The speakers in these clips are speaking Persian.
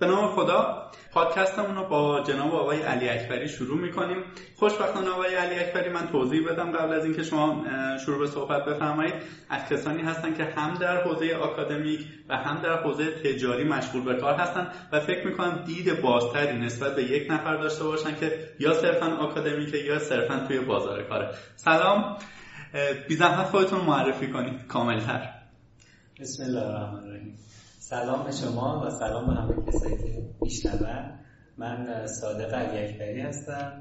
به نام خدا پادکستمون رو با جناب آقای علیاکبری شروع می‌کنیم. خوشبختانه آقای علیاکبری، من توضیح بدم قبل از اینکه شما شروع به صحبت بفرمایید، از کسانی هستن که هم در حوزه آکادمیک و هم در حوزه تجاری مشغول به کار هستن و فکر می‌کنم دید بازتری نسبت به یک نفر داشته باشن که یا صرفاً آکادمیکه یا صرفاً توی بازار کاره. سلام، بی زحمت خودتون معرفی کنید کامل‌تر. بسم الله الرحمن الرحیم. سلام به شما و سلام به همه کسایی که میشنون. من صادق علیاکبری هستم.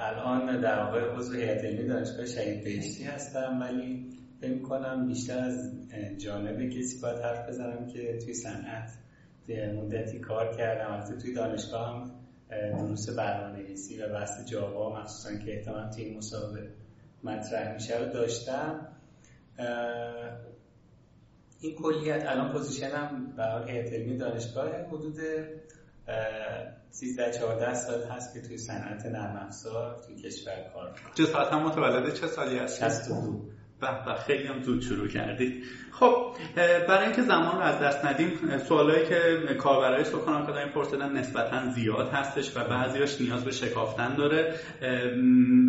الان در واقع عضو هیئت علمی دانشگاه شهید بهشتی هستم، ولی فکر می‌کنم بیشتر از جانب کسی باید حرف بزنم که توی صنعت مدتی کار کردم. البته توی دانشگاه هم دروس برنامه‌نویسی و بحث جاوا، مخصوصا که احتمالاً توی این مسابقه مطرح میشه، رو داشتم. این کلیت الان پوزیشنم برای هیئت علمی دانشگاه حدود 13-14 سال هست که توی صنعت نرم افزار توی کشور کار می‌کنم. چه ساعت هم متولد چه سالی هستی؟ 62. به خیلی هم زود شروع کردی. خب برای اینکه زمان رو از دست ندیم، سوالایی که کاربرای سکان کردن پرسیدن نسبتاً زیاد هستش و بعضیاش نیاز به شکافتن داره.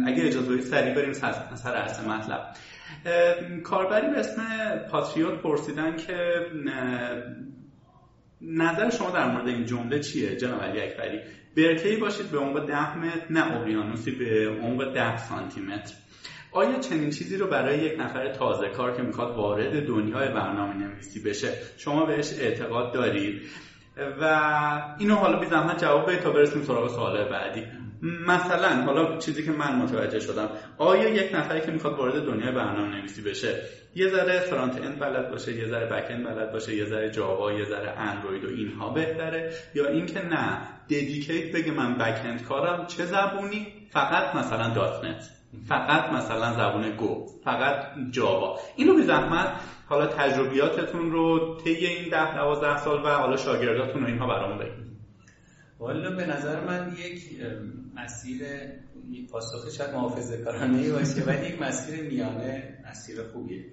اگه اجازه بدید سریع بریم سر اصل مطلب. کاربری به اسم پاتریوت پرسیدن که نظر شما در مورد این جمله چیه جناب علیاکبری؟ برکه‌ای باشید به عمق 10 متر، نه اقیانوسی به عمق 10 سانتی متر. آیا چنین چیزی رو برای یک نفر تازه کار که میخواد وارد دنیای برنامه‌نویسی بشه شما بهش اعتقاد دارید؟ و اینو حالا بی زحمت جواب بدید تا برسیم سراغ سوال بعدی. مثلا حالا چیزی که من متوجه شدم، آیا یک نفری که میخواد وارد دنیای برنامه‌نویسی بشه یه ذره فرانت اند بلد باشه، یه ذره بک اند بلد باشه، یه ذره جاوا، یه ذره اندروید و اینها بهتره، یا اینکه نه ددیکیت بگه من بک اند کارم چه زبونی، فقط مثلا دات نت، فقط مثلا زبون گو، فقط جاوا؟ اینو به زحمت حالا تجربیاتتون رو طی این 10-12 سال و حالا شاگرداتون و اینها برام بگید. والا به نظر من یک مسیر، یک پاسخ شاید محافظه‌کارانه باشه، ولی یک مسیر میانه مسیر خوبیه.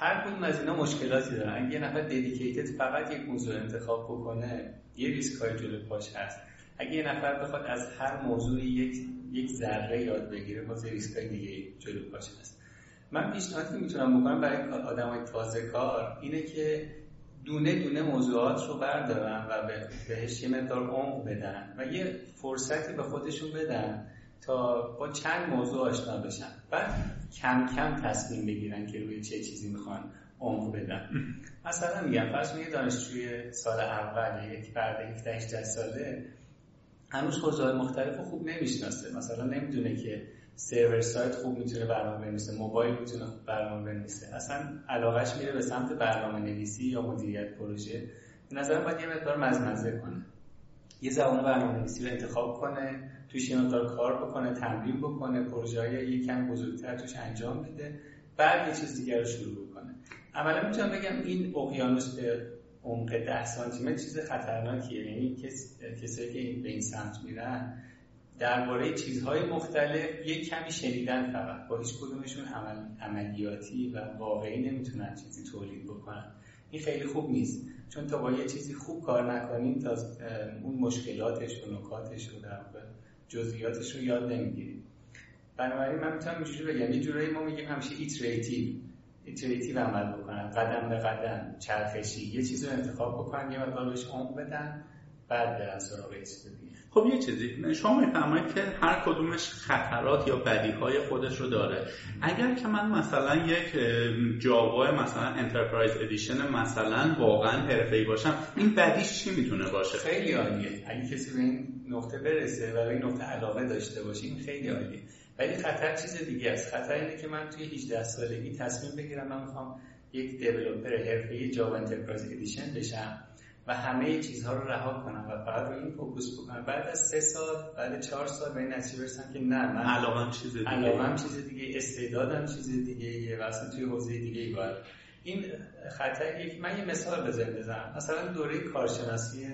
هر کدوم از اینا مشکلاتی دارن. اگه یه نفر ددیکیتد فقط یک موضوع انتخاب بکنه، یه ریسکای جلوی پاش هست. اگه یه نفر بخواد از هر موضوعی یک ذره یاد بگیره، باز ریسکای دیگه جلوی پاش هست. من پیشنهادی میتونم بکنم برای آدمای تازه کار اینه که دونه دونه موضوعات رو بردارن و بهش یه مقدار عمق بدن و یه فرصتی به خودشون بدن تا با چند موضوع آشنا بشن، بعد کم کم تصمیم بگیرن که روی چه چیزی میخوان عمق بدن. مثلا میگم فرض کنید دانشجوی سال اول، یک فرد 18 ساله هنوز حوزه‌های مختلف رو خوب نمیشناسه، مثلا نمیدونه که سرور سایت خوب میتونه برنامه بنویسه، موبایل میتونه برنامه بنویسه، اصلا علاقهش میره به سمت برنامه نویسی یا مدیریت پروژه. به نظرم باید یه مقدار مزمزه کنه، یه زبان برنامه نویسی رو انتخاب کنه، توش یه مقدار کار بکنه، تمرین بکنه، پروژه‌های یکم بزرگتر توش انجام بده، بعد یه چیز دیگر رو شروع بکنه. عملا میتونم بگم این اقیانوس به عمق 10 سانتی متر چیز خطرناکیه، یعنی کسایی که این به این سمت میرن درباره چیزهای مختلف یک کمی شنیدن فقط، با هیچ کدومشون عملیاتی و واقعی نمیتونن چیزی تولید بکنن. این خیلی خوب نیست، چون تا با یه چیزی خوب کار نکنیم تا اون مشکلاتش و نکاتش و در جزئیاتش رو یاد نمیگیریم. بنابراین من میتونم اینجوری بگم، یه جورایی ما میگیم همیشه ایتریتیو عمل بکنن، قدم به قدم، چرخشی، یه چیز رو انتخاب بکنن، یه مقدار بهش عمق بدن، بعد برن سراغ استودیو. خب یه چیزی شما میفرمایید که هر کدومش خطرات یا بدیهای خودش رو داره. اگر که من مثلا یک جاوا مثلا انترپرایز ادیشن مثلا واقعا حرفه‌ای باشم، این بدیش چی میتونه باشه؟ خیلی عالیه اگه کسی به این نقطه برسه و این نقطه علاقه داشته باشه، این خیلی عالیه. ولی خطر چیز دیگه است. خطر اینه که من توی 18 سالگی تصمیم بگیرم من میخوام یک دیولپر حرفه‌ای جاوا انترپرایز ادیشن بشم و همه چیزها رو رها کنم و فقط رو این فوکوس بکنم. بعد از 3 سال، بعد 4 سال به این نتیجه برسم که نه، من علاقه‌ام چیز دیگه، استعدادم چیز دیگه و اصلا توی حوزه دیگه ای باید. این خطر یک. من یه مثال بزنم. مثلا دوره کارشناسی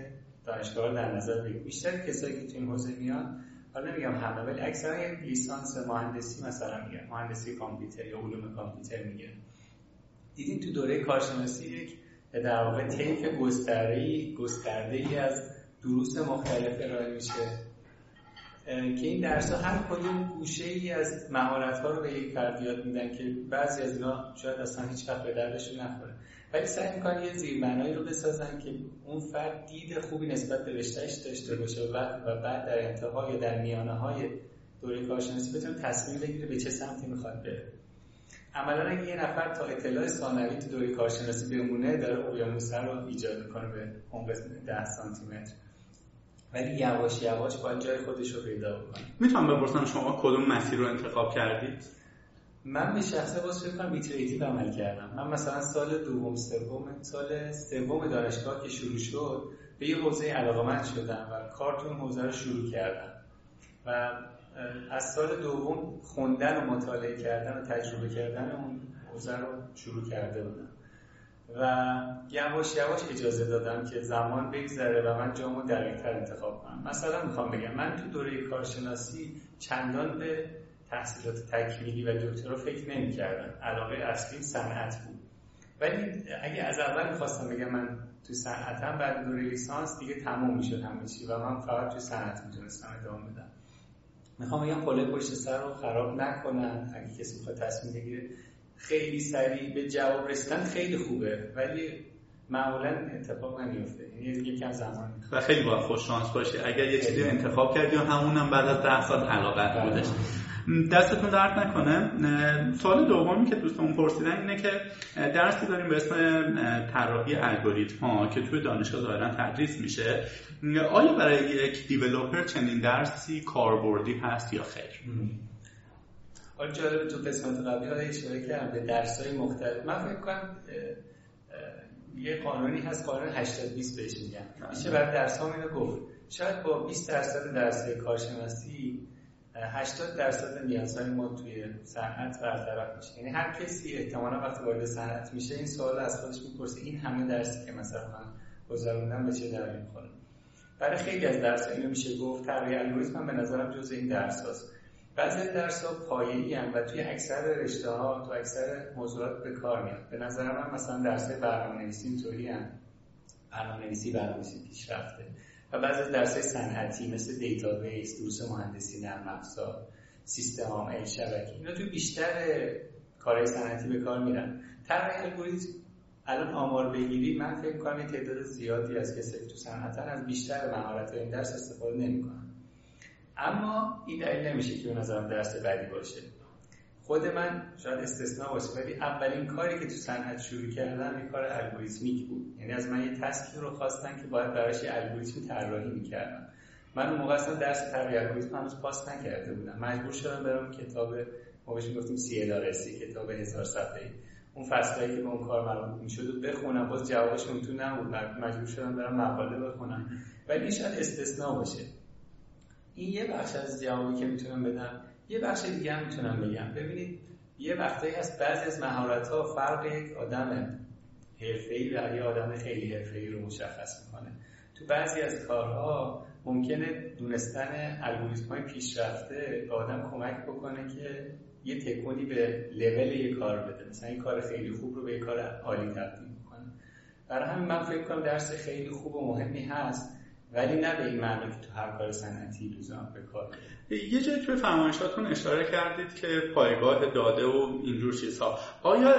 دانشگاه در نظر بگیرید. بیشتر کسایی که توی این حوزه میان، حالا نمیگم همه، ولی اکثرا یه لیسانس مهندسی مثلا میگیرن، مهندسی کامپیوتر یا علوم کامپیوتر میگیرن. دیدین تو دوره کارشناسی یک در واقع طیف گسترده‌ای از دروس مختلف ارائه میشه که این درس‌ها هر کدوم گوشه‌ای از مهارت‌ها رو به یک فرد یاد میدن که بعضی از اینا شاید اصلا هیچ وقت به دردشون نخوره، ولی سعی می‌کنن یه زیربنایی رو بسازن که اون فرد دید خوبی نسبت به رشته‌اش داشته باشه و بعد در انتها یا در میانه‌های دوره کارشناسی بتونه تصمیم بگیره به چه سمتی می‌خواد بره. عملاً اگه یه نفر تا اطلاع ثانوی تو دوره کارشناسی بمونه، داره اقیانوس رو ایجاد می‌کنه به عمق 10 سانتی‌متر، ولی یواش یواش باید جای خودش رو پیدا بکنه. میتونم بپرسم شما کدوم مسیر رو انتخاب کردید؟ من به شخصه باز فکر کنم ایتراتیو عمل کردم. من مثلا سال دوم سوم دانشگاه که شروع شد به یه حوزه علاقه‌مند شدم و کارتون حوزه رو شروع کردم و از سال دوم خوندن و مطالعه کردن و تجربه کردن اون حوزه رو شروع کرده بودم و یواش یواش اجازه دادم که زمان بگذره و من جامو دقیق‌تر انتخاب کنم. مثلا میخوام بگم من تو دوره کارشناسی چندان به تحصیلات تکمیلی و دکترا فکر نمی‌کردم. علاقه اصلی صنعت بود. ولی اگه از اول می‌خواستم بگم من تو صنعتم، بعد دوره لیسانس دیگه تموم می‌شد همه چی و من فقط تو صنعت می‌تونستم ادامه بدم. میخوام بگم پله پشت سر رو خراب نکنن. اگه کسی بخواد تصمیم بگیره خیلی سریع به جواب رسیدن خیلی خوبه، ولی معمولا اتفاق نمیفته، یعنی یکم زمان می‌خواد و خیلی باید خوش شانس باشی اگر یه چیزی رو انتخاب کردی و همونم بعد از 10 سال علاقت بودش. دستتون درد نکنه. سوال دومی که دوستان پرسیدن اینه که درسی داریم به اسم طراحی الگوریتم‌ها که توی دانشگاه ظاهراً تدریس میشه، آیا برای یک دیولپر چنین درسی کاربردی هست یا خیر؟ آن جالب تو قسمت قبلی ها اشاره کردم به درس‌های مختلف. من فکر کنم یه قانونی هست، قانون 80-20 بهش میگن، میشه برای درس‌ها اینو گفت. شاید با 20% درس‌های کارشناسی 80% نیازهای ما توی صنعت برطرف میشه. یعنی هر کسی احتمالاً وقتی وارد صنعت میشه این سوال از خودش میپرسه این همه درسی که مثلا من گذروندم به چه دردی می‌خوره. برای خیلی از درس‌ها اینو میشه گفت. طراحی الگوریتم به نظرم جزء این درس‌هاست. بعضی درس‌ها پایه‌ای هم و توی اکثر رشته‌ها تو اکثر موضوعات به کار میاد. به نظر من مثلا درس‌های برنامه‌نویسی اینطوری هم برنامه‌نویسی پیشرفته و بعضی درس‌های صنعتی مثل دیتابیس، دروس مهندسی نرم افزار، سیستم عامل شبکه، اینا تو بیشتر کارهای صنعتی به کار میرن. طراحی الگوریتم الان آمار بگیری من فکر می‌کنم تعداد زیادی از کسایی تو صنعت از بیشتر مهارت‌های این درس استفاده نمی‌کنن. اما این دلیل نمیشه که به نظرم درس بدی باشه. خود من شاید استثناء باشه، ولی اولین کاری که تو صنعت شروع کردم یه کار الگوریتمیک بود. یعنی از من یه تسکی رو خواستن که باید براش الگوریتم طراحی می‌کردم. من اون موقع اصلا درس طراحی الگوریتم هنوز پاس نکرده بودم. مجبور شدم برم کتاب ما بهش می‌گفتیم CLRC، کتاب 1000 صفحه‌ای، اون فصلایی که به اون کار مربوط می‌شد بخونم. باز جوابش اونطور نبود، مجبور شدم برم مقاله بخونم. ولی شاید استثناء باشه. این یه بخش از جوابی که میتونم بدم. یه بخش دیگه هم میتونم بگم. ببینید یه وقتایی هست بعضی از مهارت‌ها فرق یک آدم حرفه‌ای و یه آدم خیلی حرفه‌ای رو مشخص می‌کنه. تو بعضی از کارها ممکنه دونستن الگوریتم‌های پیشرفته به آدم کمک بکنه که یه تکونی به لول یه کار بده. مثلا این کار خیلی خوب رو به یه کار عالی تبدیل می‌کنه. برای همین من فکر کنم درس خیلی خوب و مهمی هست، ولی نه به این معنی که تو هر کار صنعتی لزوما به کار بره. یه جایی توی فرمایشاتون اشاره کردید که پایگاه داده و اینجور چیزها، آیا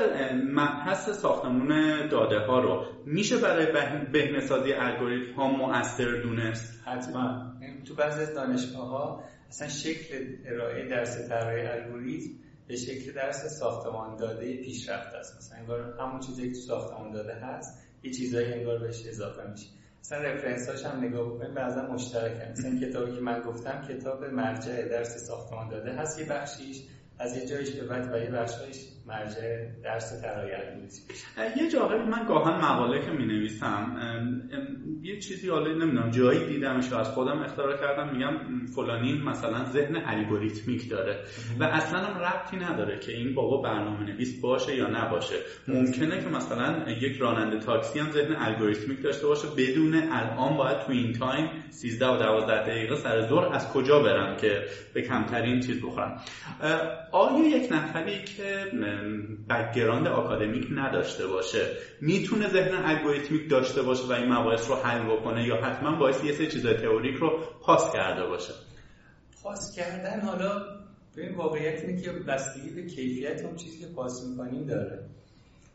مبحث ساختمون داده ها رو میشه برای بهینه‌سازی الگوریتم ها مؤثر دونست؟ حتما. تو بعضی از دانشگاه‌ها اصلا شکل ارائه درس طراحی الگوریتم به شکل درس ساختمان داده پیشرفته است. مثلا انگار همون چیزی که تو ساختمان داده هست یه چیزایی انگار بهش اضافه میشه. مثلا رفرنس‌هاش هم نگاه بکنیم بعضا مشترکن. مثلا کتابی که من گفتم کتاب مرجع درس ساختمان داده هست، یه بخشیش از یه جایش به بعد و یه بخشیش مرجع درس طراحی الگوریتم. یه جایی من گاهن مقاله که می‌نویسم یه چیزی حالا نمیدونم جایی دیدمش از خودم اختراع کردم، میگم فلانی مثلا ذهن الگوریتمیک داره و اصلا هم ربطی نداره که این بابا برنامه‌نویس باشه یا نباشه. ممکنه که مثلا یک راننده تاکسی هم ذهن الگوریتمیک داشته باشه بدون الان باید تو این تایم 13 و 12 دقیقه سر ظهر از کجا برم که به کمترین چیز بخورم. آیا یک نفری که بک‌گراند آکادمیک نداشته باشه، میتونه ذهن الگوریتمیک داشته باشه و این مباحث رو حل بکنه، یا حتما باعث یه سری چیزای تئوریک رو پاس کرده باشه. پاس کردن حالا به این واقعیت اینه که بستگی به کیفیت اون چیزی که پاس می‌کنیم داره.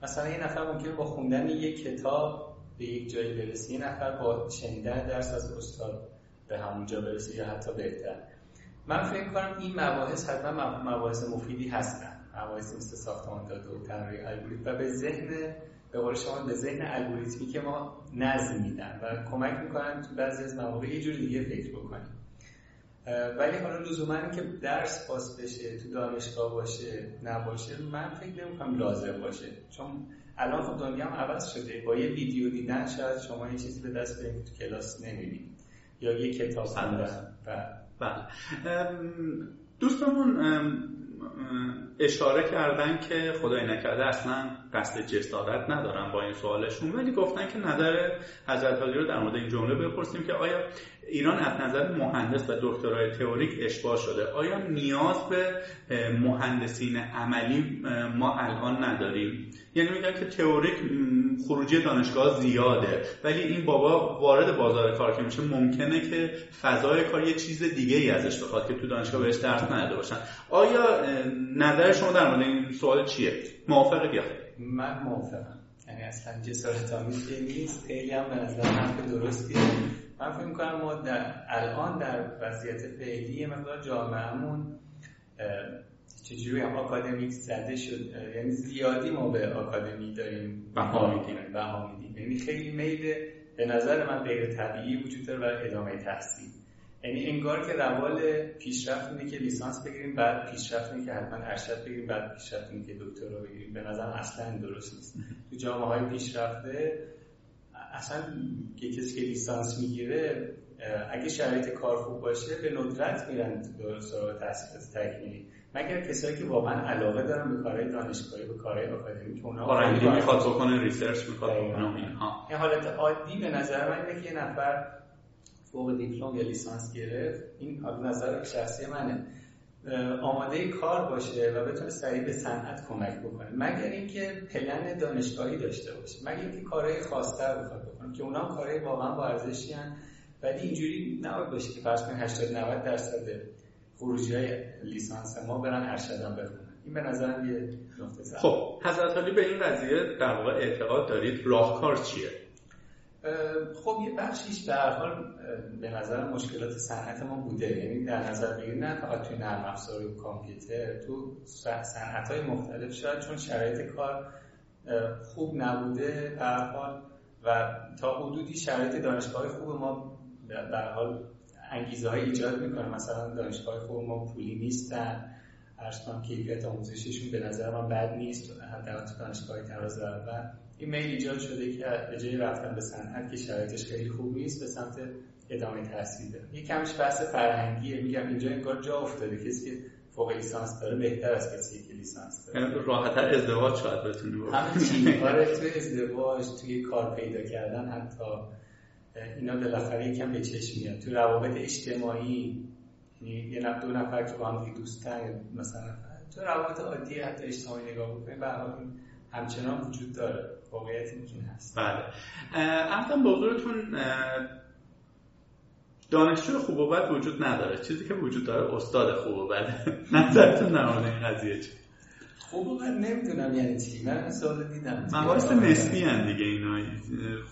مثلا یه نفر ممکنه با خوندن یک کتاب به یک جایی برسه، یه نفر با شنیدن درس از استاد به همونجا برسه یا حتی بهتر. من فکر کنم این مباحث حتما مباحث مفیدی هستن، مباحث مثل ساختمان داده و طراحی الگوریتم و به ذهن، به قول شما به ذهن الگوریتمی که ما نظم میدن و کمک میکنن تو بعضی از مواقع یه جور دیگه فکر بکنیم. ولی حالا لزوما اینکه درس پاس بشه، تو دانشگاه باشه، نباشه، من فکر نمیکنم لازم باشه، چون الان خب دنیا هم عوض شده. با یه ویدیو دیدن شاید شما یه چیزی به دست بیارید تو کلاس نمیبینید، یا یه کتاب خوندن. دوستمون اشاره کردن که خدای نکرده اصلا قصد جسارت ندارن با این سوالشون، ولی گفتن که نظر حضرت علی رو در مورد این جمله بپرسیم که آیا ایران از نظر مهندس و دکترای تئوریک اشباع شده؟ آیا نیاز به مهندسین عملی ما الان نداریم؟ یعنی میگن که تئوریک خروجی دانشگاه زیاده، ولی این بابا وارد بازار کار که میشه ممکنه که فضای کار یه چیز دیگه ای ازش بخواد که تو دانشگاه بهش درس نداده باشن. آیا نظر شما در مورد این سوال چیه؟ موافقه یا خیر؟ من موافقم، یعنی اصلا جسارت‌آمیز نیست، خیلی هم به نظر من درستیه. من فکر می‌کنم ما الان در وضعیت فعلی مثلا جامعهمون چجوری هم آکادمیک زده شد، یعنی زیادی ما به آکادمی داریم بها میدیم، یعنی خیلی میل به نظر من غیر طبیعی وجود داره برای ادامه تحصیل. یعنی انگار که روال پیشرفت اینه که لیسانس بگیریم، بعد پیشرفت اینه که حتما ارشد بگیریم، بعد پیشرفت اینه که دکترا بگیریم. به نظرم اصلا درست نیست. تو جامعه‌های پیشرفته اصلا یه کسی که لیسانس میگیره اگه شرایط کار خوب باشه به ندرت میرن سراغ تحصیلات تکمیلی، مگر کسایی که واقعا علاقه دارن به کارهای دانشگاهی، به کارهای آکادمیک، اونها آرایندی میخواد بکنه، ریسرچ میخواد بکنه. اینها این حالت عادی به نظر من اینه که یه نفر فوق دیپلم یا لیسانس گرفت، این از نظر شخصی منه، آماده کار باشه و بتونه سریع به صنعت کمک بکنه، مگر اینکه پلن دانشگاهی داشته باشه، مگر اینکه کارهای خاص‌تر بخواد بکنه که اونها کارهای واقعا با ارزشی ان. ولی اینجوری نباید باشه که فرض کنید 80-90% خروجی‌های لیسانس ما برن ارشد هم بخونن. این به نظرم یه نقطه ضعف. خب حضرت علی به این قضیه در واقع اعتقاد دارید، راهکار چیه؟ خب یه بخشیش به هر حال به نظر مشکلات صنعت ما بوده، یعنی در نظر بگیرید نه فقط توی نرم افزار و کامپیوتر، تو صنعت‌های مختلف شاید چون شرایط کار خوب نبوده به هر حال و تا حدودی شرایط دانشگاه‌های خوب ما به هر حال انگیزه‌های ایجاد می‌کنه. مثلا دانشگاه‌های خوب ما پولی نیستن، ارشدام کیفیت آموزشیشون به نظر من بد نیست، حداقل تو دانشگاه‌های طراز اول این میل ایجاد شده که به جای رفتن به صنعت که شرایطش خیلی خوب نیست به سمت ادامه تحصیل بره. یه کمش بحث فرهنگیه، میگم اینجا انگار جا افتاده، کسی که فوق لیسانس داره بهتر از کسی که لیسانس داره، یعنی راحت‌تر ازدواج شاید بتونه بکنه، همین کار تو ازدواج، توی کار پیدا کردن، حتی اینا بالاخره یکم به چشم میاد. تو روابط اجتماعی دو نفر که با هم دوستن، مثلا تو روابط عادی حتی اجتماعی نگاه بکنیم به هر حال همچنان وجود داره، واقعیت این هست. بله اصلا با حضورتون دانشجو خوب و بد وجود نداره، چیزی که وجود داره استاد خوب و بد. نظرتون در مورد این قضیه چیه؟ خوب و بد نمیدونم یعنی چی، من سوال دیدم مباحث نسبی ان دیگه، اینا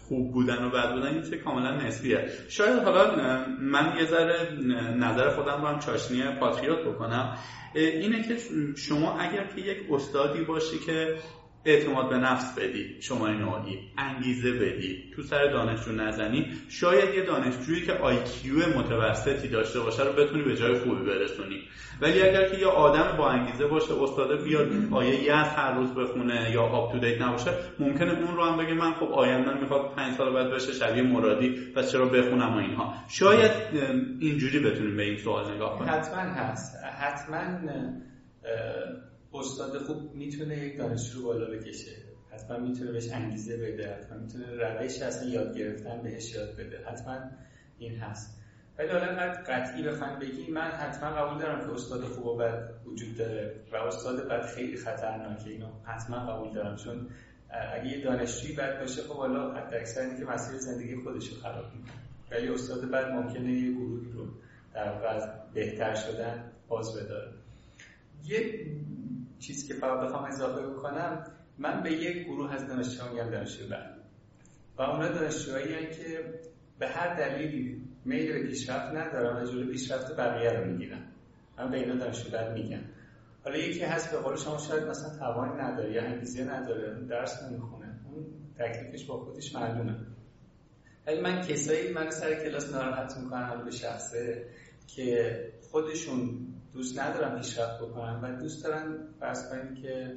خوب بودن و بد بودن این چه کاملا نسبیه. شاید حالا من یه ذره نظر خودم رو هم چاشنی پاتریوت بکنم، اینه که شما اگر که یک استادی باشی که اعتماد به نفس بدی، شمای نوعی انگیزه بدی، تو سر دانشجو نزنی، شاید یه دانشجویی که IQ متوسطی داشته باشه رو بتونی به جای خوبی برسونی. ولی اگر که یه آدم با انگیزه باشه، استاده بیاد آیه یه هر روز بخونه یا آپ تو دیت نباشه، ممکنه اون رو هم بگه من خب آیندم میخواد 5 سال بعد بشه شبیه مرادی، پس چرا بخونم و اینها. شاید اینجوری بتونیم به این سوال نگاه کنیم. حتما هست، حتما استاد خوب میتونه یک دانشجو رو بالا بکشه، حتما میتونه بهش انگیزه بده، حتما میتونه روش اصلا یاد گرفتن بهش یاد بده، حتما این هست. ولی حالا من قطعی بخوام بگی، من حتما قبول دارم که استاد خوب و بد وجود داره و استاد بد خیلی خطرناکه، اینو حتما قبول دارم، چون اگه یه دانشجوی بد باشه خب حالا حداکثر اینکه مسیر زندگی خودش رو خراب می‌کنه، ولی استاد بد ممکنه یه گروهی رو در واقع از بهتر شدن باز بداره. یه چیزی که فقط بخوام اضافه بکنم، من به یک گروه از دانشجوها میگم دانشجو بد، و اونا دانشجوهایی هستن که به هر دلیلی میل به پیشرفت ندارن و جلوی پیشرفت بقیه رو میگیرن. من به اینا دانشجو بد میگم. حالا یکی هست به قول شما شاید مثلا توان نداره یا انگیزه نداره، درس نمیخونه، اون تکلیفش با خودش معلومه. ولی من کسایی من سر کلاس ناراحت میکنم به شخصه که خودشون دوست ندارن پیشرفت بکنن و دوست دارن فرض کنیم که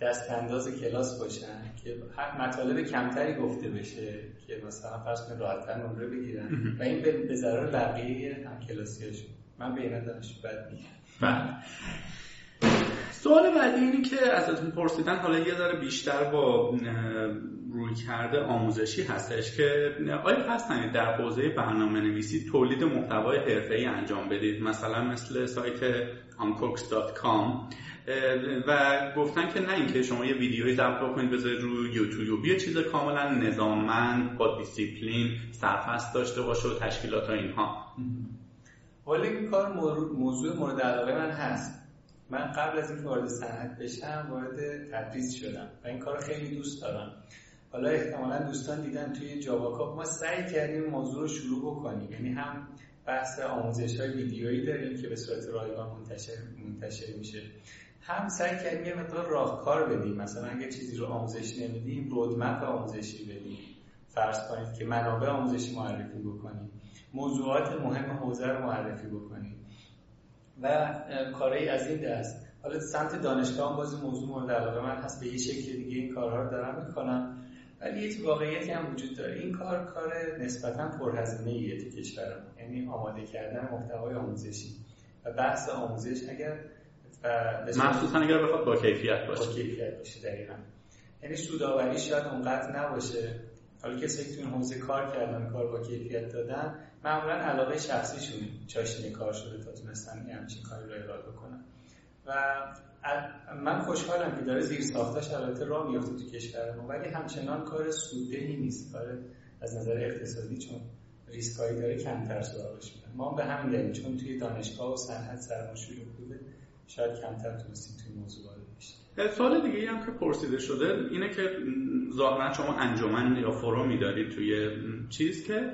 دست انداز کلاس باشن که مطالب کمتری گفته بشه که مثلا فرض کنیم راحت‌تر نمره بگیرن و این به ضرر بقیه همکلاسی‌هاشون. من به اینا دانشجو بد میگم. سوال بعدی اینه که ازتون پرسیدن، حالا یه ذره بیشتر با رویکرد آموزشی هستش که آیا پس تنید در حوزه برنامه‌نویسی تولید محتوای حرفه‌ای انجام بدید، مثلا مثل سایت amcox.com، و گفتن که نه اینکه شما یه ویدیوی ضبط بکنید بذارید رو یوتیوب، یه چیز کاملا نظاممند با دیسیپلین سرفست داشته باشه و تشکیلات ها اینها. حالا این کار موضوع مورد علاقه من هست. من قبل از اینکه وارد صنعت بشم وارد تدریس شدم و این کارو خیلی دوست دارم. حالا احتمالاً دوستان دیدن توی جاوا کاپ ما سعی کردیم موضوع رو شروع بکنیم، یعنی هم بحث آموزش‌های ویدیویی داریم که به صورت رایگان منتشر میشه، هم سعی کردیم یه مقدار راهکار بدیم، مثلا اگه چیزی رو آموزش نمیدیم رودمپ آموزشی بدیم، فرض کنید که منابع آموزشی معرفی بکنیم، موضوعات مهم حوزه رو معرفی بکنیم و کارهایی از این دست. حالا سمت دانشگاه هم باز موضوع مورد علاقه من هست، به یه شکل دیگه این کارها رو دارم میکنم، ولی یه واقعیتی هم وجود داره، این کار نسبتاً پرهزینه‌ایه تو کشور ما، یعنی آماده کردن محتوای آموزشی و بحث آموزش اگر مخصوصاً اگر بخواد با کیفیت باشه، با کیفیت باشه دقیقاً، یعنی سودآوری شاید اونقدر نباشه. حالا کسی که تو این حوزه کار کردن، کار با کیفیت دادن، معمولاً علاقه شخصیشون چاشنی کار شده تا تونستن یه همچین کاری رو ارائه بکنن و من خوشحالم که داره زیر ساختاش البته راه میفته تو کشور ما، ولی همچنان کار سوددهی نیست، کار از نظر اقتصادی، چون ریسکایی داره کمتر سراغش میره. ما به همین دلیل چون توی دانشگاه و صنعت سرما شروع بوده شاید کمتر تونستیم توی موضوع وارد بشیم. سوال دیگه هم که پرسیده شده اینه که ظاهرا شما انجمن یا فرومی دارید توی چیز که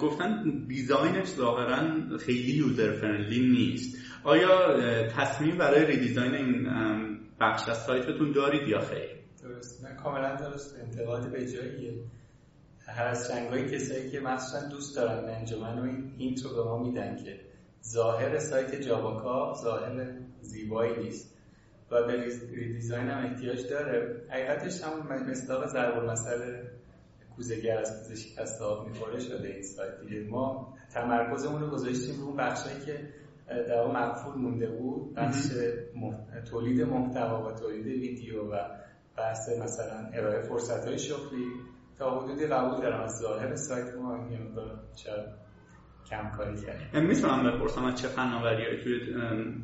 گفتن دیزاینش ظاهرا خیلی یوزر فرندلی نیست، آیا تصمیم برای ریدیزاین این بخش از سایتتون دارید یا خیر؟ درست، نه کاملا درست، انتقاد به جاییه. هر از چنگایی کسایی که مخصوصا دوست دارن انجمن و این تو به ما میدن که ظاهر سایت جاوا کاپ ظاهر زیبایی نیست و به ریدیزاین هم احتیاج داره. حقیقتش هم مصداق ضرب المثل کوزه‌گر از پزشکی پس آب میخوره شده این سایت دیگه. ما تمرکزمون رو گذاشتیم رو بخشایی که در واقع مقفول مونده بود، بخش تولید محتوا و تولید ویدیو و بحث مثلا ارائه فرصت‌های شغلی. تا حدودی قبول دارم از ظاهر سایت ما این مقدار کم کاری کردیم. میتونم بپرسم از چه فناوری‌هایی توی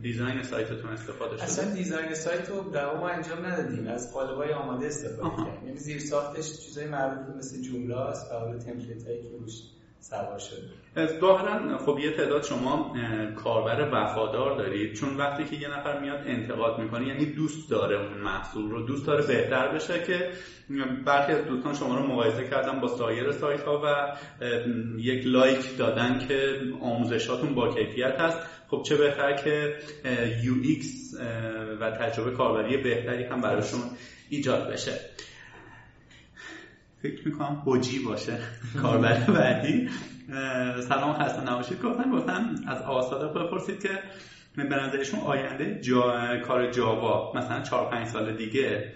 دیزاین سایتتون استفاده شده؟ اصلا دیزاین سایت رو در واقع ما انجام ندادیم، از قالب‌های آماده استفاده کردیم، یعنی زیر ساختش چیزای معروف مثل جوملا است و حالا تمپلیت‌هایی که روش سوار شده. ظاهرا خب یه تعداد شما کاربر وفادار دارید، چون وقتی که یه نفر میاد انتقاد میکنه یعنی دوست داره اون محصول رو، دوست داره بهتر بشه، که برخی از دوستان شما رو مقایسه کردن با سایر سایت ها و یک لایک دادن که آموزشاتون با کیفیت هست. خب چه بهتر که UX و تجربه کاربری بهتری هم براشون ایجاد بشه. فکر میکنم حجی باشه کاربر بعدی. سلام، خسته نباشید. گفتن از آساده بپرسید که به نظرشون آینده کار جاوا مثلا 4-5 سال دیگه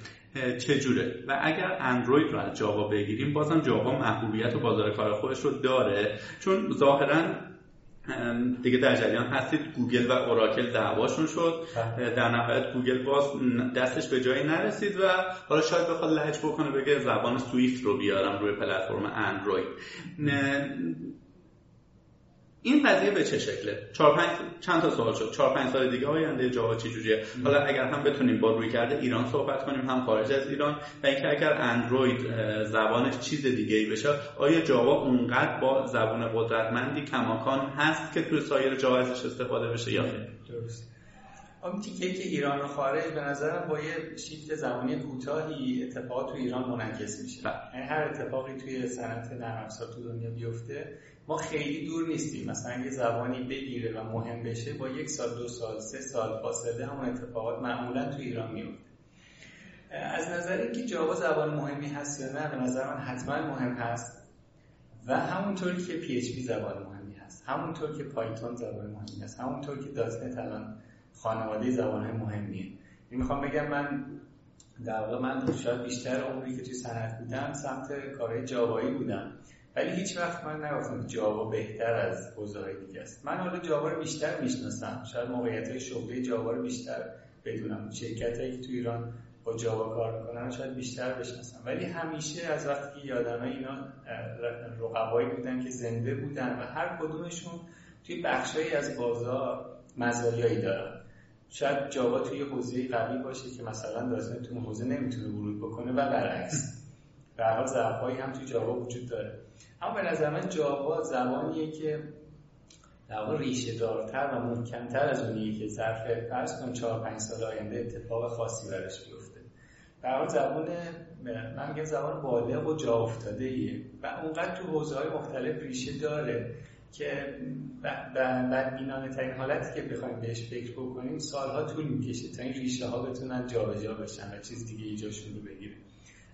چجوره و اگر اندروید رو از جاوا بگیریم بازم جاوا محبوبیت و بازار کار خودش رو داره، چون ظاهراً دیگه در جریان هستید گوگل و اوراکل دعواشون شد، در نهایت گوگل باز دستش به جایی نرسید و حالا شاید بخواد لج بکنه بگه زبان سویفت رو بیارم روی پلتفرم اندروید. این قضیه به چه شکله؟ 4-5 چند تا سوال شد. 4-5 سال دیگه آینده جاوا چه جوریه؟ حالا اگر هم بتونیم با رویکرد ایران صحبت کنیم هم خارج از ایران، و اینکه اگر اندروید زبانش چیز دیگه‌ای بشه، آیا جاوا اونقدر با زبان قدرتمندی کماکان هست که تو سایر جاوا ازش استفاده بشه یا نه؟ درست. اون تیکه که ایران و خارج به نظرم با یه شیفت زمانی کوتاهی اتفاقات تو ایران منعکس میشه. یعنی هر اتفاقی توی صنعت نرم افزار تو دنیا بیفته، ما خیلی دور نیستیم. مثلا یه زبانی بگیره و مهم بشه، با 1 سال 2 سال 3 سال فاصله همون اتفاقات معمولا تو ایران میفته. از نظر اینکه جاوا زبان مهمی هست یا نه، به نظر من حتما مهم هست، و همونطوری که پی اچ پی زبان مهمی هست، همونطور که پایتون زبان مهمی هست، همونطور که دات نت الان خانواده زبان‌های مهمیه. یعنی میخوام بگم من در واقع شاید بیشتر عمری که توی صنعت بودم سمت کارهای جاوایی بودم، ولی هیچ وقت من نگفتم جاوا بهتر از حوزه‌های دیگه است. من حالا جاوا رو بیشتر میشناسم، شاید موقعیت‌های شغلی جاوا رو بیشتر بدونم، شرکتایی که تو ایران با جاوا کار می‌کنن شاید بیشتر بشناسم، ولی همیشه از وقتی یادمه اینا رقبایی بودن که زنده بودن و هر کدومشون توی بخشایی از بازار مزایایی دارن. شاید جاوا توی حوزه قوی باشه که مثلا داشتن تو حوزه نمیتونه ورود بکنه و برعکس. به هر حال ضعفایی هم توی جاوا وجود داره. اما به نظر من جاوا زبانیه که در واقع ریشه دارتر و محکمتر از اونیه که ظرف فرض کن 4-5 سال آینده اتفاق خاصی برش بیفته. به هر حال زبان من میگم زبان بالغ و جا افتاده‌ایه و اونقدر تو حوزه‌های مختلف ریشه داره که بدبینانه ترین حالتی که بخوایم بهش فکر بکنیم سالها طول میکشه تا این ریشه ها بتونن جابجا بشن و چیز دیگه ایجاشون رو بگیره.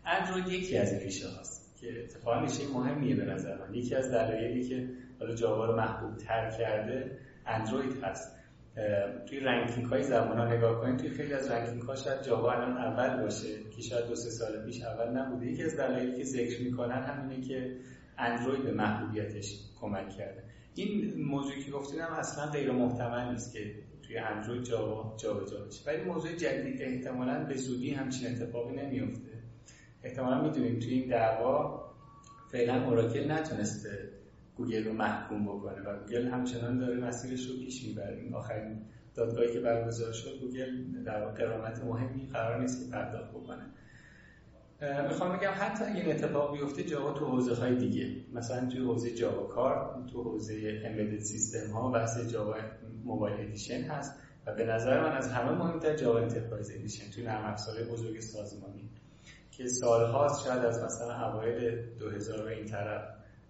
اندروید یکی از ریشه هاست که اتفاقا میشه مهمیه به نظر من. یکی از دلایلی که حالا جاوا رو محبوب تر کرده اندروید هست. توی رنکینگ های زبان ها نگاه کنیم، توی خیلی از رنکینگ ها شاید جاوا الان اول باشه که شاید 2-3 سال پیش اول نبوده. یکی از دلایلی که ذکر میکنن همینه که اندروید به محبوبیتش کمک کرده. این موضوعی که گفتینم اصلا غیر محتمل نیست که توی اندروید جاوا جابجا بشه، ولی موضوع جدید احتمالاً به زودی همچین اتفاقی نمیفته. احتمالاً میدونیم توی این دعوا فعلا اوراکل نتونسته گوگل رو محکوم بکنه و گوگل همچنان داره مسیرش رو پیش میبره. این آخرین دادگاهی که برگزار شد گوگل در واقع قرامت مهمی قرار نیست که پرداخت بکنه. میخوام بگم حتی اگه اتفاق بیفته جاوا تو حوزه‌های دیگه، مثلا تو حوزه جاوا کار، تو حوزه embedded سیستم ها، بحث جاوا موبایل ادیشن هست و به نظر من از همه مهمتر جاوا انترپرایز ادیشن توی نرم افزارهای بزرگ سازمانی که سالهاست شاید از مثلا اوایل 2000 به این طرف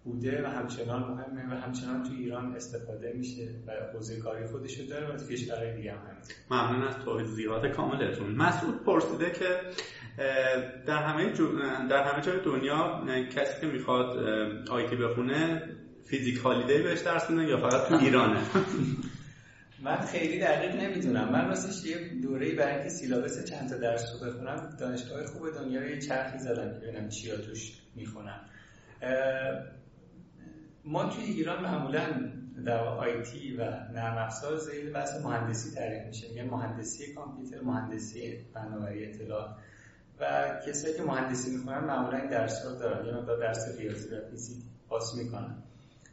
بوده و همچنان مهمه و همچنان تو ایران استفاده میشه و حوزه کاری خودش رو داره و تو کشورهای دیگه هم هست. ممنون از توضیحات کاملتون. مسعود پرسیده که در همه جای دنیا کسی که میخواد آیتی بخونه فیزیک هالیدی بهش درس میدن یا فقط تو ایرانه؟ من خیلی دقیق نمیدونم. من راستش یه دوره‌ای برای اینکه سیلابس چند تا درس رو بخونم دانشگاه خوب دنیا رو یه چرخی زدم که ببینم چیا توش میخونم. ما توی ایران معمولاً در آیتی و نرم افزار زیر بحث مهندسی تعریف میشه. میگن مهندسی کامپیوتر، مهندسی فناوری اطلاعات، و کسایی که مهندسی میخونن معمولا این درس‌ها دارن، یعنی مقدار درس ریاضی و فیزیک پاس میکنن.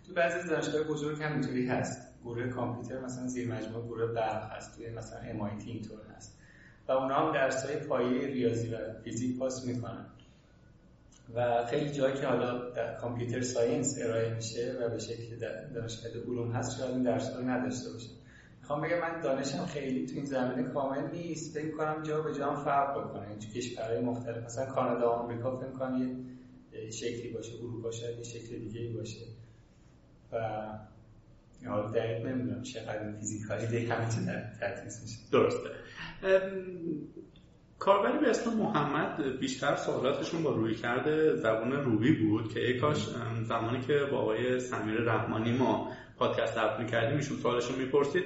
تو بعضی از دانشگاه‌های بزرگ هم اینطوری هست. گروه کامپیوتر مثلا زیر مجموعه گروه برق هست، توی مثلا MIT اینطور هست و اونا هم درس‌های پایه ریاضی و فیزیک پاس میکنن. و خیلی جایی که حالا در کامپیوتر ساینس ارائه میشه و به شکل دانشکده علوم هست شاید این درس‌ها رو نداشته باشه. میخوام بگم من دانشم خیلی تو این زمینه کامل نیست. فکر می‌کنم جا به جا فرق بکنه. تو کشورهای مختلف مثلا کانادا و آمریکا فکر می‌کنم یه شکلی باشه، اروپا شاید یه شکل دیگه‌ای باشه. و حالا دقیق نمی‌دونم چقدر این فیزیکالی دیگه همینطوری تدریس میشه. درسته. کاربری به اسم محمد بیشتر سوالاتشون با رویکرد زبان روبی بود که ای کاش زمانی که با آقای سمیر رحمانی ما پادکست ضبط می‌کردیم ایشون سوالشون می‌پرسید.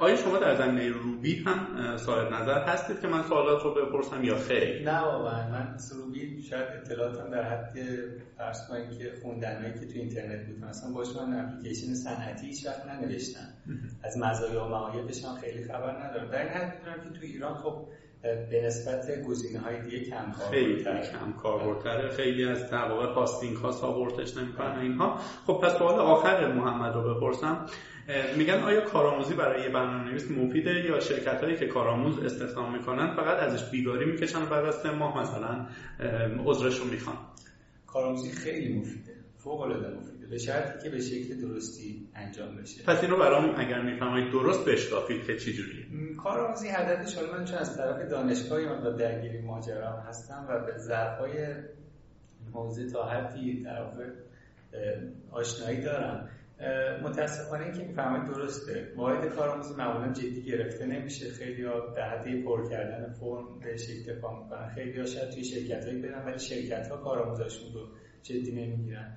آیا شما در زمینه روبی هم صاحب نظر هستید که من سوالات رو بپرسم یا خیر؟ نه واقعا من روبی شاید اطلاعاتم در حد فرض کنید که خوندنایی که تو اینترنت بود، مثلا باش من اپلیکیشن صنعتی هیچ وقت ننوشتم. از مزایا و معایبش هم خیلی خبر ندارم. در این حد می‌دونم که تو ایران خب به نسبت گزینه‌های دیگه کم کاربردتره. خیلی از در واقع پاستینگ‌ها ساپورتش نمی‌کنن اینها. خب پس سوال آخر محمد رو بپرسم، میگن آیا کارآموزی برای یه برنامه‌نویس مفیده یا شرکت‌هایی که کارآموز استخدام می‌کنن فقط ازش بیگاری می‌کشن و بعد از 3 ماه مثلا عذرش رو می‌خوان؟ کارآموزی خیلی مفیده، فوق‌العاده مفیده، به شرطی که به شکل درستی انجام بشه. پس اینو برام اگر میفرمایید درست بشکافید که چه جوریه کارآموزی. هدفش، حالا من چون از طرف دانشگاهی من درگیر ماجرا هستم و به ظرفای حوزه تا حدی طرف آشنایی دارم، متاسفانه این که میفهمید درسته. واحد کارآموزی معمولا جدی گرفته نمیشه، خیلی ها به حدی پر کردن فرم بهش اکتفا میکنن، خیلی ها شاید توی شرکت‌هایی برن ولی شرکت‌ها کارآموزاشون رو جدی نمیگیرن.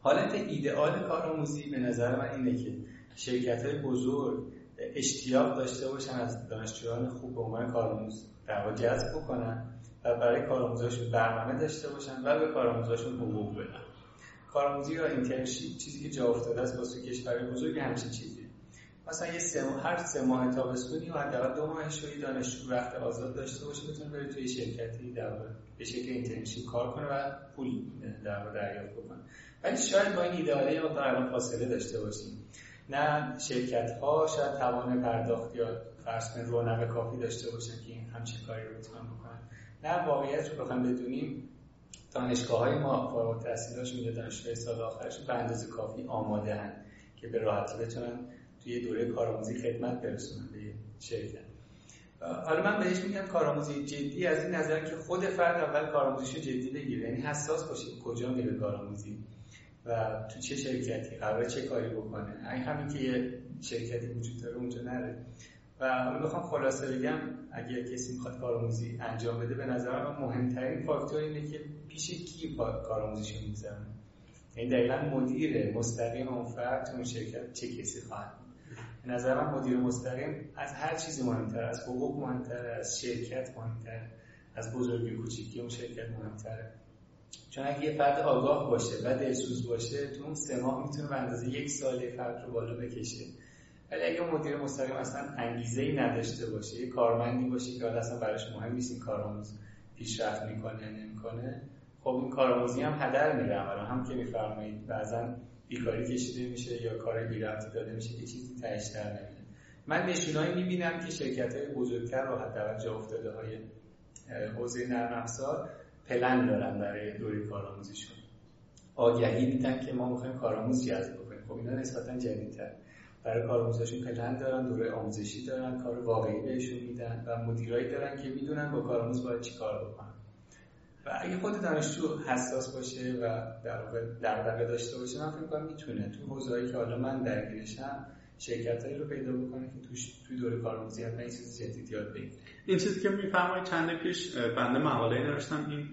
حالت ایدئال کارآموزی به نظر من اینه که شرکت‌های بزرگ اشتیاق داشته باشن از دانشجویان خوب به عنوان کارآموز جذب بکنن و برای کارآموزاشون برنامه داشته باشن و به کارآموزاشون حقوق بدن. کارآموزی یا اینترنشیپ چیزی که جا افتاده است واسه کشورهای بزرگ همچین چیزیه. مثلا یه 3 ماه، هر 3 ماه تابستونی و حداقل 2 ماهش رو دانشجو وقت آزاد داشته باشه، بتونه بره توی شرکتی در به شکل اینترنشیپ کار کنه و پول دریافت کنه. ولی شاید با این ایدئاله یا الان فاصله داشته باشیم. نه شرکت‌ها شاید توان پرداخت یا فرض کن رونق کافی داشته باشن که این همچین کاری رو بکنن. نه واقعیت رو بخوام بدونیم، دانشگاه‌های ما فارغ التحصیلاشون یا دانشجوهای سال آخرشون به اندازه کافی آماده هستن که به راحتی بتونن توی دوره کارآموزی خدمت برسونن به شرکت. حالا من بهش میگم کارآموزی جدی از این نظر که خود فرد اول کارآموزیشو جدی بگیره، یعنی حساس باشه کجا میره کارآموزی و تو چه شرکتی قراره چه کاری بکنه. این همین که یه شرکتی وجود داره اونجا نره. و حالا بخوام خلاصه بگم، اگه کسی میخواد کارآموزی انجام بده به نظر من مهمترین فاکتور اینه که پیش کی کارآموزیشو میذارن، یعنی دقیقاً مدیر مستقیم اون فرد اون شرکت چه کسی خواهد. به نظر من مدیر مستقیم از هر چیزی مهمتر، از حقوق مهمتر، از شرکت مهمتر، از بزرگی کوچیکی اون شرکت مهمتره. چون اگه یه فرد آگاه باشه و دلسوز باشه، تو اون 3 ماه میتونه به اندازه 1 سال یه فرد رو بالا بکشه. ولی اگه مدیر مستقیم اصلا انگیزه‌ای نداشته باشه، یه کارمندی باشه که اصلا براش مهم نیست این کارآموز پیشرفت میکنه یا نمیکنه، خب این کارآموزی هم هدر میره، هم که میفرمایید بعضا بیکاری کشیده میشه یا کاری بی‌ربطی داده میشه که چیزی تهش در نمیاد. من نشونایی میبینم که شرکت‌های بزرگتر رو حداقل جا افتاده‌های حوزه نرم افزار پلن دارن برای دوره کارآموزیشون. آگهی میدن که ما می‌خوایم کارآموز جذب بکنیم. خب اینا نسبتاً جدیدتر. برای کارآموزشون پلن دارن، دوره آموزشی دارن، کار واقعی بهشون میدن و مدیرایی دارن که میدونن با کارآموز باید چیکار بکنن. و اگه خود دانشجو حساس باشه و در واقع دغدغه داشته باشه، من فکر می‌کنم میتونه تو حوزه‌ای که حالا من درگیرشم شرکتایی رو پیدا بکنه که توی دوره کارآموزی حتما این چیز جدید یاد بگیره. این چیزی که میفرمایید چند پیش بنده مقاله‌ای نوشتم این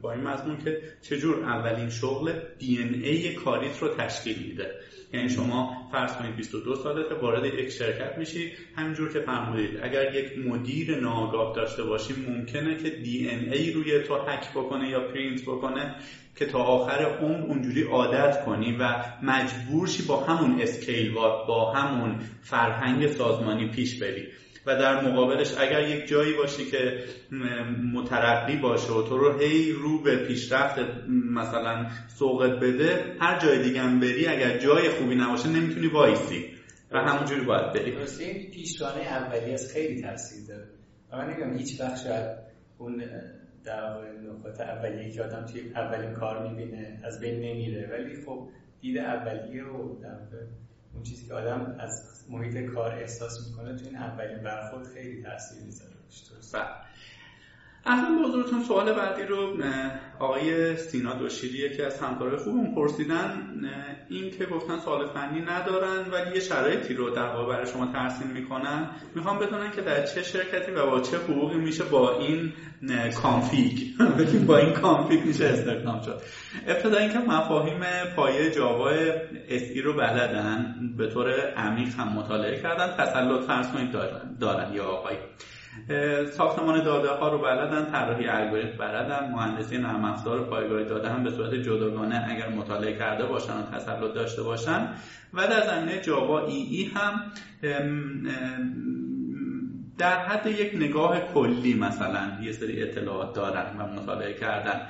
با این مضمون که چجور اولین شغل DNA کاریت رو تشکیل میده. یعنی شما فرض کنید 22 سالته وارد یک شرکت میشی، همینجور که فرمودید اگر یک مدیر ناآگاه داشته باشیم ممکنه که DNA روی تو هک بکنه یا پرینت بکنه که تا آخر عمر اونجوری عادت کنی و مجبور شی با همون اسکیل با همون فرهنگ سازمانی پیش بری. و در مقابلش اگر یک جایی باشی که مترقی باشه و تو رو هی رو به پیشرفت مثلا سوقت بده، هر جای دیگه هم بری اگر جای خوبی نباشه نمیتونی وایسی و همونجوری باید بری. درسته این پیشرانه اولی از خیلی تاثیر داره. من نمیگم هیچ وقت شاید اون در نقاط اولیه که آدم توی اولین کار میبینه از بین نمیره، ولی خب دید اولیه رو در اون چیزی که آدم از محیط کار احساس میکنه توی این اولین برخورد خیلی تاثیر میذاره. اصلا بزرگتون سوال بعدی رو آقای سینا دوشیری که از همکارای خوبم پرسیدن، این که گفتن سوال فنی ندارن ولی یه شرایطی رو در واقع برای شما ترسیم میکنن، میخوام بدونن که در چه شرکتی و با چه حقوقی میشه با این کانفیگ با این کانفیگ میشه استخدام شد. ابتدا اینکه مفاهیم پایه جاوا اس رو بلدن، به طور عمیق هم مطالعه کردن، تسلط فرض کنید دارن یا آقای ساختمان داده ها رو بلدن، طراحی الگوریتم بلدن، مهندسی نرم افزار پایگاه داده هم به صورت جداگانه اگر مطالعه کرده باشن و تسلط داشته باشن. و در زمینه جاوا ای هم در حد یک نگاه کلی مثلا یه سری اطلاعات دارن و مطالعه کردن،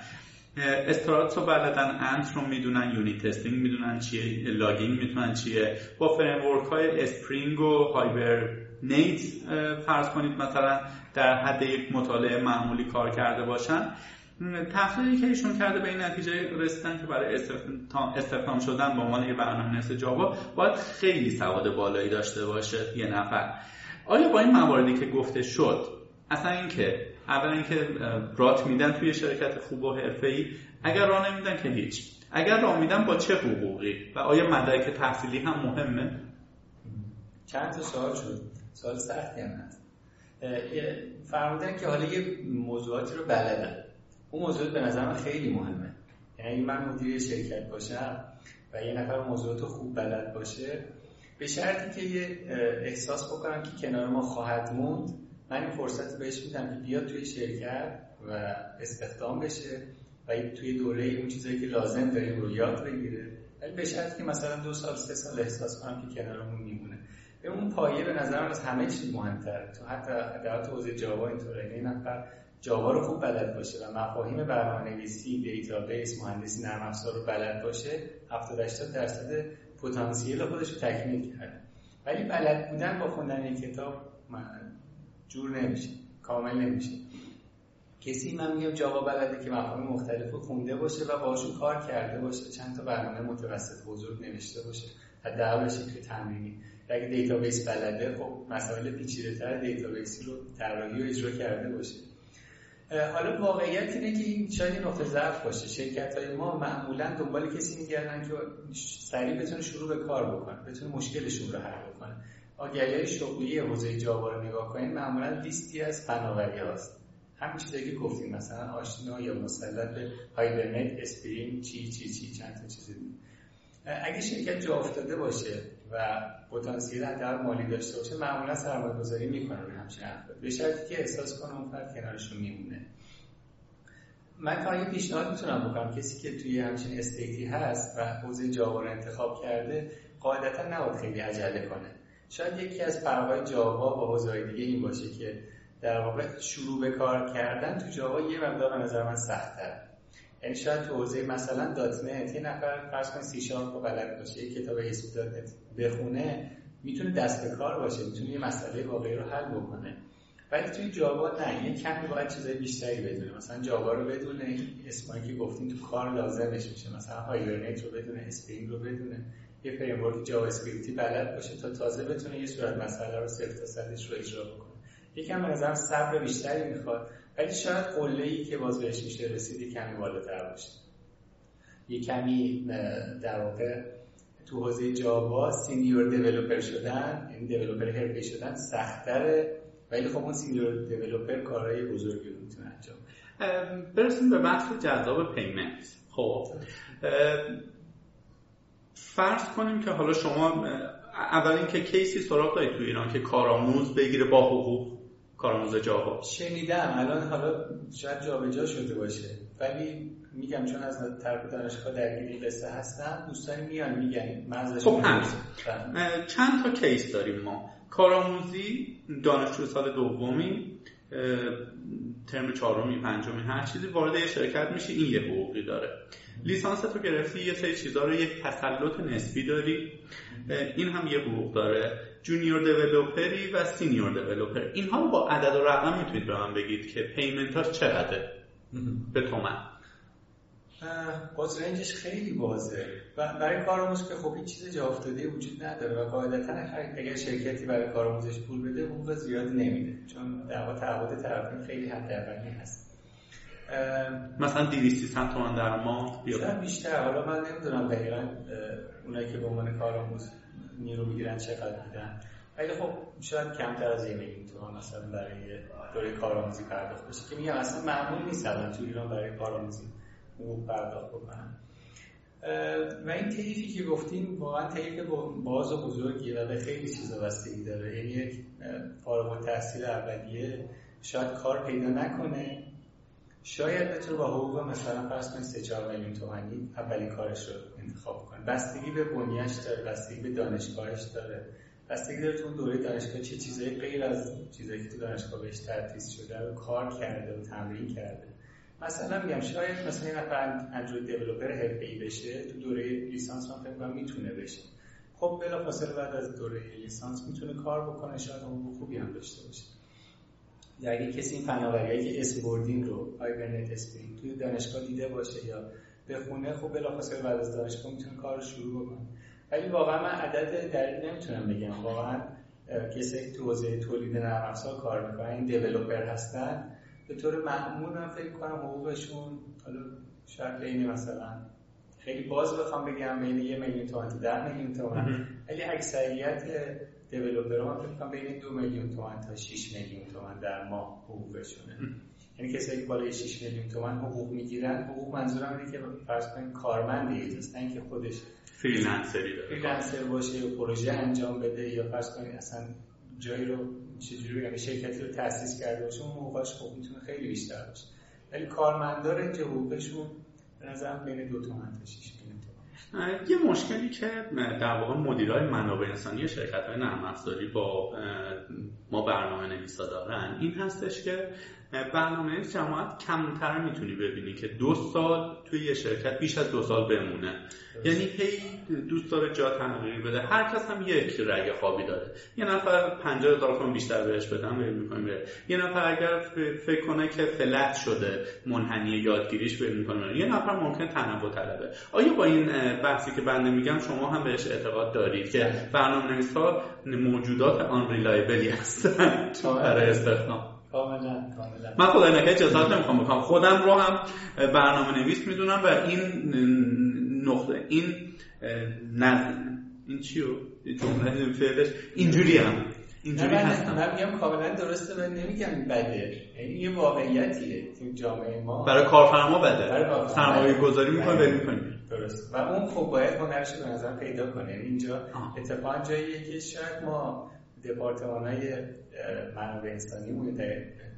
استراتس رو بلدن، انت رو میدونن، یونیت تستینگ میدونن چیه، لاگینگ میتونن چیه، با فریم ورک های اسپرینگ و هایبرنیت فرض کنید مثلا در حد یک مطالعه معمولی کار کرده باشن. تحقیقی که ایشون کرده به این نتیجه رسیدن که برای استخدام شدن به عنوان یه برنامه‌نویس جاوا باید خیلی سواد بالایی داشته باشه یه نفر. آیا با این مواردی که گفته شد، اصلا اینکه اولا اینکه رات میدن توی شرکت خوب و حرفه‌ای، اگر راه نمیدن که هیچ، اگر راه میدن با چه حقوقی و آیا مدرک تحصیلی هم مهمه؟ چند تا سوال شد، سوال سختی هم هست. فرمودن که حالا یه موضوعاتی رو بلدن، اون موضوعات به نظرم خیلی مهمه. یعنی من مدیر شرکت باشم و یه نفر موضوعات رو خوب بلد باشه، به شرطی که یه احساس بکنم که کنار ما خواهد موند، من این فرصت بهش میدم که بیاد توی شرکت و استخدام بشه و توی دوره اون چیزایی که لازم داره رو یاد بگیره، ولی به شرطی که مثلا 2 سال 3 سال احساس کنم که کنارمون میمونه. به اون پایه به نظرم از همه چیز مهم‌تره، تو حتی در حوزه جاوا اینطوره. یه نفر جاوا رو خوب بلد باشه و مفاهیم برنامه‌نویسی، دیتابیس، مهندسی نرم افزار رو بلد باشه، 70-80% پتانسیل خودش رو تکمیل کرده. ولی بلد بودن با خوندن این کتاب جور نمیشه، کامل نمیشه. کسی من میگم جاوا بلده که مفاهیم مختلف رو خونده باشه و باشون کار کرده باشه، چند تا برنامه متوسط بزرگ نوشته باشه، حداقل به شکل تمرینی. اگه دیتابیس بلده، خب مسائل پیچیده‌تر دیتابیسی رو طراحی و اجرا کرده باشه. حالا واقعیت اینه که این شاید نقطه ضعف باشه. شرکت‌های ما معمولاً دنبال کسی می‌گردن که سریع بتونه شروع به کار بکنه، بتونه مشکلشون رو حل بکنه. آگهی‌های شغلی حوزه جاوا رو نگاه کنید، معمولاً لیستی از فناوری‌هاست. همین چیزایی که گفتیم، مثلا آشنا یا مسلط به هایبرنیت، اسپرینگ، چی چند تا چیز دیگه. اگه شرکت جا افتاده باشه و پتانسیل در مالی داشته باشه، معمولا سرمایه‌گذاری میکنه روی همچین افراد، به شرطی که احساس کنه اون فرد کنارشون میمونه. من تا یه پیشنهاد میتونم بکنم، کسی که توی همچین استیتی هست و حوزه جاوا رو انتخاب کرده، قاعدتا نباید خیلی عجله کنه. شاید یکی از فرق‌های جاوا با حوزه‌های دیگه این باشه که در واقع شروع به کار کردن تو جاوا یه مقدار به نظر من سخت‌تره. یعنی شاید تو حوزه مثلا دات نت یه نفر فرض کن سی شارپ رو بلد باشه، یه کتاب اسم دات نت بخونه، میتونه دست به کار باشه، میتونه یه مسئله واقعی رو حل بکنه. ولی توی جاوا نه، یه کمی باید چیزای بیشتری بدونه. مثلا جاوا رو بدونه، اسمایی که گفتیم تو کار لازمش میشه، مثلا هایبرنیت رو بدونه، اسپرینگ رو بدونه، یه فریم ورک جاوا اسکریپتی بلد باشه تا تازه بتونه یه صورت مسئله رو صفر تا صدش رو اجرا بکنه. یکم به نظر صبر بیشتری میخواد، ولی شاید قله‌ای که باز بهش میشه رسید کمی بالاتر باشه. یه کمی در واقع تو حوزه جاوا سینیور دیولپر شدن، یعنی دیولپر حرفه‌ای شدن سخت‌تره، ولی خب اون سینیور دیولپر کارهای بزرگی رو میتونه انجام بده. برسیم به بحث جذاب پیمنت. خب فرض کنیم که حالا شما اول اینکه کیسی سراغ دارید تو ایران که کارآموز بگیره با حقوق کارآموز جاوا؟ شنیدم الان، حالا شاید جابجا شده باشه، ولی میگم چون از طرف دانشگاه درگیر این قصه هستم، دوستان میان میگن من خب چند تا کیس داریم ما. کارآموزی، دانشجو سال دومی، ترم چهارمی، پنجمی، هر چیزی وارد یه شرکت میشه، این یه حقوقی داره. لیسانس تو گرفتی، یه سری چیزا رو یک تسلط نسبی داری، این هم یه حقوق داره. جونیور دیولپری و سینیور دیولپر، اینها رو با عدد و رقم میتونید به من بگید که پیمنت ها چقدره به تومن؟ باز رنجش خیلی بازه و برای کارآموز که خب این چیز جا افتاده وجود نداره و قاعدتاً اگر شرکتی برای کارآموزش پول بده حقوق زیاد نمیده، چون تعهد طرفین خیلی حداقلی هست، مثلا 200-300 تومن در ماه بیشتر. حالا من نمیدونم دقیقاً اونایی که به عنوان کارآموز نیرو میگیرن چقدر میدن، ولی خب شاید کمتر از 1 میلیون تومان مثلا برای دوره کارآموزی پرداخت بشه که میگم اصلا معمول نیست الان تو ایران برای کارآموزی حقوق پرداخت بکنن. و این طیفی که گفتیم واقعا طیف باز و بزرگیه و به خیلی چیزا بستگی داره. یعنی یک فارغ التحصیل اولیه شاید کار پیدا نکنه، شاید بتونه با حقوق مثلا فرض کنید 3-4 میلیون تومانی اولین کارش رو انتخاب کنه. بستگی به بنیه‌اش داره، بستگی به دانشگاهش داره، بستگی داره تو دوره دانشگاه چه چیزایی غیر از چیزایی که تو دانشگاه بهش تدریس شده رو کار کرده و تمرین کرده. مثلا میگم شاید مثلا یه نفر اندروید دیولپر حرفه‌ای بشه تو دوره لیسانس، من فکر می‌کنم میتونه بشه. خب بلافاصله بعد از دوره لیسانس میتونه کار بکنه، شاید اون خوبی هم داشته باشه. یا اگه کسی این فناوری‌هایی که اسم بردینگ رو هایبرنیت اسپرینگ توی دانشگاه دیده باشه یا بخونه، خب بلافاصله بعد از دانشگاه میتونه کارو شروع بکنه. ولی واقعا من عدد دقیقی نمیتونم بگم. واقعا کسی که تو حوزه تولید نرم افزار کار می‌کنن، دیولپر هستن، به طور معمول من فکر کنم حقوقشون حالا شاید بین مثلا خیلی باز بخوام بگم بین 1 میلیون تومان تا 10 میلیون تومان، ولی اکثریت دیولپرها من فکر کنم بین 2 میلیون تومان تا 6 میلیون تومان در ماه حقوقشونه. یعنی کسایی که بالای 6 میلیون تومان حقوق میگیرن، حقوق منظورم اینه که فرض کنیم کارمندی هست، نه که خودش فریلنسر باشه یا پروژه انجام بده یا فرض کنید اصلا جایی رو چجوری بگم شرکتی رو تأسیس کرده باشه، اون حقوقش خب میتونه خیلی بیشتر باشه. ولی کارمنداره که حقوقشون به نظرم بین 2 تا 6 میلیون تومان. یه مشکلی که در واقع مدیرای منابع انسانی شرکت‌های نرم افزاری با ما برنامه‌نویسا دارن این هستش که برنامه جماعت کمتر میتونی ببینی که 2 سال توی یه شرکت بیش از 2 سال بمونه. یعنی هی دوست داره جا تغییر بده، هر کس هم یک رگ خوابی داره. یه نفر 50,000 تومان بیشتر بهش بدم ول می‌کنه، یه نفر اگر فکر کنه که فلت شده منحنی یادگیریش ول می‌کنه، یه نفر ممکنه تنوع طلبه. آیا با این بحثی که بنده میگم شما هم بهش اعتقاد دارید که برنامه‌نویس‌ها موجودات آن ریلایبلی هستن؟ برای استثنا کاملا. من خدای نکرده جزات نمیخوام بکنم، خودم رو هم برنامه نویس میدونم و این نقطه این این چی رو جمله فعلش اینجوری هم اینجوری هستم. من میگم کاملا درسته، من نمیگم بده، یعنی یه واقعیتیه تو جامعه ما برای کارفرما بده، سرمایه گذاری میکنه ولی میکنیم درست و اون خب باید هنرش به نظر پیدا کنه. اینجا اتفاقا جاییه که شاید ما دپارتمان‌های منابع انسانی مون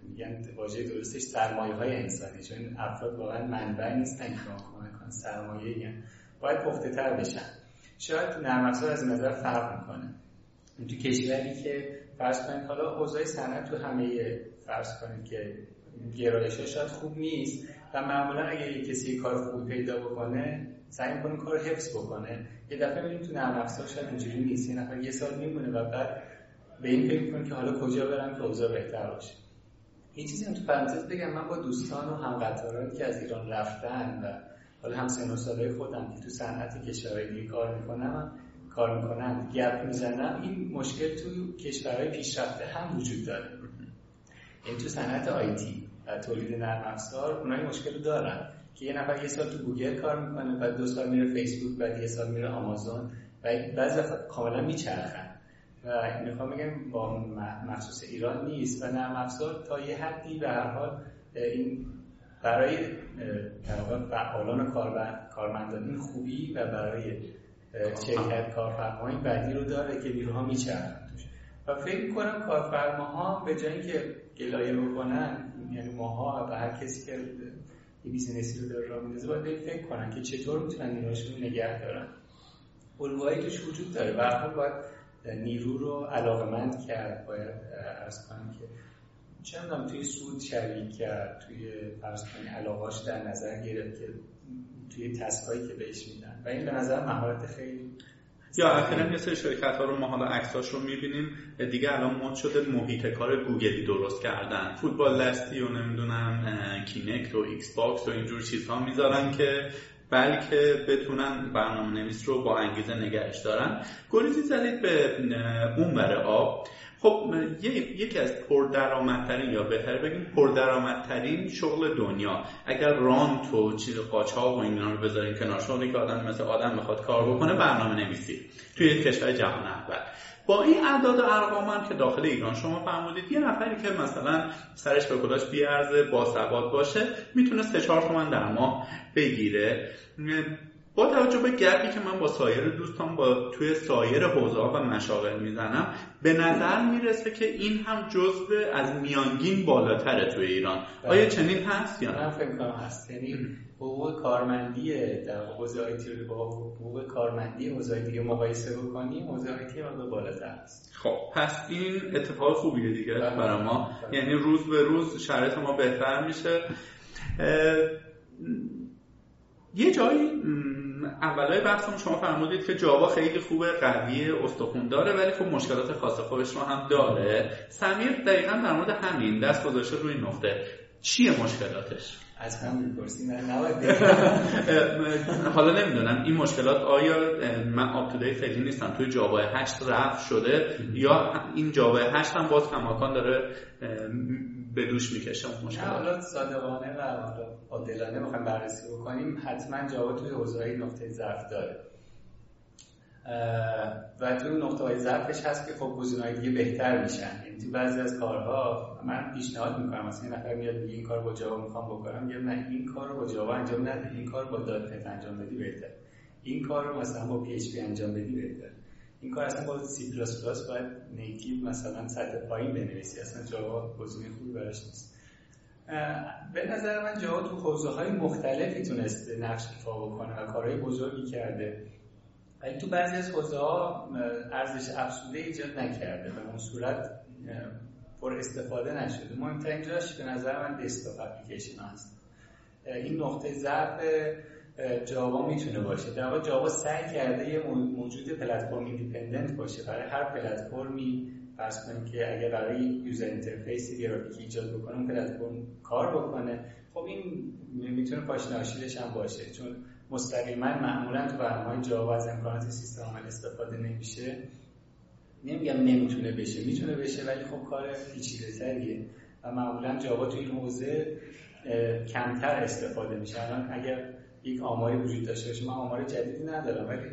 میگن واژه درستش سرمایه‌های انسانی، چون افراد واقعا منبع نیستن که کمک کنن، سرمایه‌این، باید پخته‌تر بشن. شاید نرم افزار از نظر فرق می‌کنه. تو کشوری که فرض کنید حالا حوزه صنعت تو همه فرض کنید که گرایش‌ها شاید خوب نیست و معمولا اگه کسی کار خوبی پیدا بکنه سعی می‌کنه کارو حفظ بکنه. یه دفعه می‌بینیم تو نرم افزار شاید اینجوری نیست، یه نفر یه سال می‌مونه و بعد به این فکر می‌کنم که حالا کجا برم که اوضاع بهتر باشه. این چیزی هم تو پرانتز بگم، من با دوستان و هم‌قطارانی که از ایران رفتن و حالا هم سن و سالای خودم که تو صنعت کشورهای دیگه کار می‌کنن، گپ می‌زنم، این مشکل تو کشورهای پیشرفته هم وجود داره. یعنی تو صنعت آی‌تی و تولید نرم افزار اونها این مشکل رو دارن که یه نفر یه سال تو گوگل کار می‌کنه، بعد 2 سال میره فیسبوک، بعد یه سال میره آمازون و بعضی وقتا کاملا میچرخن. و میخوام بگم با مخصوص ایران نیست و نرم افزار تا یه حدی به هر حال این برای فعالان کارمندان این خوبی و برای شرکت کارفرماهای بدی رو داره که نیروها میچرخن توش و فکر می‌کنم کارفرماها به جای اینکه گلایه بکنن، یعنی ماها و هر کسی که این بیزینسی رو داره راه میندازه باید فکر کنن که چطور میتونن نیروهاشون نگه دارن. الگوهایی توش وجود داره و هر حال باید نیرو رو علاقمند کرد، باید عرض کنم که چه می‌دونم توی سود شریک کرد، توی عرض کنم علاقه‌اش در نظر گرفت که توی تسکایی که بهش میدن و این به نظر مهارت خیلی یا اخیراً یه سری شرکت‌ها رو ما حالا عکساش رو می‌بینیم دیگه، الان مد شده محیط کار گوگلی درست کردن، فوتبال دستی و نمیدونم کینکت و ایکس باکس و اینجور چیزها میذارن که بلکه بتونن برنامه‌نویس رو با انگیزه نگهش دارن. گریزی زدید به اون ور آب. خب یکی از پردرآمدترین یا بهتر بگیم پردرآمدترین شغل دنیا، اگر رانت و چیز قاچاق و اینا رو بذاریم کنار، شغلی که آدم مثل آدم بخواد کار بکنه برنامه‌نویسی توی کشور جهان اول. با این اعداد و ارقام هم که داخل ایران شما فرمودید یه نفری که مثلا سرش به کلاش بیارزه با ثبات باشه میتونه 3-4 تومن در ماه بگیره. با توجه به گپی که من با سایر دوستان با توی سایر حوزه‌ها و مشاغل میزنم به نظر میرسه که این هم جزو از میانگین بالاتره توی ایران. آیا چنین هست یا نه؟ من فکر کنم هست. یعنی حقوق کارمندی در حوزه آیتی رو با حقوق کارمندی حوزه آیتی دیگه مقایسه بکنیم، حوزه آیتی مقدار بالاتر است. خب پس این اتفاق خوبیه دیگه برای ما، یعنی روز به روز شرایط ما بهتر میشه. یه جایی اولای بحثمون شما فرمودید که جاوا خیلی خوبه، قویه، استخوان داره، ولی خب مشکلات خاص خودش رو هم داره. سمیر دقیقاً در مورد همین دست گذاشته روی نقطه، چیه مشکلاتش؟ از هم می‌پرسین نباید دیگه. حالا نمیدونم این مشکلات آیا من آپتودیت خیلی نیستم توی جاوا 8 رفع شده یا این جاوا 8 هم باز کماکان داره به دوش میکشه اون مشکلات. حالا صادقانه و عادلانه بخوایم بررسی بکنیم، حتما جاوا توی حوزه‌های نقطه ضعف داره و توی نقطه‌های ضعفش هست که خب گزینه‌های دیگه بهتر میشن. یعنی تو بعضی از کارها من پیشنهاد میکنم، مثلا نفر میاد میگه این کار با جاوا میخوام بکنم، یا نه این کار رو با جاوا انجام نده، این کار با دات نت انجام بدی بهتر، این کار رو مثلا با پی اچ پی انجام بدی بهتر، این کار اصلا با سی پلاس پلاس باید نیتیو مثلا سطح پایین بنویسی، اصلا جاوا گزینه خوبی براش نیست. به نظر من جاوا تو حوزه‌های مختلفی تونسته نقش ایفا بکنه و کارهای بزرگی کرده، ولی تو بعضی از حوزه‌ها ارزش افزوده ایجاد نکرده، به اون صورت پر استفاده نشده. مهمترین جاش به نظر من دسکتاپ اپلیکیشن هست. این نقطه ضعف جاوا میتونه باشه. در واقع جاوا سعی کرده یه موجود پلتفرم ایندیپندنت باشه. برای هر پلتفرمی فرض کنیم که اگه برای یوزر اینترفیس گرافیکی ایجاد بکنه، اون پلتفرم کار بکنه، خب این میتونه پاشناشیلش هم باشه، چون مستقیما معمولا تو برنامه‌های جاوا از امکانات سیستم عامل استفاده نمیشه. نمیگم نمیتونه بشه، میتونه بشه، ولی خب کار پیچیده‌تریه و معمولا جاوا تو این حوزه کمتر استفاده میشه. الان اگر یک آماری وجود داشته باشه، من آمار جدیدی ندارم، ولی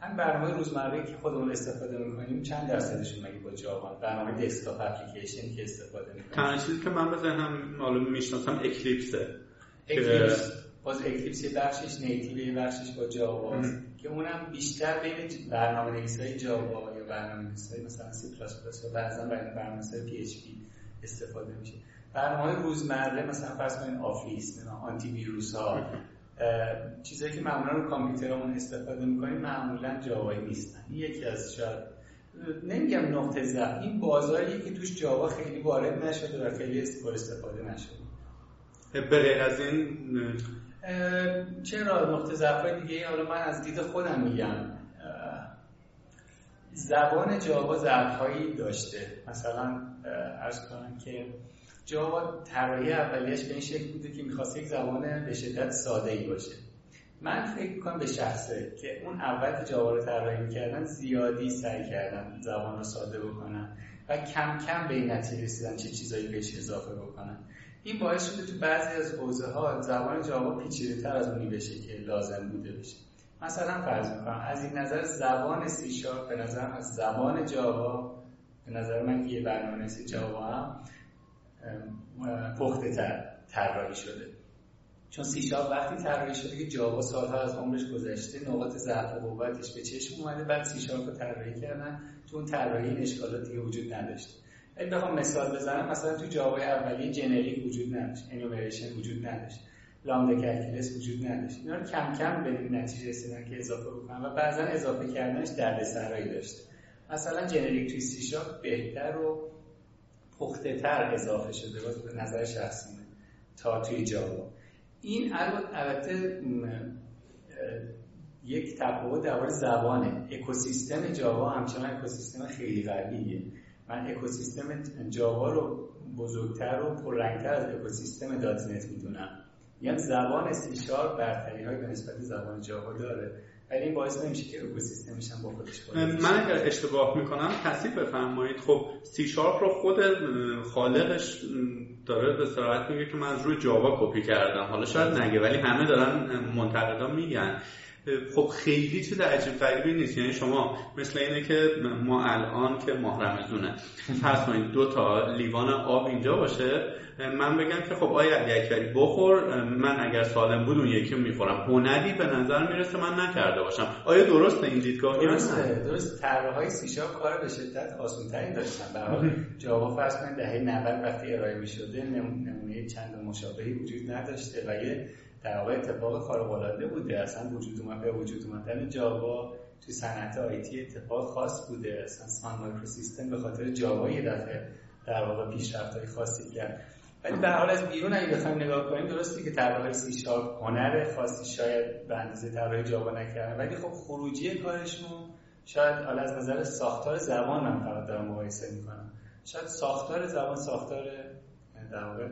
هم برنامه روزمره که خودمون استفاده میکنیم چند درصدشون مگه با جاوا برنامه دسکتاپ اپلیکیشن که استفاده میکنیم؟ تنها چیزی که من به ذهنم معلوم میشناسم اکلیپس. باز اکلیپس یه بخشش نیتیوه، یه بخشش با جاوا که اونم بیشتر بین برنامه‌نویسای جاوا یا برنامه‌نویسای مثلا سی پلاس پلاس و بعضاً برنامه‌نویسای پی اچ پی استفاده میشه. برنامه‌های روزمره مثلا فرض کنین آفیس، آنتی ویروس‌ها، چیزایی که معمولا رو کامپیوترمون استفاده می‌کنیم معمولا جاوایی نیستن. یکی از شاید نمیگم نقطه ضعف، این بازاریه که توش جاوا خیلی وارد نشده و خیلی استفاده نشده. به غیر از این چرا نقطه ضعف‌های دیگه؟ حالا من از دید خودم میگم، زبان جاوا ضعف‌هایی داشته. مثلا عرض کنم که جاوا طراحی اولیه‌اش به این شکل بوده که می‌خواست یک زبان به شدت ساده‌ای باشه. من فکر می‌کنم به شخصه که اون اول جاوا رو طراحی می‌کردن زیادی سعی کردن زبان رو ساده بکنن و کم کم به این نتیجه رسیدن چه چیزایی بهش اضافه بکنن. این باعث شده تو بعضی از حوزه‌ها زبان جاوا پیچیده‌تر از اونی بشه که لازم بوده بشه. مثلا فرض می‌کنم از این نظر زبان سی شارپ به نظرم از زبان جاوا، به نظر من که یه برنامه‌نویس جاوا هم پخته‌تر طراحی شده، چون سی شارپ وقتی طراحی شده که جاوا سال‌ها از عمرش گذشته، نقاط ضعف و قوتش به چشم اومده، بعد سی شارپ رو طراحی کردن، تو اون طراحی این اشکالات دیگه وجود نداشته. اگه بخوام مثال بزنم، مثلا تو جاوا اولیه جنریک وجود نداشت، انیومریشن وجود نداشت، لامدا کلکلس وجود نداشت. اینا رو کم کم به این نتیجه رسیدن که اضافه بکنن و بعضا اضافه کردنش دردسرایی داشته. مثلا جنریک توی سی شارپ بهتر و پخته‌تر اضافه شده باز به نظر شخصیه تا توی جاوا. این البته یک تفاوت در مورد زبانه. اکوسیستم جاوا همچنان اکوسیستم خیلی قویه. من اکوسیستم جاوا رو بزرگتر و پررنگتر از اکوسیستم دات نت میدونم. یعنی زبان سی شارپ برتری‌هایی به نسبت زبان جاوا داره، ولی این باعث نمیشه که اکوسیستمش هم با خودش باشه. من اگر اشتباه میکنم تصحیح بفرمایید. خب سی شارپ رو خود خالقش داره به صراحت میگه که من از روی جاوا کپی کردم. حالا شاید نگه، ولی همه دارن منتقدا میگن. خب خیلی چیز عجیب غریبی نیست. یعنی شما مثل اینه که ما الان که ماه رمضونه، فرض کنید 2 لیوان آب اینجا باشه، من بگم که خب آقای علیاکبری بخور، من اگر سالم بود اون یکی میخورم. هنری به نظر میرسه من نکرده باشم. آیا درسته این دیدگاه؟ درسته. طرح‌های سی شارپ کار به شدت آسان‌تری داشتن. به هر حال جاوا فرض کنید دهه 90 وقتی ارائه می‌شده نمونه چند مشابهی وجود نداشته و یه در واقع اتفاق خارق‌العاده بوده، اصلا به وجود اومدن جاوا تو صنعت آیتی اتفاق خاص بوده، اصلا سان مایکرو سیستم به خاطر جاوا یه دفعه در واقع پیشرفت‌های خاصی کرد. ولی به هر حال از بیرون اگه بخوایم نگاه کنیم درسته که طراحی سی شارپ هنر خاصی شاید به اندازه طراحی جاوا نکردن، ولی خب خروجی کارشون شاید حالا از نظر ساختار زبان هم فقط دارم مقایسه می‌کنم، شاید ساختار زبان ساختار در واقع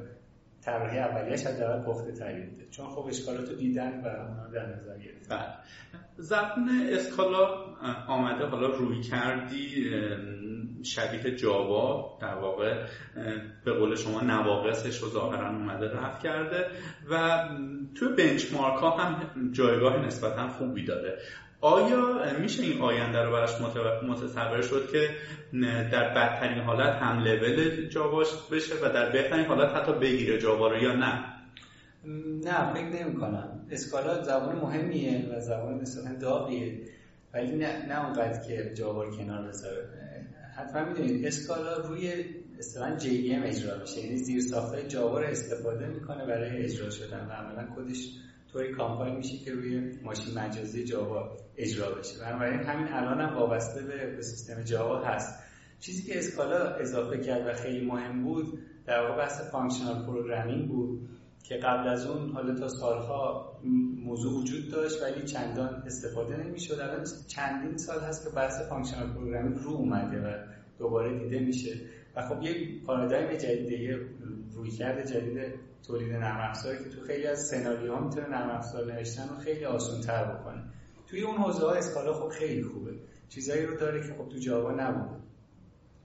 طراحی اولیه‌اش از دولت پخته تری بوده، چون خب اشکالاتو دیدن و اونا در نظر گرفتن. زبان اسکالا آمده حالا روی کردی شبیه جاوا در واقع به قول شما نواقصش رو ظاهرا اومده رفع کرده و تو بنچمارک ها هم جایگاه نسبتا خوبی داره. آیا میشه این آینده رو براش متصور شد که در بدترین حالت هم لول جاوا بشه و در بهترین حالت حتی بگیره جاوا رو یا نه؟ نه فکر نمی‌کنم. اسکالا زبان مهمیه و زبان مثلا داغیه، ولی نه اونقدر که جاوا رو کنار بذاره. حتما می‌دونید اسکالا روی اصطلاحاً JVM اجرا میشه، یعنی زیرساخت‌های جاوا رو استفاده می‌کنه برای اجرا شدن و عملاً کدش طوری کامپایل میشه که روی ماشین مجازی جاوا اجرا بشه. بنابراین همین الان هم وابسته به سیستم جاوا هست. چیزی که اسکالا اضافه کرد و خیلی مهم بود در واقع بحث فانکشنال پروگرامینگ بود که قبل از اون حالا تا سالها موضوع وجود داشت ولی چندان استفاده نمیشد. الان چندین سال هست که بحث فانکشنال پروگرامینگ رو اومده و دوباره دیده میشه و خب یه پارادایم جدیدیه، رویکرد جدید تولید نرم افزار که تو خیلی از سناریوها میتونه نرم افزار نوشتن رو خیلی آسان‌تر بکنه. توی اون حوزه‌ها اسکالا خب خیلی خوبه، چیزایی رو داره که خب تو جاوا نبوده.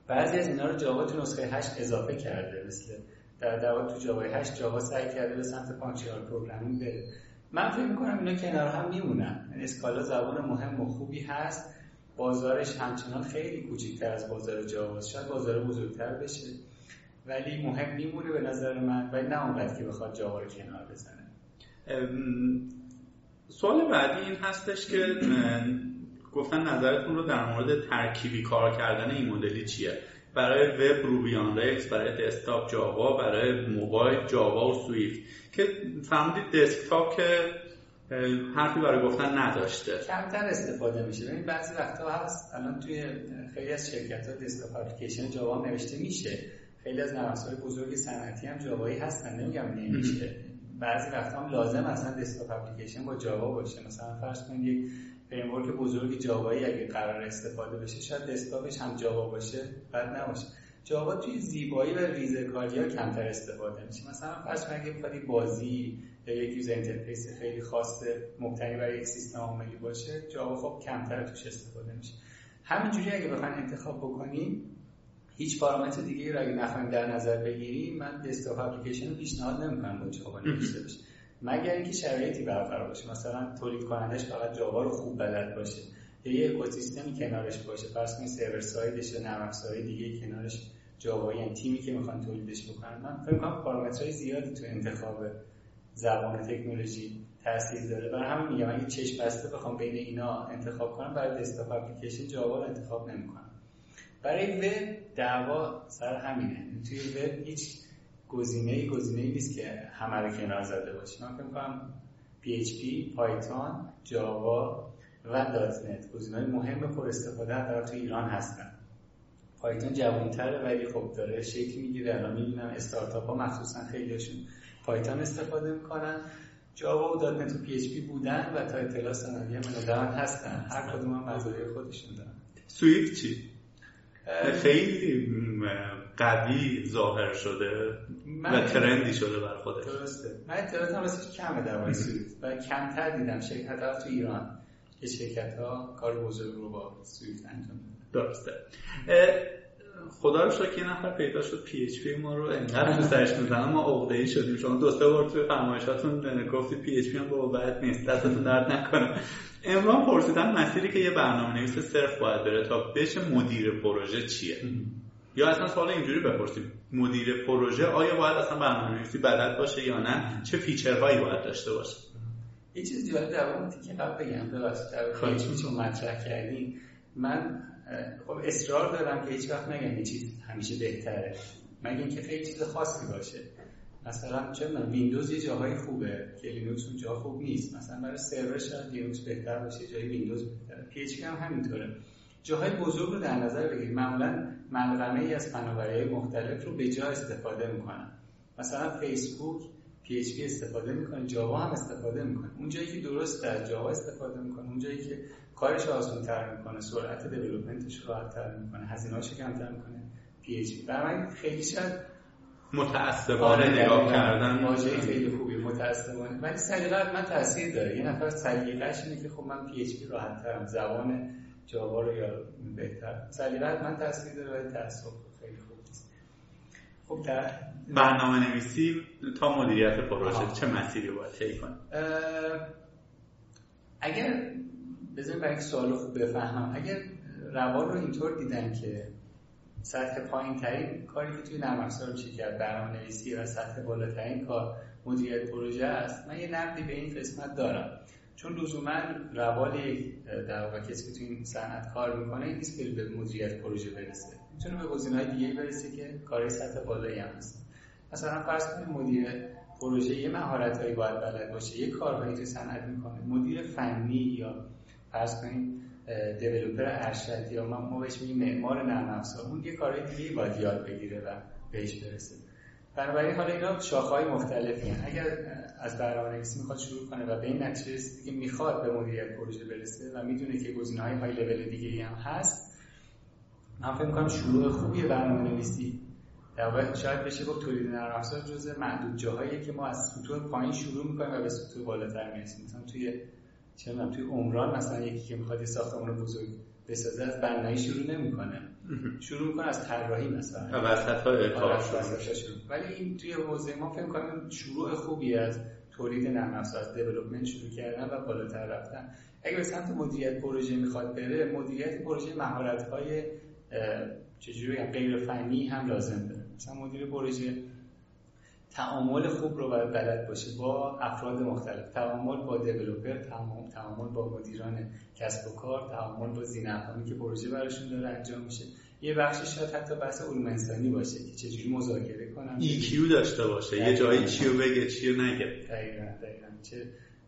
بعضی از اینا رو جاوا تو نسخه 8 اضافه کرده، مثل در واقع تو جاوا 8 جاوا سعی کرده به سمت فانکشنال پروگرامینگ بره. من فکر می‌کنم اینا کنار هم میمونن. یعنی اسکالا زبان مهم و خوبی هست، بازارش همچنان خیلی کوچیک‌تر از بازار جاوا، شاید بازار بزرگتر بشه، ولی مهم میمونه به نظر من، ولی نه اونقدر که بخواد جاوا رو کنار بزنه. سوال بعدی این هستش که گفتن نظرتون رو در مورد ترکیبی کار کردن این مدلی چیه؟ برای وب روبی آن ریلز، برای دسکتاپ جاوا، برای موبایل جاوا و سویفت که فرمودید دسکتاپ که حرفی برای گفتن نداشته، کمتر استفاده میشه. ببین بعضی وقتا هست الان توی خیلی از شرکت‌ها دسکتاپ اپلیکیشن جاوا نوشته میشه، خیلی از نرم‌افزار بزرگ صنعتی هم جاوایی هستن، نمیگم نمیشه. بعضی وقتا هم لازم اصلا دسکتاپ اپلیکیشن با جاوا باشه. مثلا فرض کنید یک فریم ورک بزرگ جاوایی اگه قرار استفاده بشه شاید دسکتاپش هم جاوا باشه، بد نباشه. جاوا توی زیبایی و ریزه‌کاری‌ها کمتر استفاده میشه. مثلا فرض کنید اگه بازی یا یک یوزر اینترفیس خیلی خاص مبتنی بر یک سیستم عاملی باشه، جاوا خب کمتر توش استفاده میشه. همینجوری اگه بخواید انتخاب بکنید هیچ پارامتر دیگه‌ای رو اگه نخوایم در نظر بگیریم، من دسکتاپ اپلیکیشن رو پیشنهاد نمی‌کنم با جاوا نوشته بشه، مگر اینکه شرایطی برقرار باشه، مثلا تولید کنندش فقط جاوا رو خوب بلد باشه یا یه اکوسیستمی کنارش باشه، فرض کنید سرور سایدش یا نرم افزار دیگه کنارش جاوا، یعنی تیمی که می‌خوان تولیدش بکنن. من فکر می‌کنم پارامترهای زیادی تو انتخاب زبان تکنولوژی تاثیر داره. برای همین میگم اگه چشم بسته بخوام بین اینا انتخاب کنم، برای دسکتاپ اپلیکیشن جاوا رو انتخاب نمی‌کنم. برای وب دعوا سر همینه، توی وب هیچ گزینه‌ای نیست که همه رو کنار زده باشه. من فکر می‌کنم پی اچ پی، پایتون، جاوا و دات نت گزینه‌های مهم پر استفاده در توی ایران هستن. پایتون جوان‌تره ولی خب داره شکل می‌گیره، الان می‌بینم استارتاپ‌ها مخصوصاً خیلی‌هاشون پایتون استفاده می‌کنن. جاوا و دات نت و پی اچ پی بودن و تا اطلاع ثانویه مدرن هستن، هر کدوم هم مزایای خودشون دارن. سویفت چی؟ خیلی قوی ظاهر شده و ترندی شده برای خودش. درسته. من اطلاعات هم رسید کمه در واقع سویفت و کمتر دیدم شرکت‌ها تو ایران که شرکت‌ها کار بزرگ رو با سویفت انجام بدن. درسته. خدا رو شکر یه نفر پیدا شد پی اچ پی ما رو انقدر تو سرش می‌زنن ما عقده‌ای شدیم. شما دو سه بار توی فرمایشاتون گفتی پی اچ پی هم بابا بد نیست، دستتون درد نکنه. امروز پرسیدن مسیری که یه برنامه‌نویس صرف باید بره تا بشه مدیر پروژه چیه؟ یا اصلا سوال اینجوری بپرسیم مدیر پروژه آیا باید اصلا برنامه‌نویسی بلد باشه یا نه؟ چه فیچرهایی باید داشته باشه؟ یه چیز جالب در مورد که قبل بگم در چون مطرح کردین، من خب اصرار دارم که هیچ وقت نگم یه چیز همیشه بهتره، مگه اینکه خیلی چیز خاصی باشه. مثلا چه من ویندوز یه جاهای خوبه که لینوکس اونجا خوب نیست، مثلا برای سرور شاید لینوکس بهتر باشه، جای ویندوز بهتره. پی اچ پی هم همینطوره. جاهای بزرگ رو در نظر بگیرید، معمولا مجموعه‌ای از فناوری‌های مختلف رو به جا استفاده می‌کنن. مثلا فیسبوک پی اچ پی استفاده می‌کنه، جاوا هم استفاده می‌کنه. اونجایی که درست در جاوا استفاده می‌کنه، اونجایی که کارش آسان‌تر می‌کنه، سرعت دیولپمنتش رو بالاتر می‌کنه، هزینه‌اش کمتر می‌کنه، پی اچ پی. برای من خیلی شد متأسفانه نگاه کردن واژه خیلی خوبی متأسفانه، ولی سلیقه من تاثیر داره. یه نفر سلیقه‌ش اینه که خب من پی اچ پی راحت‌ترم، زبان جاوا رو یاد بهتر. سلیقه من تاثیر داره، ولی تأثیر خیلی خوب نیست. خب در برنامه‌نویسی تا مدیریت پروژه چه مسیری باید طی کنه؟ اگر بذارید برای سوالو خوب بفهمم، اگر روال رو اینطور دیدن که سطح پایین‌ترین کاری که توی نرم افزار میشه کرد برنامه‌نویسی و سطح بالاترین کار مدیریت پروژه است، من یه نقدی به این قسمت دارم، چون لزوما روالی در واقع کسی که توی این صنعت کار میکنه این نیست که به مدیریت پروژه برسه، میتونه به گزینه‌های دیگه برسه که کارهای سطح بالایی هم هست. مثلا فرض کنید مدیر پروژه یه مهارتایی باید بلد باشه، یه کارهایی توی صنعت میکنه، مدیر فنی یا فرض کنید دیولپر ارشد یا ما بهش میگیم معمار نرم افزار، اون یه کارهای دیگه باید یاد بگیره و بهش برسه. بنابراین حالا اینا شاخه‌های مختلفی هستن. اگر از برنامه‌نویسی میخواد شروع کنه و به این نتیجه رسید که میخواد به مدیریت پروژه برسه و میدونه که گزینه‌های های لول دیگه‌ای هم هست، من فکر می‌کنم شروع خوبیه برنامه‌نویسی. در واقع شاید بشه گفت تولید نرم افزار جزء محدود جاهایی که ما از سطوح پایین شروع می‌کنیم و به سطوح بالاتر می‌رسیم. مثلا توی عمران مثلا یکی که می‌خواد یه ساختمان بزرگ بسازه از بنایی شروع نمی‌کنه، شروع می‌کنه از طراحی مثلا وسط‌های کار شروع. ولی این توی حوزه ما فکر می‌کنم شروع خوبی از تولید نرم افزار، از دیولپمنت شروع کردن و بالاتر رفتن. اگه به سمت مدیریت پروژه می‌خواد بره، مدیریت پروژه مهارت‌های چجوری غیر فنی هم لازم داره. مثلا مدیر پروژه تعامل خوب رو باید بلد باشه با افراد مختلف، تعامل با دیولپر، تعامل با مدیران کسب و کار، تعامل با زینفهمی که پروژه براشون داره انجام میشه. یه بخشش شاید حتی بحث علوم انسانی باشه که چجوری مذاکره کنم، EQ داشته باشه، یه جایی چیو بگه چیو نگه، دقیقاً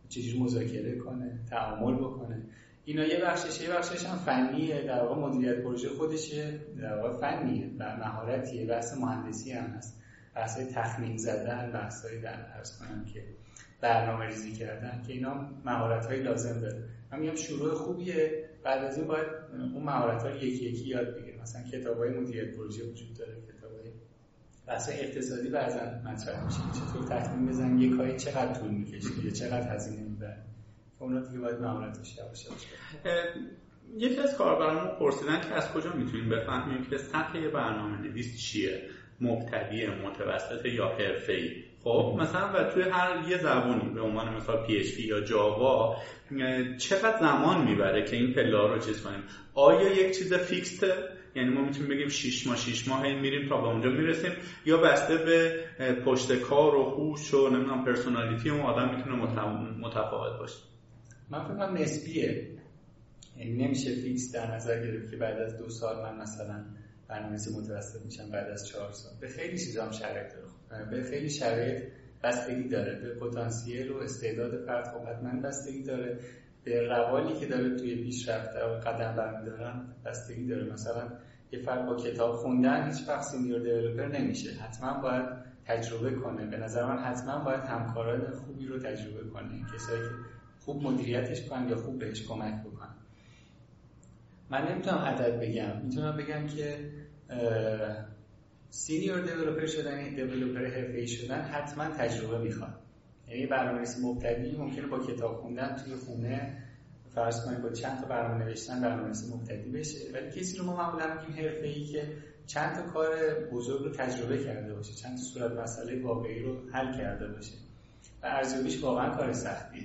چجوری مذاکره کنه، تعامل بکنه. اینا یه بخشش، یه بخشش هم فنیه، در واقع مدیریت پروژه خودشه در واقع فنیه و مهارتیه، بحث مهندسی هم هست، بحثای تخمین زدن، بحثای در عرض کنم که برنامه‌ریزی کردن، که اینا مهارت‌های لازم داره. من میگم شروع خوبیه، بعد از این باید اون مهارت‌ها رو یکی یکی یاد بگیریم. مثلا کتاب‌های مدیریت پروژه وجود داره، کتاب‌های بحثای اقتصادی بعضا مطرح میشه، چطور تخمین بزنیم یک کاری چقدر طول می‌کشه یا چقدر هزینه می‌بره، اون رو دیگه باید مهارتش باشه. یکی از کاربرامون پرسیدن که از کجا می‌تونیم بفهمیم که سطح برنامه‌نویس چیه؟ مبتدی، متوسط یا حرفه‌ای. خب مثلا و توی هر یه زبونی به عنوان مثال پی اچ پی یا جاوا چقدر زمان میبره که این پله‌ها رو چیز کنیم؟ آیا یک چیز فیکسته؟ یعنی ما میتونیم بگیم 6 ماه این میریم تا به اونجا میرسیم، یا بسته به پشت کار و هوش و نمیدونم پرسونالیتی اون آدم میتونه متفاوت باشه؟ من فکر کنم نسبیه، یعنی نمیشه فیکس در نظر گرفت که بعد از 2 سال من مثلا برنامه‌نویس متوسط میشم، بعد از 4 سال. به خیلی چیزام شرایط داره، به خیلی شرایط بستگی داره، به پتانسیل و استعداد فرد خب حتما بستگی داره، به روالی که داره توی پیشرفت و قدم برمی‌دارن بستگی داره. مثلا یه فرد با کتاب خوندن هیچ وقت سینیور دیولپر نمیشه، حتما باید تجربه کنه. به نظر من حتما باید همکاران خوبی رو تجربه کنه، کسایی که خوب مدیریتش کنن یا خوب بهش کمک بکنن. من نمیتونم عدد بگم، میتونم بگم که سینیور دیولپر شدن، دیولپر حرفه‌ای شدن حتما تجربه میخواد. یعنی برنامه‌نویس مبتدی ممکنه با کتاب خوندن توی خونه فرض کنید با چند تا برنامه نوشتن برنامه‌نویس مبتدی بشه، ولی کسی رو ما معمولا میگیم حرفه‌ای که چند تا کار بزرگ رو تجربه کرده باشه، چند تا صورت مسئله واقعی رو حل کرده باشه و ارزیابیش واقعا کار سختیه.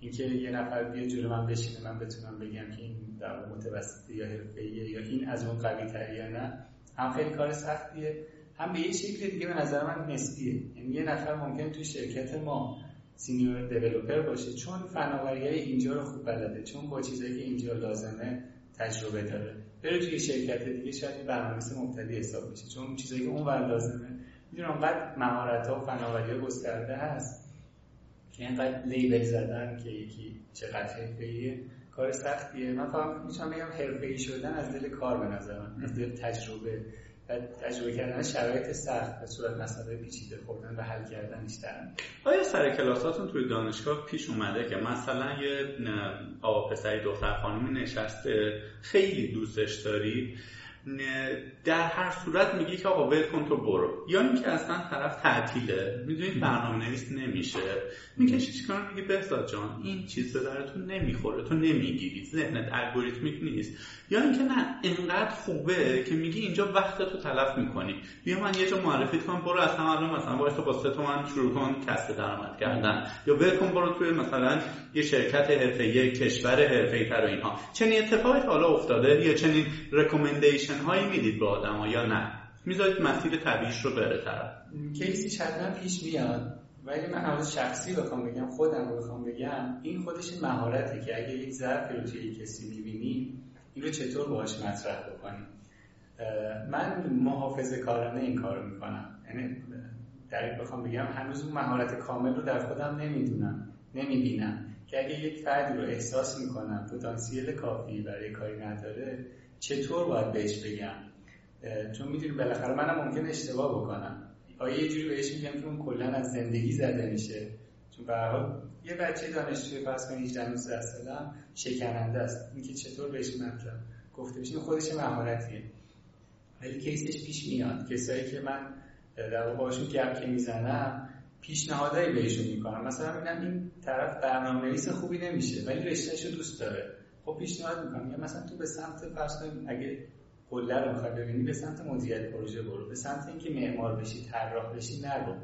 اینکه یه نفر بیاد جلو من بشینه من بتونم بگم که این در متوسطه یا حرفه‌ایه یا این از اون قوی‌تره یا نه، هم خیلی کار سختیه، هم به یه شکل دیگه به نظر من نسبیه. یعنی یه نفر ممکنه توی شرکت ما سینیور دیولپر باشه چون فناوری‌های اینجا رو خوب بلده، چون با چیزایی که اینجا لازمه تجربه داره، بره توی شرکت دیگه شاید برنامه‌نویس مبتدی حساب بشه چون چیزایی که اونور لازمه میدونم انقدر مهارت ها و فناوری ها گسترده هست که انقدر لیبل زدن که یکی چقدر حرفه‌ایه کار سختیه. من فقط میتونم بگم حرفه‌ای شدن از دل کار به نظر من، از دل تجربه و تجربه کردن شرایط سخت به صورت مسئله پیچیده خوردن و حل کردنش درن. آیا سر کلاساتون توی دانشگاه پیش اومده که مثلا یه آقاپسری دختر خانومی نشسته خیلی دوستش داری در هر صورت میگی که آقا ول کن تو برو، یا اینکه اصلا طرف تعطیله میدونید برنامه‌نویس نمیشه میگه چیکار، میگه بهزاد جان این چیزا درتون نمیخوره تو نمیگیری ذهنت الگوریتمیک نیست، یا اینکه نه انقدر خوبه که میگی اینجا وقتتو تلف میکنی بیا من یه جا معرفی کنم برو اصلا الان مثلا واسه با 3 تومن شروع کن کسب درآمد کردن، یا ول کن برو توی مثلا یه شرکت حرفه‌ای کشور حرفه‌ای‌تر و اینها. چنین اتفاقی حالا افتاده یا چنین رکامندیشن هایی میدید به آدم ها یا نه میذارید مسیر طبیعیش رو بره طرف؟ کیسی حتما پیش میاد، ولی من از شخصی بخوام بگم خودم رو بخوام بگم این خودش مهارته که اگه یک ظرف رو توی کسی میبینی این رو چطور باهاش مطرح بکنی. من محافظه کارانه این کار رو میکنم، یعنی دقیق بخوام بگم هنوز اون مهارت کامل رو در خودم نمیبینم که اگه یک فردی رو احساس میکنم پتانسیل کافی برای کاری نداره چطور باید بهش بگم، چون میدونی بالاخره منم ممکن اشتباه بکنم. آیا یه جوری بهش میگم که اون کلا از زندگی زده میشه، چون به هر حال یه بچه دانشجوی فرض کن 18 19 ساله‌ام شکننده است، اینکه چطور بهش مطلب گفته بشه خودش مهارتیه. ولی کیسش پیش میاد، کسایی که من در واقع باشون گپ که میزنم پیشنهادایی بهشون میکنم، مثلا میگم این طرف برنامه‌نویس خوبی نمیشه ولی رشته‌شو دوست داره، خب پیشنهاد میکنم یا مثلا تو به سمت فرض کن اگه قله رو میخوای ببینی به سمت مدیریت پروژه برو، به سمت اینکه معمار بشی طراح بشی نرو،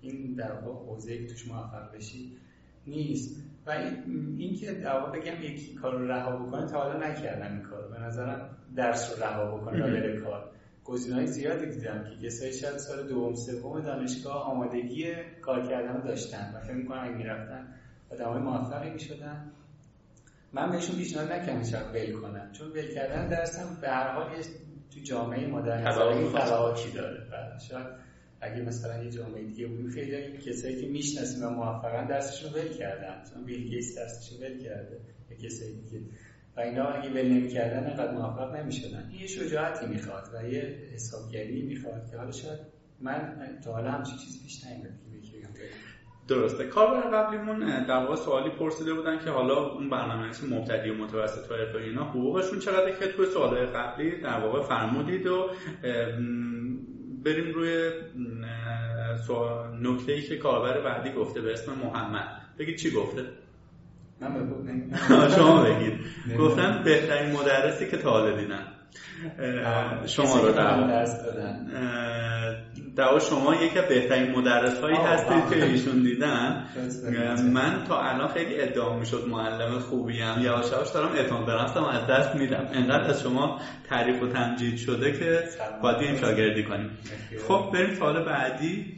این در واقع حوزه‌ای که توش موفق بشی نیست. و این که در واقع بگم یکی کارو رها بکنه تا حالا نکردم این کارو، به نظرم درس رو رها بکنه تا بره کار. گزینه‌های زیادی دیدم که کسایی شاید سال دوم سوم دانشگاه آمادگی کار کردن داشتن و فکر می‌کنم اگه می‌رفتن آدمای موفقی می‌شدن. من بهشون پیشنهاد نکردم شب ول کنم، چون ول کردن درسم به هر حال تو جامعه مدرن تبعاتی داره. شاید اگه مثلا یه جامعه دیگه بود خیلی کسایی که میشناسیم و موفقا درسشون ول کردن، مثلا بیل گیتس درسشون ول کرده یا کسایی دیگه، و اینا اگه ول نمی‌کردن انقدر موفق نمی‌شدن. یه شجاعتی میخواد و یه حسابگری میخواد که حالا شاید من تا حالا همچین چیزی پیش نیومده که بگم. درسته. کاربر قبلیمون در واقع سوالی پرسیده بودن که حالا اون برنامه‌نویس مبتدی و متوسط و حرفه‌ای اینا حقوقشون چقدره، که توی سوالای قبلی در واقع فرمودید. و بریم روی نکته‌ای که کاربر بعدی گفته به اسم محمد. بگید چی گفته؟ من بگم شما بگید. گفتم بهترین مدرسی که تا حالا دیدم. شما رو درس دادن. دعوا شما یکی از بهترین مدرس‌هایی هستید که ایشون دیدن. من تا الان خیلی ادعا می‌شد معلم خوبیم، یواش یواش دارم اعتماد به نفسم از دست میدم. انقدر از شما تعریف و تمجید شده که باید این شاگردی کنیم. خب بریم سوال بعدی.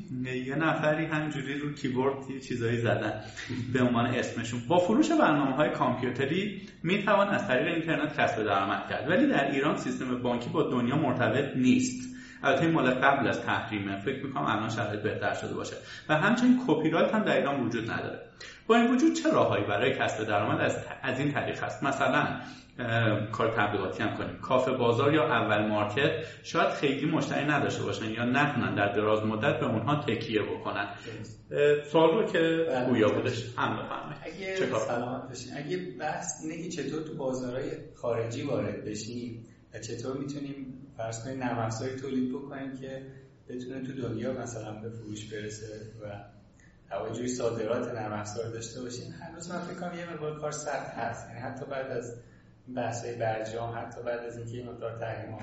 یه نفری همجوری رو کیبورد یه چیزایی زدن به عنوان اسمشون. با فروش برنامه‌های کامپیوتری میتوان از طریق اینترنت کسب درآمد کرد، ولی در ایران سیستم بانکی با دنیا مرتبط نیست. البته این مال قبل از تحریمه، فکر میکنم الان شرایط بهتر شده باشه و همچنین کپی رایت هم در ایران وجود نداره. با این وجود چه راههایی برای کسب درآمد از این طریق هست؟ مثلا کار تبلیغاتی هم کنیم، کافه بازار یا اول مارکت شاید خیلی مشتری نداشته باشن یا نتونن در دراز مدت به اونها تکیه بکنن. سوال رو که گویا بودش هم بفرمایید. اگه سلامت بشین، اگه بحث اینه که چطور تو بازارهای خارجی وارد بشیم و چطور میتونیم فرض کنید نرم افزاری تولید بکنیم که بتونه تو دنیا مثلا به فروش برسه و توجهی صادرات نرم افزار داشته باشیم، هنوز من فکر کنم یه مقدار کار سخت هست. یعنی حتی بعد از بحث‌های برجام، حتی بعد از اینکه این مقدار تحریم‌ها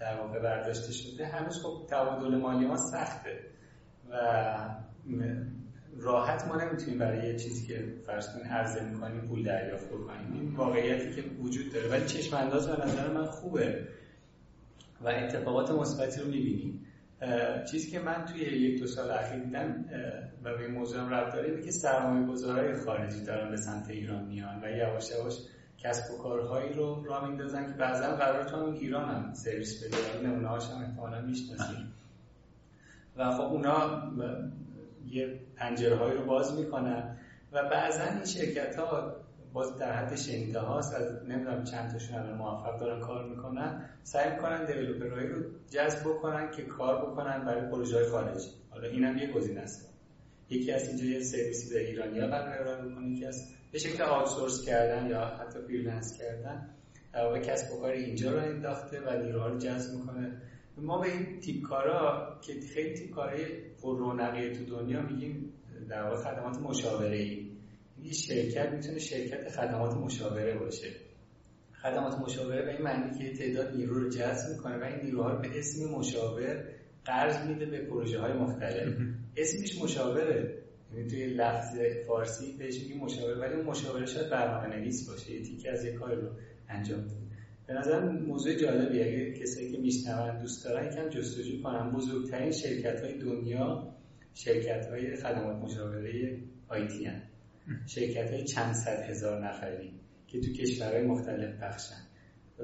در واقع برداشته شده، هنوز خب تعادل مالی ما سخته و راحت ما نمیتونیم برای یه چیزی که فرض کنید عرضه می‌کنیم پول دریافت بکنیم. این واقعیتی که وجود داره، ولی چشم انداز به نظر من خوبه و اتفاقات مثبتی رو می‌بینیم. چیزی که من توی یک دو سال اخیر دیدم و به موضوعم ربط داره اینه که سرمایه‌گذارهای خارجی دارن به سمت ایران میان و یواش یواش کسب و کارهایی رو راه میندازن که بعضا قراره تو ایران هم سرویس بده. این نمونه‌هاش هم احتمالاً میشناسید. و خب اونا یه پنجرهایی رو باز میکنن و بعضا این شرکت ها باز در حد شنیده هاست، از نمیدونم چند تاشون الان موفق دارن کار میکنن، سعی میکنن دیولپرهایی رو جذب بکنن که کار بکنن برای پروژه های خارجی. حالا اینم یه گزینه است. یکی از اینجا یه سرویسی به ایرانی‌ها برقرار می‌کنه، یکی از به شکل آوتسورس کردن یا حتی فریلنس کردن، در واقع کسب و کار اینجا رو انداخته و نیروها رو جذب می‌کنه. ما به این تیپ کارا که خیلی تیپ کارهای پر رونقیه تو دنیا میگیم در واقع خدمات مشاوره‌ای. این شرکت میتونه شرکت خدمات مشاوره باشه. خدمات مشاوره به این معنی که تعداد نیرو رو جذب می‌کنه و این نیروها رو به اسم مشاور قرض میده به پروژه‌های مختلف. اسمش مشاوره، یعنی توی لفظ فارسی بهش میگیم مشاور، ولی اون مشاوره شاید برنامه‌نویس باشه، یه تیکه از یه کار رو انجام بده. به نظرم موضوع جالبیه، اگه کسایی که میشنون دوست دارن یکم جستجو کنن. بزرگترین شرکت‌های دنیا شرکت‌های خدمات مشاوره آی‌تی ان، شرکت‌های چند صد هزار نفری که تو کشورهای مختلف پخشن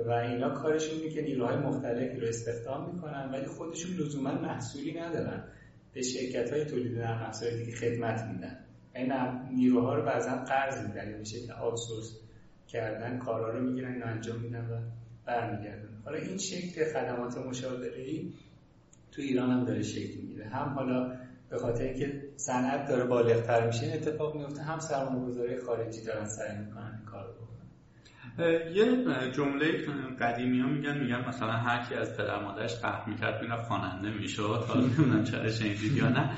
و اینا کارشون اینه که نیروهای مختلفی رو استخدام میکنن ولی خودشون لزوما محصولی ندارن، به شرکت‌های تولید نرم افزار دیگه خدمت میدن. این نیروها رو بعضن قرض میدن یا به شکل آوتسورس کردن، کارا رو میگیرن، اینا انجام میدن و برمیگردن. حالا این شکل خدمات مشاوره‌ای تو ایران هم داره شکل میگیره، هم حالا به خاطر اینکه صنعت داره بالغ‌تر میشه اتفاق میفته، هم سرمایه‌گذاری خارجی دارن سعی میکنن کارو بکنن. یه جمله قدیمی‌ها میگن مثلا هر کی از پدر مادرش قهر می‌کرد میرفت خواننده میشد. حالا نمیدونم چرا شنیدید یا نه،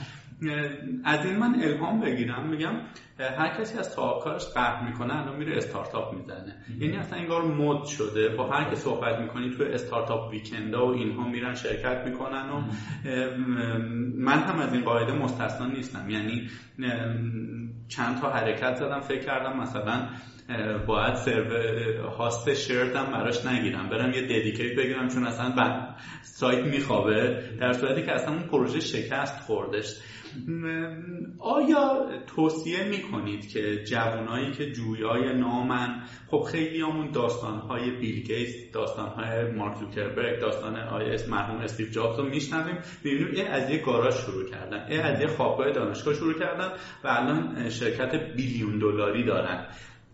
از این من الهام بگیرم میگم هر کسی از صاحب کارش قهر میکنه الان میره استارتاپ میزنه. یعنی اصلا انگار مد شده، با هر کی صحبت میکنی تو استارتاپ ویکندا و اینها میرن شرکت میکنن و من هم از این قاعده مستثنا نیستم. یعنی چند تا حرکت زدم فکر کردم مثلا باید سرور هاست شرتم براش نگیرم، برم یه ددیکیت بگیرم چون اصلا سایت میخوابه، در صورتی که اصلا اون پروژه شکست خوردش. آیا توصیه میکنید که جوانایی که جویای نامن، خب خیلی همون داستانهای بیل گیتس، داستانهای مارک زوکربرگ، داستان آیس مرحوم استیو جابز رو میشنویم، میبینیم این از یه گاراژ شروع کردن، این از یه خوابگاه دانشگاه شروع کردن و الان شرکت $1 بیلیون دارن.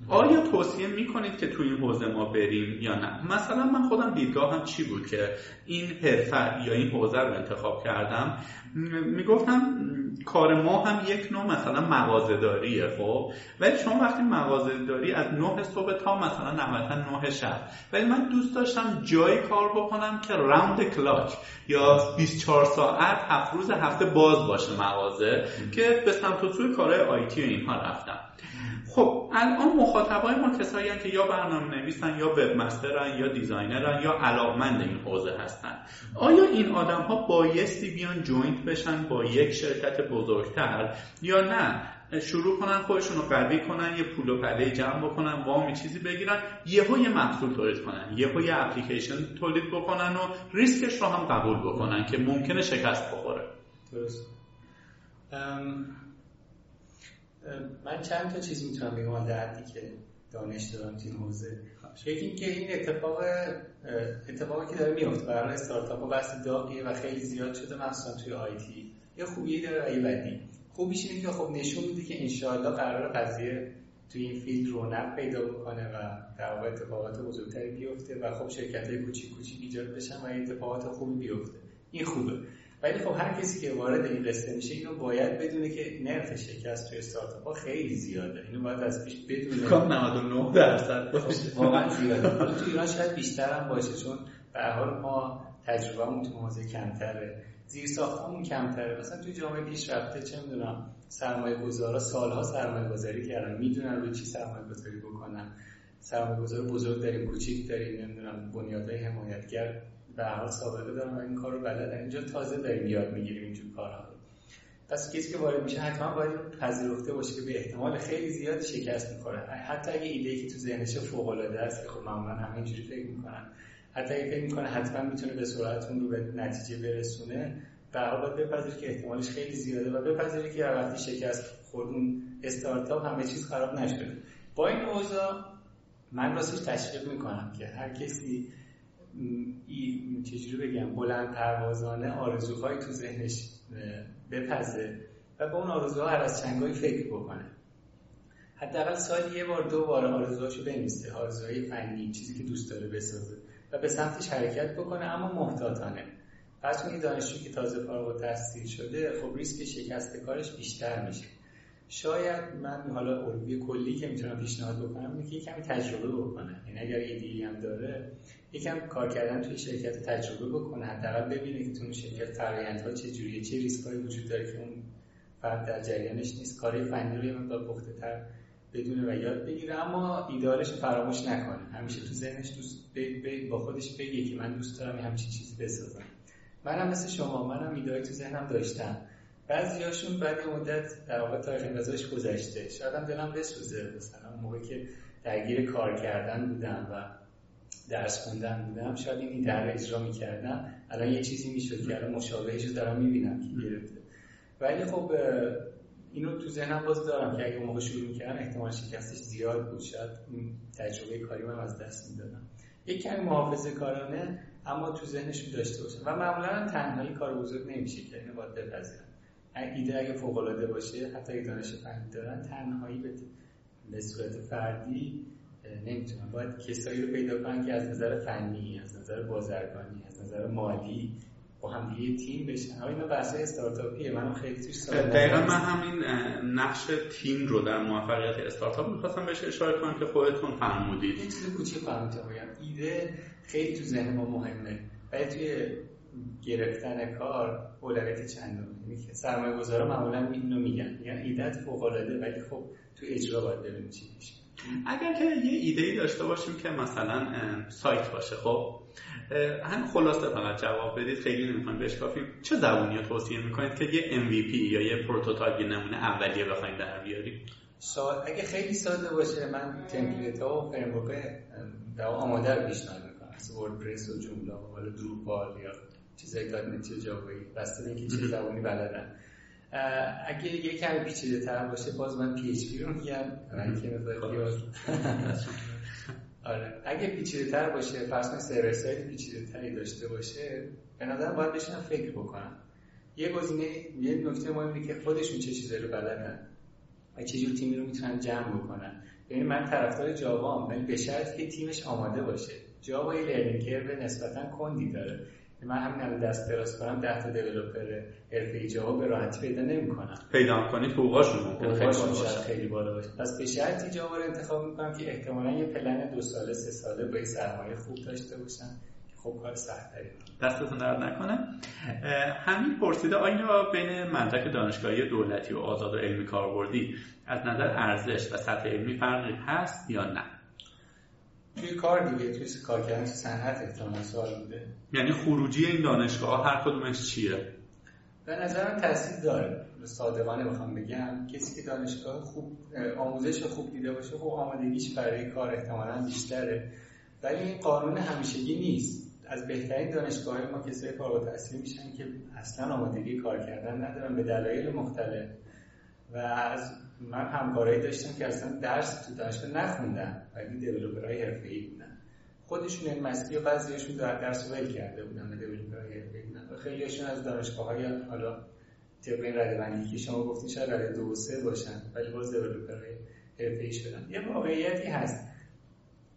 آیا توصیه میکنید که تو این حوزه ما بریم یا نه؟ مثلا من خودم دیدگاهم چی بود که این حرفه یا این حوزه رو انتخاب کردم؟ میگفتم کار ما هم یک نوع مثلا مغازه‌داریه، خب ولی شما وقتی مغازه‌داری از 9 صبح تا مثلا نهایتا 9 شب، ولی من دوست داشتم جایی کار بکنم که راوند کلاک یا 24 ساعت 7 روز هفته باز باشه مغازه که به سمت و سوی کارهای آی‌تی و اینها رفتم. خب الان مخاطبای ما کسایی هستن که یا برنامه‌نویسن یا وب مسترن یا دیزاینرن یا علاقمند این حوزه هستن. آیا این آدم‌ها بایستی بیان جوینت بشن با یک شرکت بزرگتر یا نه شروع کنن خودشون رو قوی کنن، یه پول و پله جمع بکنن، وام چیزی بگیرن، یهو یه محصول تولید کنن، یهو یه اپلیکیشن تولید بکنن و ریسکش رو هم قبول بکنن که ممکنه شکست بخوره؟ درست. من چند تا چیز میتونم بگم در حدی که دانش دارم تو این حوزه. یکی اینکه این اتفاقی که داره میفته برای استارتاپ‌ها بحث داغیه و خیلی زیاد شده، مخصوصا توی آی‌تی. یه خوبی داره و یه بدی. خوبیش اینه که خب نشون میده که انشاءالله قرار قضیه توی این فیلد رونق پیدا بکنه و در واقع اتفاقات بزرگتری بیفته و خب شرکت‌های کوچیک ایجاد بشن و اتفاقات خوبی بیفته. این خوبه. ولی خب هر کسی که وارد این قصه میشه اینو باید بدونه که نرخ شکست توی استارتاپ‌ها خیلی زیاده. اینو باید از پیش بدونه. کم 99% باشه. واقعا زیاده. حالا تو ایران شاید بیشتر هم باشه چون به هر حال ما تجربه‌مون تو حوزه کمتره. زیرساختمون کمتره. مثلا توی جامعه پیشرفته چه میدونم سرمایه‌گذارا سالها سرمایه‌گذاری کردن، میدونن روی چی سرمایه‌گذاری بکنن. سرمایه‌گذار بزرگ داریم، کوچیک داریم، نمیدونم بنیادهای حمایتگر به هر حال سابقه دارم و این کار رو بلدن. اینجا تازه داریم یاد میگیریم اینجور کارها رو. پس کسی که وارد میشه حتما باید پذیرفته باشه که به احتمال خیلی زیاد شکست میکنه، حتی اگه ایده‌ای که تو ذهنش فوق‌العاده است که خب معمولا همه اینجوری فکر میکنن، حتی اگه فکر میکنه حتما میتونه به سرعت اون رو به نتیجه برسونه، به هر حال بپذیره که احتمالش خیلی زیاده و بپذیره که وقتی شکست خورد اون استارتاپ همه چیز خراب نشه. با این اوضاع من راستش تشویق میکنم که هر کسی چجوری بگم بلند پروازانه آرزوهای تو ذهنش بپزه و به اون آرزوها هر از چنگایی فکر بکنه. حداقل سال یه بار دو بار آرزوهاشو بنویسه، آرزوهای فنی، چیزی که دوست داره بسازه و به سمتش حرکت بکنه، اما محتاطانه. پس اون دانشجویی که تازه فارغ التحصیل شده خب ریسک شکست کارش بیشتر میشه. شاید من حالا الگوی کلی که میتونم پیشنهاد بکنم اینه که یکم تجربه بکنه. یعنی اگر ایده‌ای هم داره یکم کار کردن توی شرکت تجربه بکنه، حداقل ببینه که تو اون شرکت فرآیندها چجوریه، چه ریسکایی وجود داره که اون فرد در جریانش نیست، کاری فنی رو یه مقدار پخته‌تر بدونه و یاد بگیره، اما ایده‌هاش رو فراموش نکنه. همیشه تو ذهنش با خودش بگه که من دوست دارم همین چیزی بسازم. منم مثل شما، منم ایده‌ای تو ذهنم داشتم. بعضیاشون بعد مدت در واقع تاریخ اندازش گذشته، شاید هم دلم بسوزه. مثلا اون موقع که درگیر کار کردن بودم و درس خوندن بودم شاید این ایده رو اجرا می‌کردم، الان یه چیزی میشد که الان مشابهش رو دارم می‌بینم که گرفته. ولی خب اینو تو ذهنم باز دارم که اگه اون موقع شروع می‌کردم احتمال شکستش زیاد بود، شاید تجربه کاریم هم از دست می‌دادم. یک کمی محافظه‌کارانه اما تو ذهنشون داشته باشم و معمولاً تنهایی کار بزرگ نمیشه که اینو باید بپذیرم. ایده اگه فوق‌العاده باشه، حتی اگه دانش فنی دارن، تنهایی به صورت فردی نمیتونن. باید کسایی رو پیدا کنن که از نظر فنی، از نظر بازرگانی، از نظر مالی با هم دیگه تیم بشن. اینا بحث‌های استارتاپیه، منم خیلی توش سراغ دقیقاً من همین نقش تیم رو در موفقیت استارتاپ می‌خواستم بهش اشاره کنم که خودتون فرمودید. یه چیز کوچیک فهمیدم، ایده خیلی تو ذهن ما مهمه. ولی توی گرفتن کار اولویت چندم، یعنی که سرمایه‌گذارا معمولاً اینو میگن، یعنی ایده‌ت فوق‌العاده ولی خب تو اجرا باید ببینیم چی میشه. اگر که یه ایده‌ای داشته باشیم که مثلا سایت باشه، خب هم خلاصه فقط جواب بدید، خیلی نمی‌خوایم بشکافیم، چه زبونی رو توصیه می‌کنید که یه MVP یا یه پروتوتایپ، یه نمونه اولیه بخواید در بیارید؟ اگه خیلی ساده باشه من تمپلیت‌ها و فریم‌ورک‌های آماده رو پیشنهاد می‌کنم، مثل وردپرس و جوملا و حالا دروپال یا چیزای دات نت جاوایی، واسه اینکه چه زبونی بلدن. اگه یه کمی پیچیده‌تر باشه باز من پی اچ پی رو میگم، من که متوجه آره اگه پیچیده‌تر باشه، فرض کن سرور سایت پیچیده‌تری داشته باشه، به نظرم باید بشینم فکر بکنم. یه گزینه، یه نکته مهمه که خودشون چه چیزایی رو بلدن و چه جور تیمی رو میتونن جمع بکنن. ببین من طرفدار جاوا ام، ولی به شرطی که تیمش آماده باشه. جاوا یه لرنینگ کرو نسبتاً کندی داره. من همین دست دراز کنم 10 تا دیولپر حرفه‌ای جاوا به راحتی پیدا نمی‌کنم. پیدا کنید فوق‌هاشون ممکنه خیلی بالا باشه. پس به شرطی جاوا رو انتخاب می‌کنم که احتمالاً یه پلن 2 ساله 3 ساله با سرمایه خوب داشته باشن که خب کار سخت‌تری باشه. دستتون درد نکنه. همین پرسیده آیا بین مدرک دانشگاهی دولتی و آزاد و علمی کاربردی از نظر ارزش و سطح علمی فرقی هست یا نه؟ توی کار دیگه، توی کار کردن تو صنعت احتمالاً سوال بوده. یعنی خروجی این دانشگاه هر کدومش چیه؟ به نظرم تاثیر داره. صادقانه بخوام بگم کسی که دانشگاه خوب آموزش خوب دیده باشه، خب آمادگیش برای کار احتمالاً بیشتره. ولی این قانون همیشگی نیست. از بهترین دانشگاه‌های ما کسایی فارغ التحصیل میشن که اصلاً آمادگی کار کردن ندارن به دلایل مختلف. و از من همکارایی داشتم که اصلا درس تو دانشگاه نخوندن ولی دیولپرهای حرفه‌ای بودن. خودشون این مسئله بعضیاشون درس ول کرده بودن و دیولپرهای حرفه‌ای بودن و خیلیشون از دانشگاه‌های حالا طبق این رده‌بندی که شما گفتین شاید رده 2 و 3 باشن ولی باز دیولپرهای حرفه‌ای شدن. یه واقعیتی هست،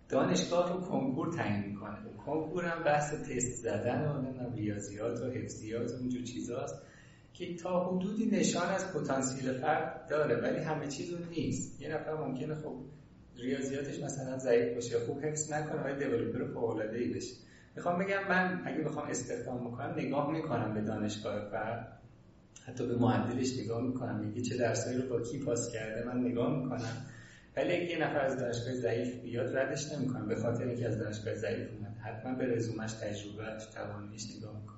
دانشگاه رو کنکور تعیین می‌کنه. کنکور هم بحث تست زدن و نمیدونم ریاضیات و حفظیات و اینجور چیزاست که تا حدودی نشان از پتانسیل فرد داره ولی همه چیز اون نیست. یه نفر ممکنه خب ریاضیاتش مثلا ضعیف باشه، خوب حفظ نکنه ولی دیولپر فوق‌العاده‌ای بشه. میخوام بگم من اگه بخوام استخدام بکنم نگاه میکنم به دانشگاه فرد، حتی به معدلش نگاه میکنم، میگه چه درسایی رو با کی پاس کرده من نگاه میکنم. ولی اگه یه نفر از دانشگاه ضعیف بیاد ردش نمیکنم به خاطر اینکه از دانشگاه ضعیف اومد، حتما به رزومش، تجربهش، تواناییش نگاه میکنم.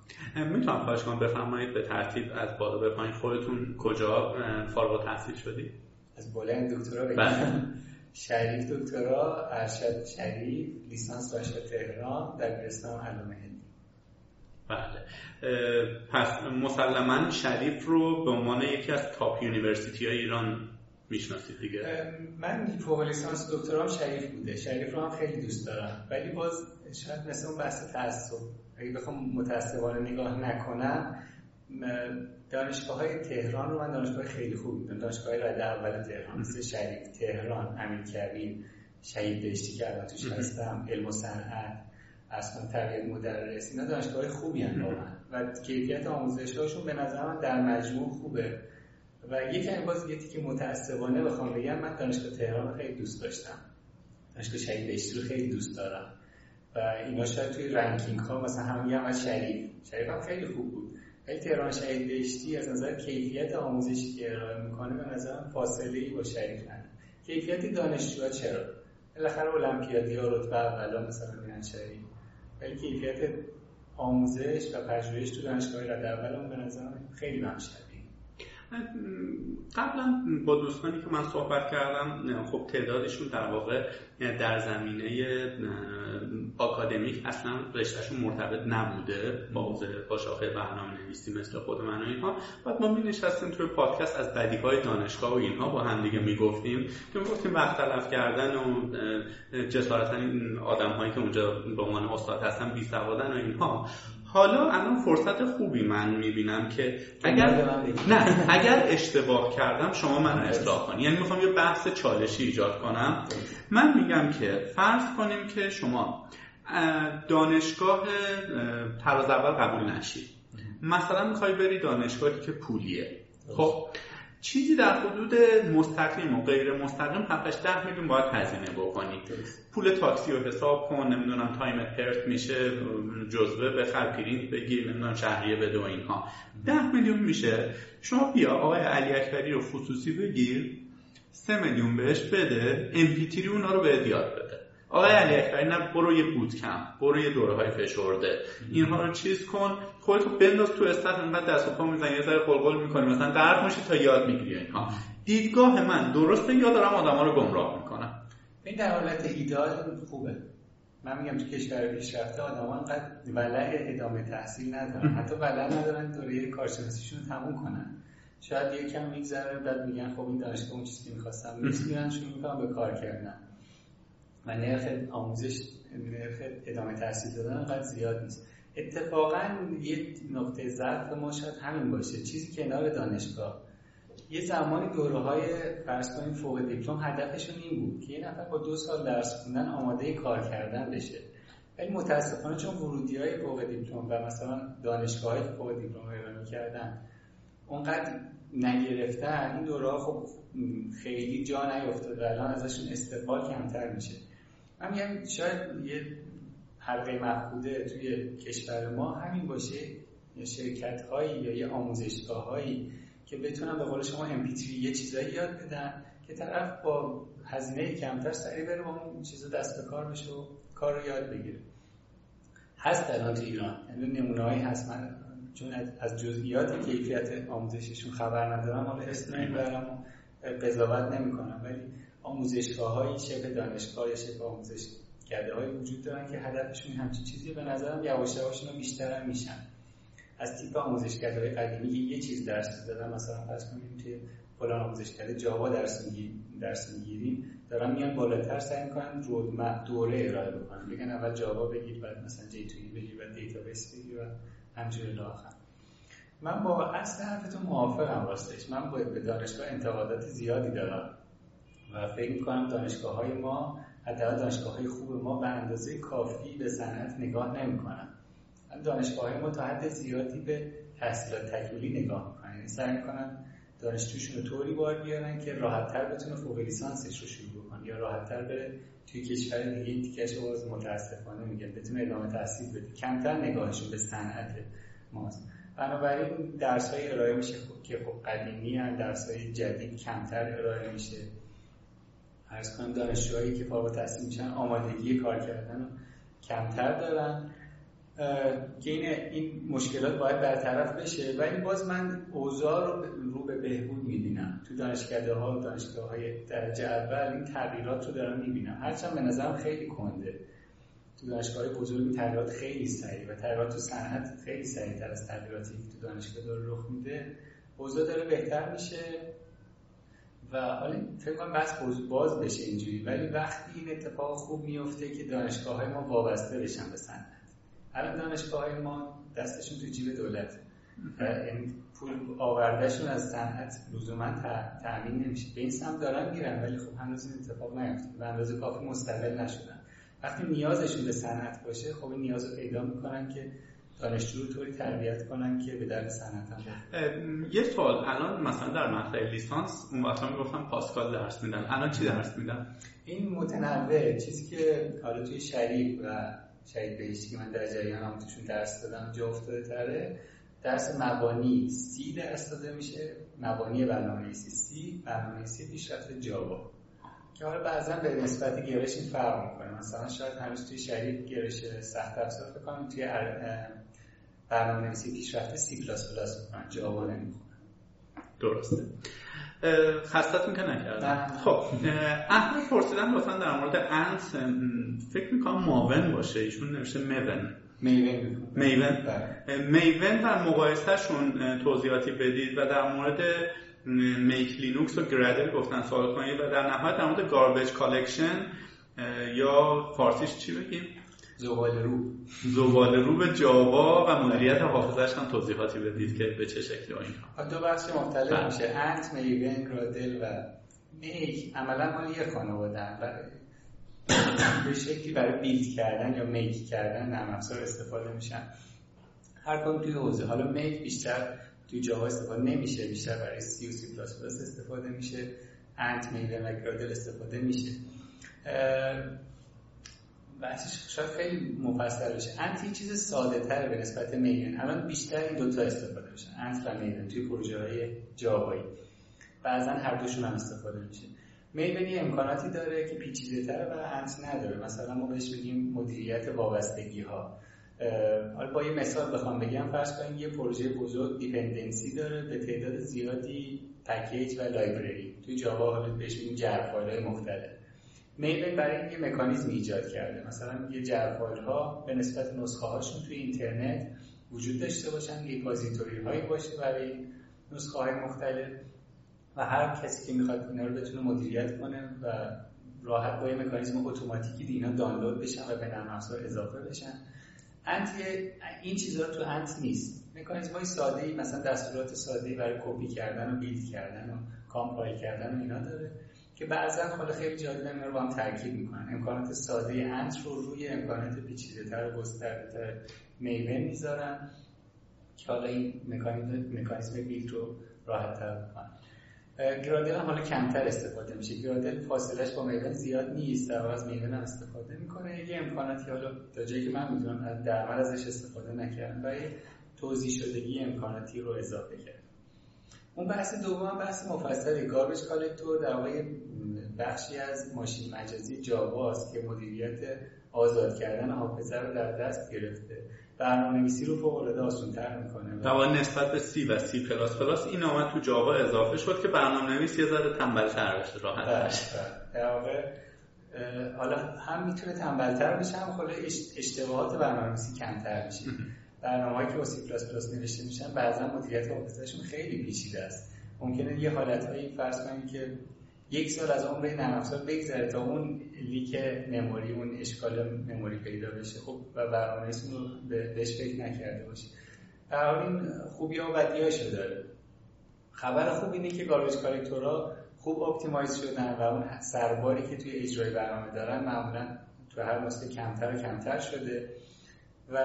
میتونم خواهش کنم بفرمایید به ترتیب از بالا به پایین خودتون کجا فارغ التحصیل شدید؟ از بالای دکترا بگم. شریف دکترا، ارشد شریف، لیسانس دانشگاه تهران در دبیرستان علامه هندی. بله، پس مسلماً شریف رو به عنوان یکی از تاپ یونیورسیتی‌های ایران میشناسید دیگه. من فوق لیسانس دکترام شریف بوده. شریف رو هم خیلی دوست دارم ولی باز شاید مثل اون بحث تعصب اگه بخوام متعصبانه نگاه نکنم، دانشگاه‌های تهران رو من دانشگاه خیلی خوب دیدم، دانشگاه رده اول تهران مثل شریف تهران، امیرکبیر، شهید بهشتی که الان توش هستم، علم و صنعت، اصلا تربیت مدرس، اینا دانشگاه خوبی ان واقعا و کیفیت آموزش‌هاشون به نظر من در مجموع خوبه. و یکی از باز یکی که متأسفانه بخوام بگم، من دانشگاه تهران خیلی دوست داشتم، دانشگاه شهید بهشتی رو خیلی دوست دارم و اینا شاید توی رنکینگ ها مثلا همین هم از شریف هم خیلی خوب بود، ولی تهران شهید بهشتی از نظر کیفیت آموزشی که ارائه میکنه به نظرم فاصله‌ای با شریف نداره. کیفیت دانشجوها چرا بالاخره المپیادی‌ها رتبه اولا مثلا میرن شریف، ولی کیفیت آموزش و پژوهش تو دانشگاه رده اولم به نظرم خیلی نمیشه. قبلا با دوستانی که من صحبت کردم، خب تعدادشون در واقع در زمینه آکادمیک اصلا رشتهشون مرتبط نبوده با شاخه برنامه‌نویسی مثل خود من و اینها. بعد ما می‌نشستیم توی پادکست از بدیهای دانشگاه و اینها با هم دیگه می‌گفتیم وقت تلف کردن و جسارتاً این آدم‌هایی که اونجا به عنوان استاد هستن بی‌سوادن و اینها. حالا الان فرصت خوبی من میبینم که اگر اشتباه کردم شما من اصلاح کنی، یعنی میخوام یه بحث چالشی ایجاد کنم. من میگم که فرض کنیم که شما دانشگاه طراز اول قبول نشید، مثلا میخوای بری دانشگاهی که پولیه، خب چیزی در حدود مستقیم و غیر مستقیم 7-10 میلیون باید هزینه بکنی، پول تاکسی رو حساب کن، نمیدونم تایم پرت میشه، جزوه بخر، پرینت بگیر، نمیدونم شهریه بده و اینها، 10 میلیون میشه. شما بیا آقای علیاکبری رو خصوصی بگیر، 3 میلیون بهش بده، MP3 اونا رو بهت یاد بده. آقای علیاکبری نه، برو یه بوت کمپ، برو یه دوره‌های فشرده، اینها رو چیز کن، خودتو بنداز تو استاد، انقدر دست و پا میزنی، یه ذره قلقل می‌کنی، مثلا درد میشه تا یاد می‌گیری اینها. دیدگاه من درسته یا دارم آدما رو گمراه می‌کنم؟ این در حالت ایدئال خوبه. من میگم تو کشور پیشرفته آدما انقدر ولع ادامه تحصیل ندارن، حتی ولع ندارن دوره کارشناسیشون تموم کنن. شاید یکم می‌گذره بعد میگن خب این دانشگاه اون چیزی که می‌خواستم می‌رسن، شروع می‌کنم به کار کردن. و نرخ آموزش، نرخ ادامه تحصیل دادن انقدر زیاد نیست. اتفاقاً یه نقطه ضعف ما شاید همین باشه، چیزی کنار دانشگاه. یه زمانی دوره‌های فرض کنیم فوق دیپلم هدفشون این بود که یه نفر با 2 سال درس خوندن آماده کار کردن بشه، ولی متأسفانه چون ورودی‌های فوق دیپلم و مثلا دانشگاه‌های فوق دیپلم رو ارائه می‌کردن اونقدر نگرفتن، این دوره‌ها خب خیلی جا نیفتاد و الان ازشون استقبال کمتر میشه. من میگم شاید یه حلقه مفقوده توی کشور ما همین باشه، یا شرکت هایی یا یه آموزشگاه هایی که بتونن به قول شما MP3 یه چیزایی یاد بدن که طرف با هزینه کمتر سریع بره با اون چیزا دست به کار بشه و کار رو یاد بگیره. هست الان تو ایران، یعنی نمونه‌هایی هست. من چون از جزئیات کیفیت آموزششون خبر ندارم، حالا اسمش برام قضاوت نمی‌کنم، ولی آموزشگاه‌های شبه دانشگاه یا شبه آموزشگاه‌های وجود دارن که هدفشون همچین چیزیه. به نظرم یواش یواش اینا بیشتر میشن. از تیپ آموزشگاه‌های قدیمی یه چیز درس می‌دادن، مثلا فرض کنیم توی فلان آموزشگاه جاوا درس می‌گیریم، دارن میان بالاتر سعی می‌کنن رودمپ دوره ارائه بکنن، بگن اول جاوا بگیر، بعد مثلا J2E بگیر، بعد دیتابیس بگیر و همینجوری الاخر. من با اصل حرفتون موافقم راستش. من به دانشگاه انتقادات زیادی دارم و فکر می‌کنم دانشگاه‌های ما، حداقل دانشگاه‌های خوب ما، به اندازه کافی به صنعت نگاه نمی‌کنن. دانشگاه‌های ما تا حد زیادی به تحصیلات تکمیلی نگاه می‌کنن، یعنی سعی می‌کنن دانشجوشون رو طوری بار بیارن که راحت‌تر بتونه فوق لیسانسش رو شروع بکنه یا راحت‌تر بره توی کشور دیگه این تیکه‌شو باز متأسفانه میگن بتونه ادامه تحصیل بده. کمتر نگاهشون به صنعت ماست. بنابراین درس‌های ارائه میشه که خب قدیمی‌ان، درس‌های جدید کمتر ارائه میشه. عرض کنم دانشجوهایی که فارغ التحصیل میشن آمادگی کار کردن رو کمتر دارن که این مشکلات باید برطرف بشه. و این باز من اوضاع رو به بهبود میبینم تو دانشکده‌ها، دانشگاه‌های درجه اول این تغییرات رو دارم میبینم، هرچند به نظرم خیلی کنده. تو دانشگاه‌های بزرگ تغییرات خیلی سریع و تغییرات تو صنعت خیلی سریع‌تر از تغییراتی که تو دانشگاه داره رخ میده. اوضاع داره بهتر میشه و حالا فکر کنم بس باز بشه اینجوری، ولی وقتی این اتفاق خوب میفته که دانشگاه‌های ما وابسته بشن به صنعت. الان دانشگاه‌های ما دستشون تو جیب دولت، یعنی پول آوردهشون از صنعت لزوما تأمین نمیشه. به این سمت دارن میرن ولی خب هنوز این اتفاق نیفتاده، به اندازه کافی مستقل نشدن. وقتی نیازشون به صنعت باشه خب این نیاز رو پیدا میکنن که دانشجو رو طوری تربیت کنن که به درد صنعت هم بخوره. یه سوال، الان مثلا در مقطع لیسانس اون وقتا میگفتن پاسکال درس میدن، الان چی درس میدن؟ این متنوع، چیزی که حالا توی شریف و شهید بهشتی من در جریانم توشون درس دادم جا افتاده تره. درس مبانی سی درس داده میشه، مبانی برنامه‌نویسی سی، برنامه‌نویسی پیشرفت جاوا، که حالا بعضا به نسبت گرش این فرق میکنه. مثلا شاید همیشه توی شریف گرش سخت افزار بکنیم، توی برنامه‌نویسی پیشرفت سی پلاس پلاس میکنن، جاوا نمیخونن. درسته، خستتون که نکردم. خب احمد پرسیدن لطفا در مورد انت، فکر میکنم ماون باشه، ایشون نوشته میون و مقایسه شون توضیحاتی بدید، و در مورد میک لینوکس و گرادل گفتن سوال کنید، و در نهایت در مورد گاربیج کالکشن یا فارسیش چی بگیم؟ زباله رو به جاوا و مدیریت حافظه‌اش هم توضیحاتی بدید که به چه شکلی اینها. دو بخش مختلف میشه انت، میون، گرادل و میک. عملا ما یک خانواده‌ام و به شکلی برای بیلد کردن یا میک کردن نرم افزار استفاده میشن، هر کدوم توی حوزه. حالا میک بیشتر توی جاوا استفاده نمیشه، بیشتر برای سی و سی پلاس پلاس استفاده میشه. انت، میون و گرادل استفاده میشه. بحثش شاید خیلی مفصل بشه. انت یه چیز ساده تر به نسبت میون، الان بیشتر این دوتا استفاده میشن، انت و میون توی پروژه های جاوایی، بعضا هر دوشون هم استفاده میشه. میون یه امکاناتی داره که پیچیده تره و انت نداره. مثلا ما بهش بگیم مدیریت وابستگی ها. حالا با یه مثال بخوام بگم، فرض کنیم یه پروژه بزرگ دیپندنسی داره به تعداد زیادی پکیج و لایبرری، توی جاوا حالا بهش میگیم جرفایل‌های مختلف. میون برای این یه مکانیزم ایجاد کرده، مثلا یه جرفایل‌ها به نسبت نسخه هاشون توی اینترنت وجود داشته باشن، ریپوزیتوری هایی باشه برای نسخه های مختلف، و هر کسی که میخواد اینا رو بتونه مدیریت کنه و راحت با یه مکانیزم اتوماتیکی اینا دانلود بشن و به نرم افزار اضافه بشن. انت این چیزا تو انت نیست. مکانیزم های ساده‌ای مثلا دستورات ساده‌ای برای کپی کردن و بیلد کردن و کامپایل کردن و اینا داره که بعضا حالا خیلی جالبه اینا رو با هم ترکیب میکنن. امکانات ساده انت رو روی امکانات پیچیده‌تر و گسترده‌تر میون میذارن که حالا این مکانیزم بیلد رو راحت‌تر بکنن. گرادل هم حالا کمتر استفاده میشه، گرادل فاصلهش با میون زیاد نیست، در واقع میون هم استفاده میکنه. یه امکاناتی حالا تا جایی که من میدونم در عمل ازش استفاده نکردم و یه توضیح شدگی امکاناتی رو اضافه کرد. اون بحث دوم بحث مفصل گاربیج کالکتور، در واقع بخشی از ماشین مجازی جاوا است که مدیریت آزاد کردن حافظه رو در دست گرفته. برنامه‌نویسی رو فوق‌العاده آسان‌تر می‌کنه. طبعاً نسبت به سی و سی پلاس پلاس این اومد تو جاوا اضافه شد که برنامه‌نویس یه ذره تنبل‌تر بشه، راحت‌تر بشه. در واقع حالا هم می‌تونه تنبل‌تر بشه، هم خود اشتباهات برنامه‌نویسی کمتر بشه. برنامه‌هایی که با سی پلاس پلاس نوشته میشن بعضاً مدیریت حافظه‌شون خیلی پیچیده است. ممکنه یه حالت‌هایی فرض کنیم که یک سال از عمر نرم افزار بگذره تا اون لیک مموری، اون اشکال مموری پیدا بشه، خب و برنامه‌نویس رو بهش فکر نکرده باشه. در حال این خوبی‌ها و بدی‌هاش داره. خبر خوب اینه که گاربیج کالکتورها خوب اپتیمایز شدن و اون سرباری که توی اجرای برنامه دارن معمولاً تو هر نسخه کمتر و کمتر شده. و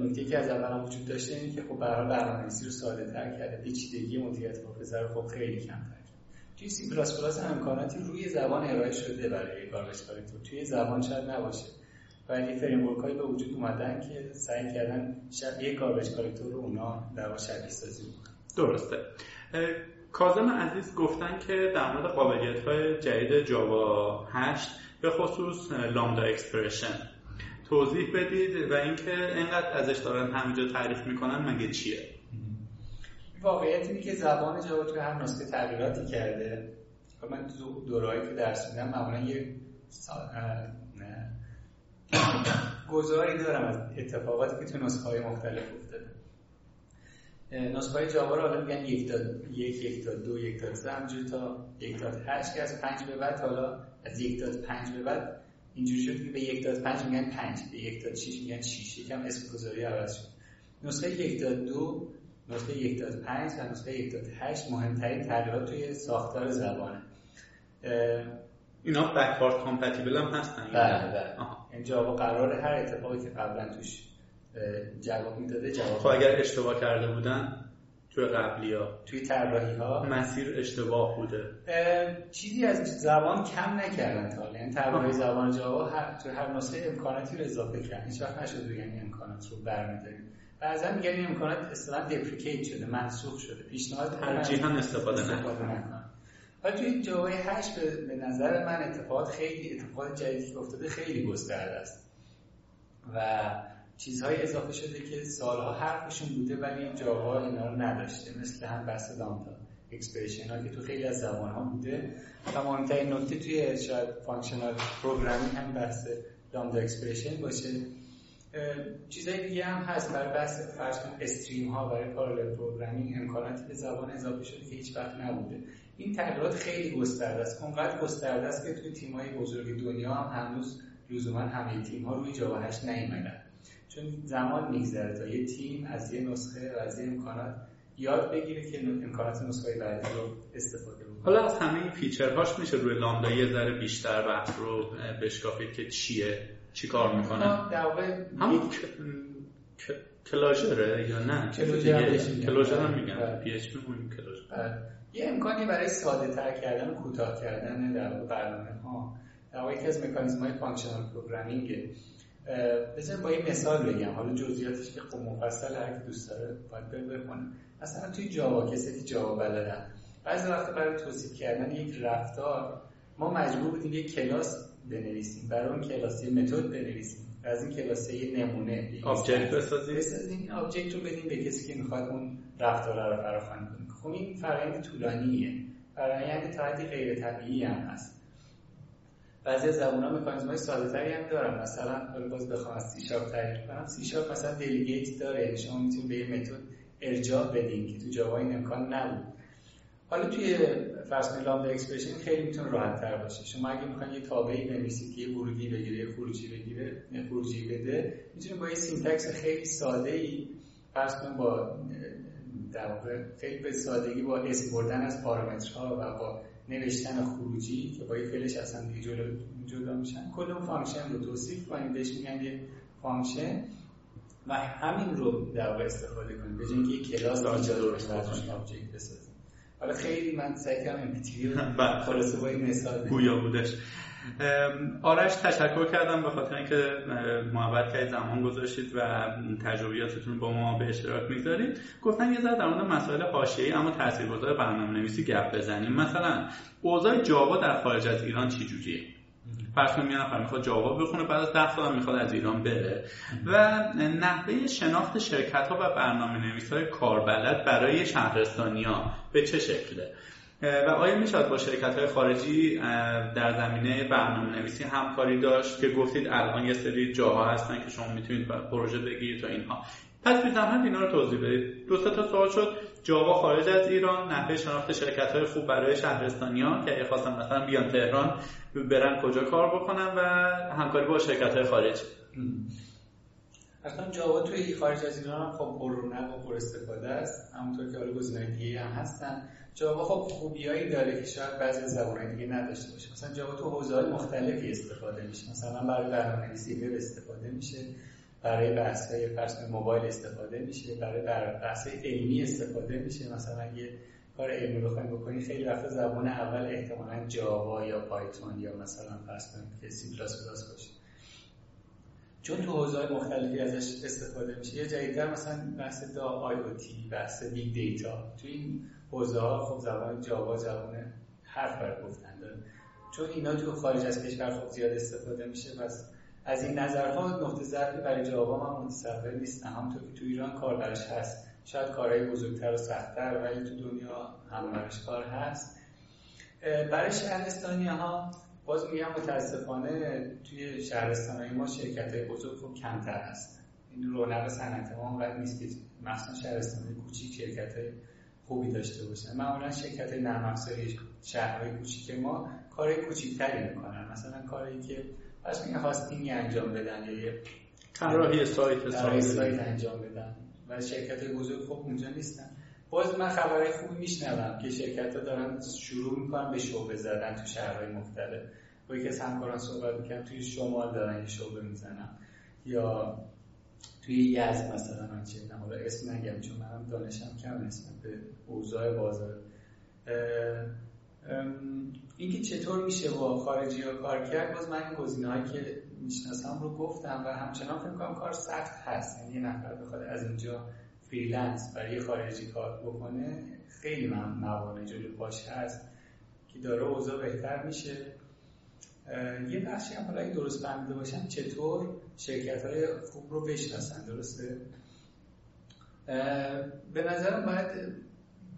نکته‌ای که از اول وجود داشته اینه که خب برنامه‌نویسی رو ساده‌تر کرده، پیچیدگی مدیریت حافظه رو خب خیلی کمتر. توی سی پلاس پلاس امکاناتی روی زبان ارائه شده برای گاربیج کالکتور، توی زبان شاید نباشه، ولی فریمورک‌هایی به وجود اومدن که سعی کردن شبیه گاربیج کالکتور رو اونا در واقع شبیه سازی کنن. درسته. کاظم عزیز گفتن که در مورد قابلیت‌های جدید جاوا 8 به خصوص لامدا اکسپرشن توضیح بدید و اینکه اینقدر ازش دارن همینجا تعریف میکنن مگه چیه؟ واقعیت اینه که زبان جاوا توی هر نسخه تغییراتی کرده. من تو دوره‌ای که درس میدم معمولا یه گزاری دارم از اتفاقاتی که تو نسخه‌های مختلف افتاده. نسخه‌های جاوا رو حالا میگن 1.1 1.2 1.3 همینجوری تا 1.8 که از 5 به بعد، حالا از 1.5 به بعد اینجوری شد که به 1.5 میگن 5، به 1.6 میگن 6. یکم اسم گذاری عوض شد. نسخه 1.2، نسخه 1.5 و نسخه 1.8 مهمترین تغییرات توی ساختار زبانه. اینا بک‌ورد کامپتیبل هم هستن. بله بله. این جاوا قراره هر اتفاقی که قبلا توش جواب میداده جواب. خب اگر اشتباه کرده بودن توی قبلی‌ها، توی طراحی‌ها مسیر اشتباه بوده. چیزی از زبان کم نکردن تا حالا. یعنی طراحی زبان جاوا هر نسخه امکاناتی رو اضافه کردن. هیچ وقت نشد بگن این امکانات رو برمی‌داریم. بعضا میگن این امکانات اصطلاحاً دپریکیت شده، منسوخ شده. پیشنهاد ترجیحاً استفاده نکنن. ولی توی جاوا 8 به نظر من اتفاقات جدیدی که افتاده خیلی گسترده است و چیزهای اضافه شده که سالها حرفشون بوده ولی جاوا اینا رو نداشته، مثل هم بحث لامدا، اکسپرشن ها که تو خیلی از زبان‌ها بوده. مهم‌ترین نکته توی شاید فانکشنال پروگرامینگ هم بحث لامدا اکسپرشن باشه. چیزهای دیگه هم هست برای بحث استریم ها، برای پارالل پروگرامینگ امکاناتی به زبان اضافه شده که هیچ وقت نبوده. این تغییرات خیلی گسترده است، اونقدر گسترده است که توی تیم‌های بزرگ دنیا هم هنوز لزوما همه تیم‌ها روی جاوا 8 نیومدن، چون زمان می‌گذره تا یه تیم از یه نسخه و از یه امکانات یاد بگیره که امکانات نسخه بعدی رو استفاده کنه. حالا از همه این فیچرهاش میشه روی لامدا یه ذره بیشتر بحث رو بشکافید که چیکار می‌کنه. در واقع کلاژره یا نه؟ کلاژر هم میگن، پی اچ پی میگن کلاژر. یه امکانی برای ساده تر کردن، کوتاه کردن در برنامه ها، در واقع یکی از مکانیزم های فانکشنال پروگرامینگ. بذار با یه مثال بگم، حالا جزئیاتش که خب مفصل هر کی دوست داره باید بره بخونه. مثلا توی جاوا کسی که جاوا بلدن، بعضی وقت برای توصیف کردن یک رفتار ما مجبور بودیم یک کلاس بنویسیم، برای اون کلاس یه متد بنویسیم، از این کلاس یه نمونه آبجکت بسازیم، این آبجکت رو بدیم به کسی که می‌خواد اون رفتار رو فراخوانی کنه. خب این فرآیند طولانیه، فرآیند تا حدی غیر طبیعی هم هست. بعضی از زبان‌ها مکانیزم‌های ساده‌تری هم دارن. مثلا حالا باز بخوام از سی شارپ تعریف کنم، سی شارپ مثلا دلیگیت داره، شما میتونید به یه متد ارجاع بدین که تو جاوا این امکان نبود. حالا توی فرض کنید لامدا اکسپرشن خیلی میتونه راحت‌تر باشه. شما اگه می‌خواید یه تابعی بنویسید که یه ورودی بگیره، یه خروجی بگیره، یه خروجی بده، میتونید با یه سینتکس خیلی ساده‌ای فرض کنید با در واقع خیلی به سادگی با اسم بردن از پارامترها و با نوشتن خروجی که با یه فلش اصلا دیگه جدا میشن، کل اون فانکشن رو توصیف کنید، بهش میگن یه فانکشن و همین رو در واقع استفاده کنید به جای اینکه یه کلاس ایجاد بشه براش آبجکت بسازید. حالا خیلی من سعی کردم امپیتیو خلاصه با این مثال گویا بودش. آرش تشکر کردم به خاطر اینکه محبت کردید، زمان گذاشتید و تجربیاتتون با ما به اشتراک می‌گذارید. گفتن یه ذره در مورد مسائل حاشیه‌ای اما تاثیرگذار برنامه‌نویسی گپ بزنیم. مثلا اوضاع جاوا در خارج از ایران چه جوریه؟ فرض کنیم یه نفر می‌خواد جاوا بخونه، بعد از 10 سال می‌خواد از ایران بره و نحوه شناخت شرکت‌ها و برنامه‌نویس‌های کاربلد برای شهرستانی‌ها به چه شکله؟ و آیا میشد با شرکت‌های خارجی در زمینه برنامه‌نویسی همکاری داشت که گفتید الان یه سری جاها هستن که شما میتونید پروژه بگیرید تا اینها؟ پس می‌تونید اینا رو توضیح بدید. 2 تا سوال شد: جاوا خارج از ایران، نحوه شناخت شرکت‌های خوب برای شهرستانیان که خواستن مثلا بیان تهران برن کجا کار بکنن و همکاری با شرکت‌های خارجی. اصلا جاوا توی خارج از ایران هم خب پررونق و پر استفاده است، همونطور که حالا گزینه‌های هم هستن. جاوا خب خوبیایی داره که شاید بعضی از زبان‌های دیگه نداشته باشه. مثلا جاوا تو حوزه‌های مختلفی استفاده میشه، مثلا برای برنامه‌نویسی وب استفاده میشه، برای بحث‌های پرسنل موبایل استفاده میشه، برای بحث‌های علمی استفاده میشه. مثلا یه کار علمی بخواید بکنید خیلی وقت زبان اول احتمالاً جاوا یا پایتون یا مثلا پرسنل که سی پلاس پلاس باشه، چون تو حوزه‌های مختلفی ازش استفاده میشه. یه جدیدتر مثلا بحث IoT، بحث بیگ دیتا، تو این حوزه‌ها خب زبان جاوا زبان حرف برای گفتن داره، چون اینا تو خارج از کشور خب زیاد استفاده میشه. پس از این نظرها نقطه ضعفی برای جاوا من متصور نیست، همونطور که تو ایران کار برش هست، شاید کارهای بزرگتر و سخت‌تر، ولی تو دنیا هم برش کار هست. برای شهرستانی‌ها باز میگم متاسفانه توی شهرستان‌های ما شرکت‌های بزرگ کمتر هستن. این رونق صنعت ما اونقدر نیست که مثلا شهرستان‌های کوچیک شرکت‌های خوبی داشته باشن. معمولا شرکت‌های نرم افزاری شهرهای کوچیک ما کارهای کوچیک‌تری می‌کنن، مثلا کاری که واسه این هاستینگ انجام بدن یا طراحی سایت انجام بدن، و شرکت‌های بزرگ خب اونجا نیستن. باز من خبرهای خوبی میشنوم که شرکت‌ها دارن شروع می‌کنن به شعبه زدن تو شهرهای مختلف. با یکی از همکاران صحبت می‌کردم توی شمال دارن یه شعبه می‌زنن، یا توی یزد مثلا، من چه می‌دونم، حالا اسم نگم چون منم دانشم کم نسبت به اوضاع بازار. اینکه چطور میشه با خارجی‌ها کار کرد، باز من گزینه‌هایی که میشناسم رو گفتم و همچنان فکر می‌کنم کار سخت هست. یعنی یه نفر بخواد از اینجا فریلنس برای خارجی کار بکنه، خیلی موانع جلوی پاش هست که داره اوضاع بهتر میشه. یه بخشی هم حالا درست فهمیده باشم چطور شرکت‌های خوب رو بشناسن، درسته؟ به نظرم باید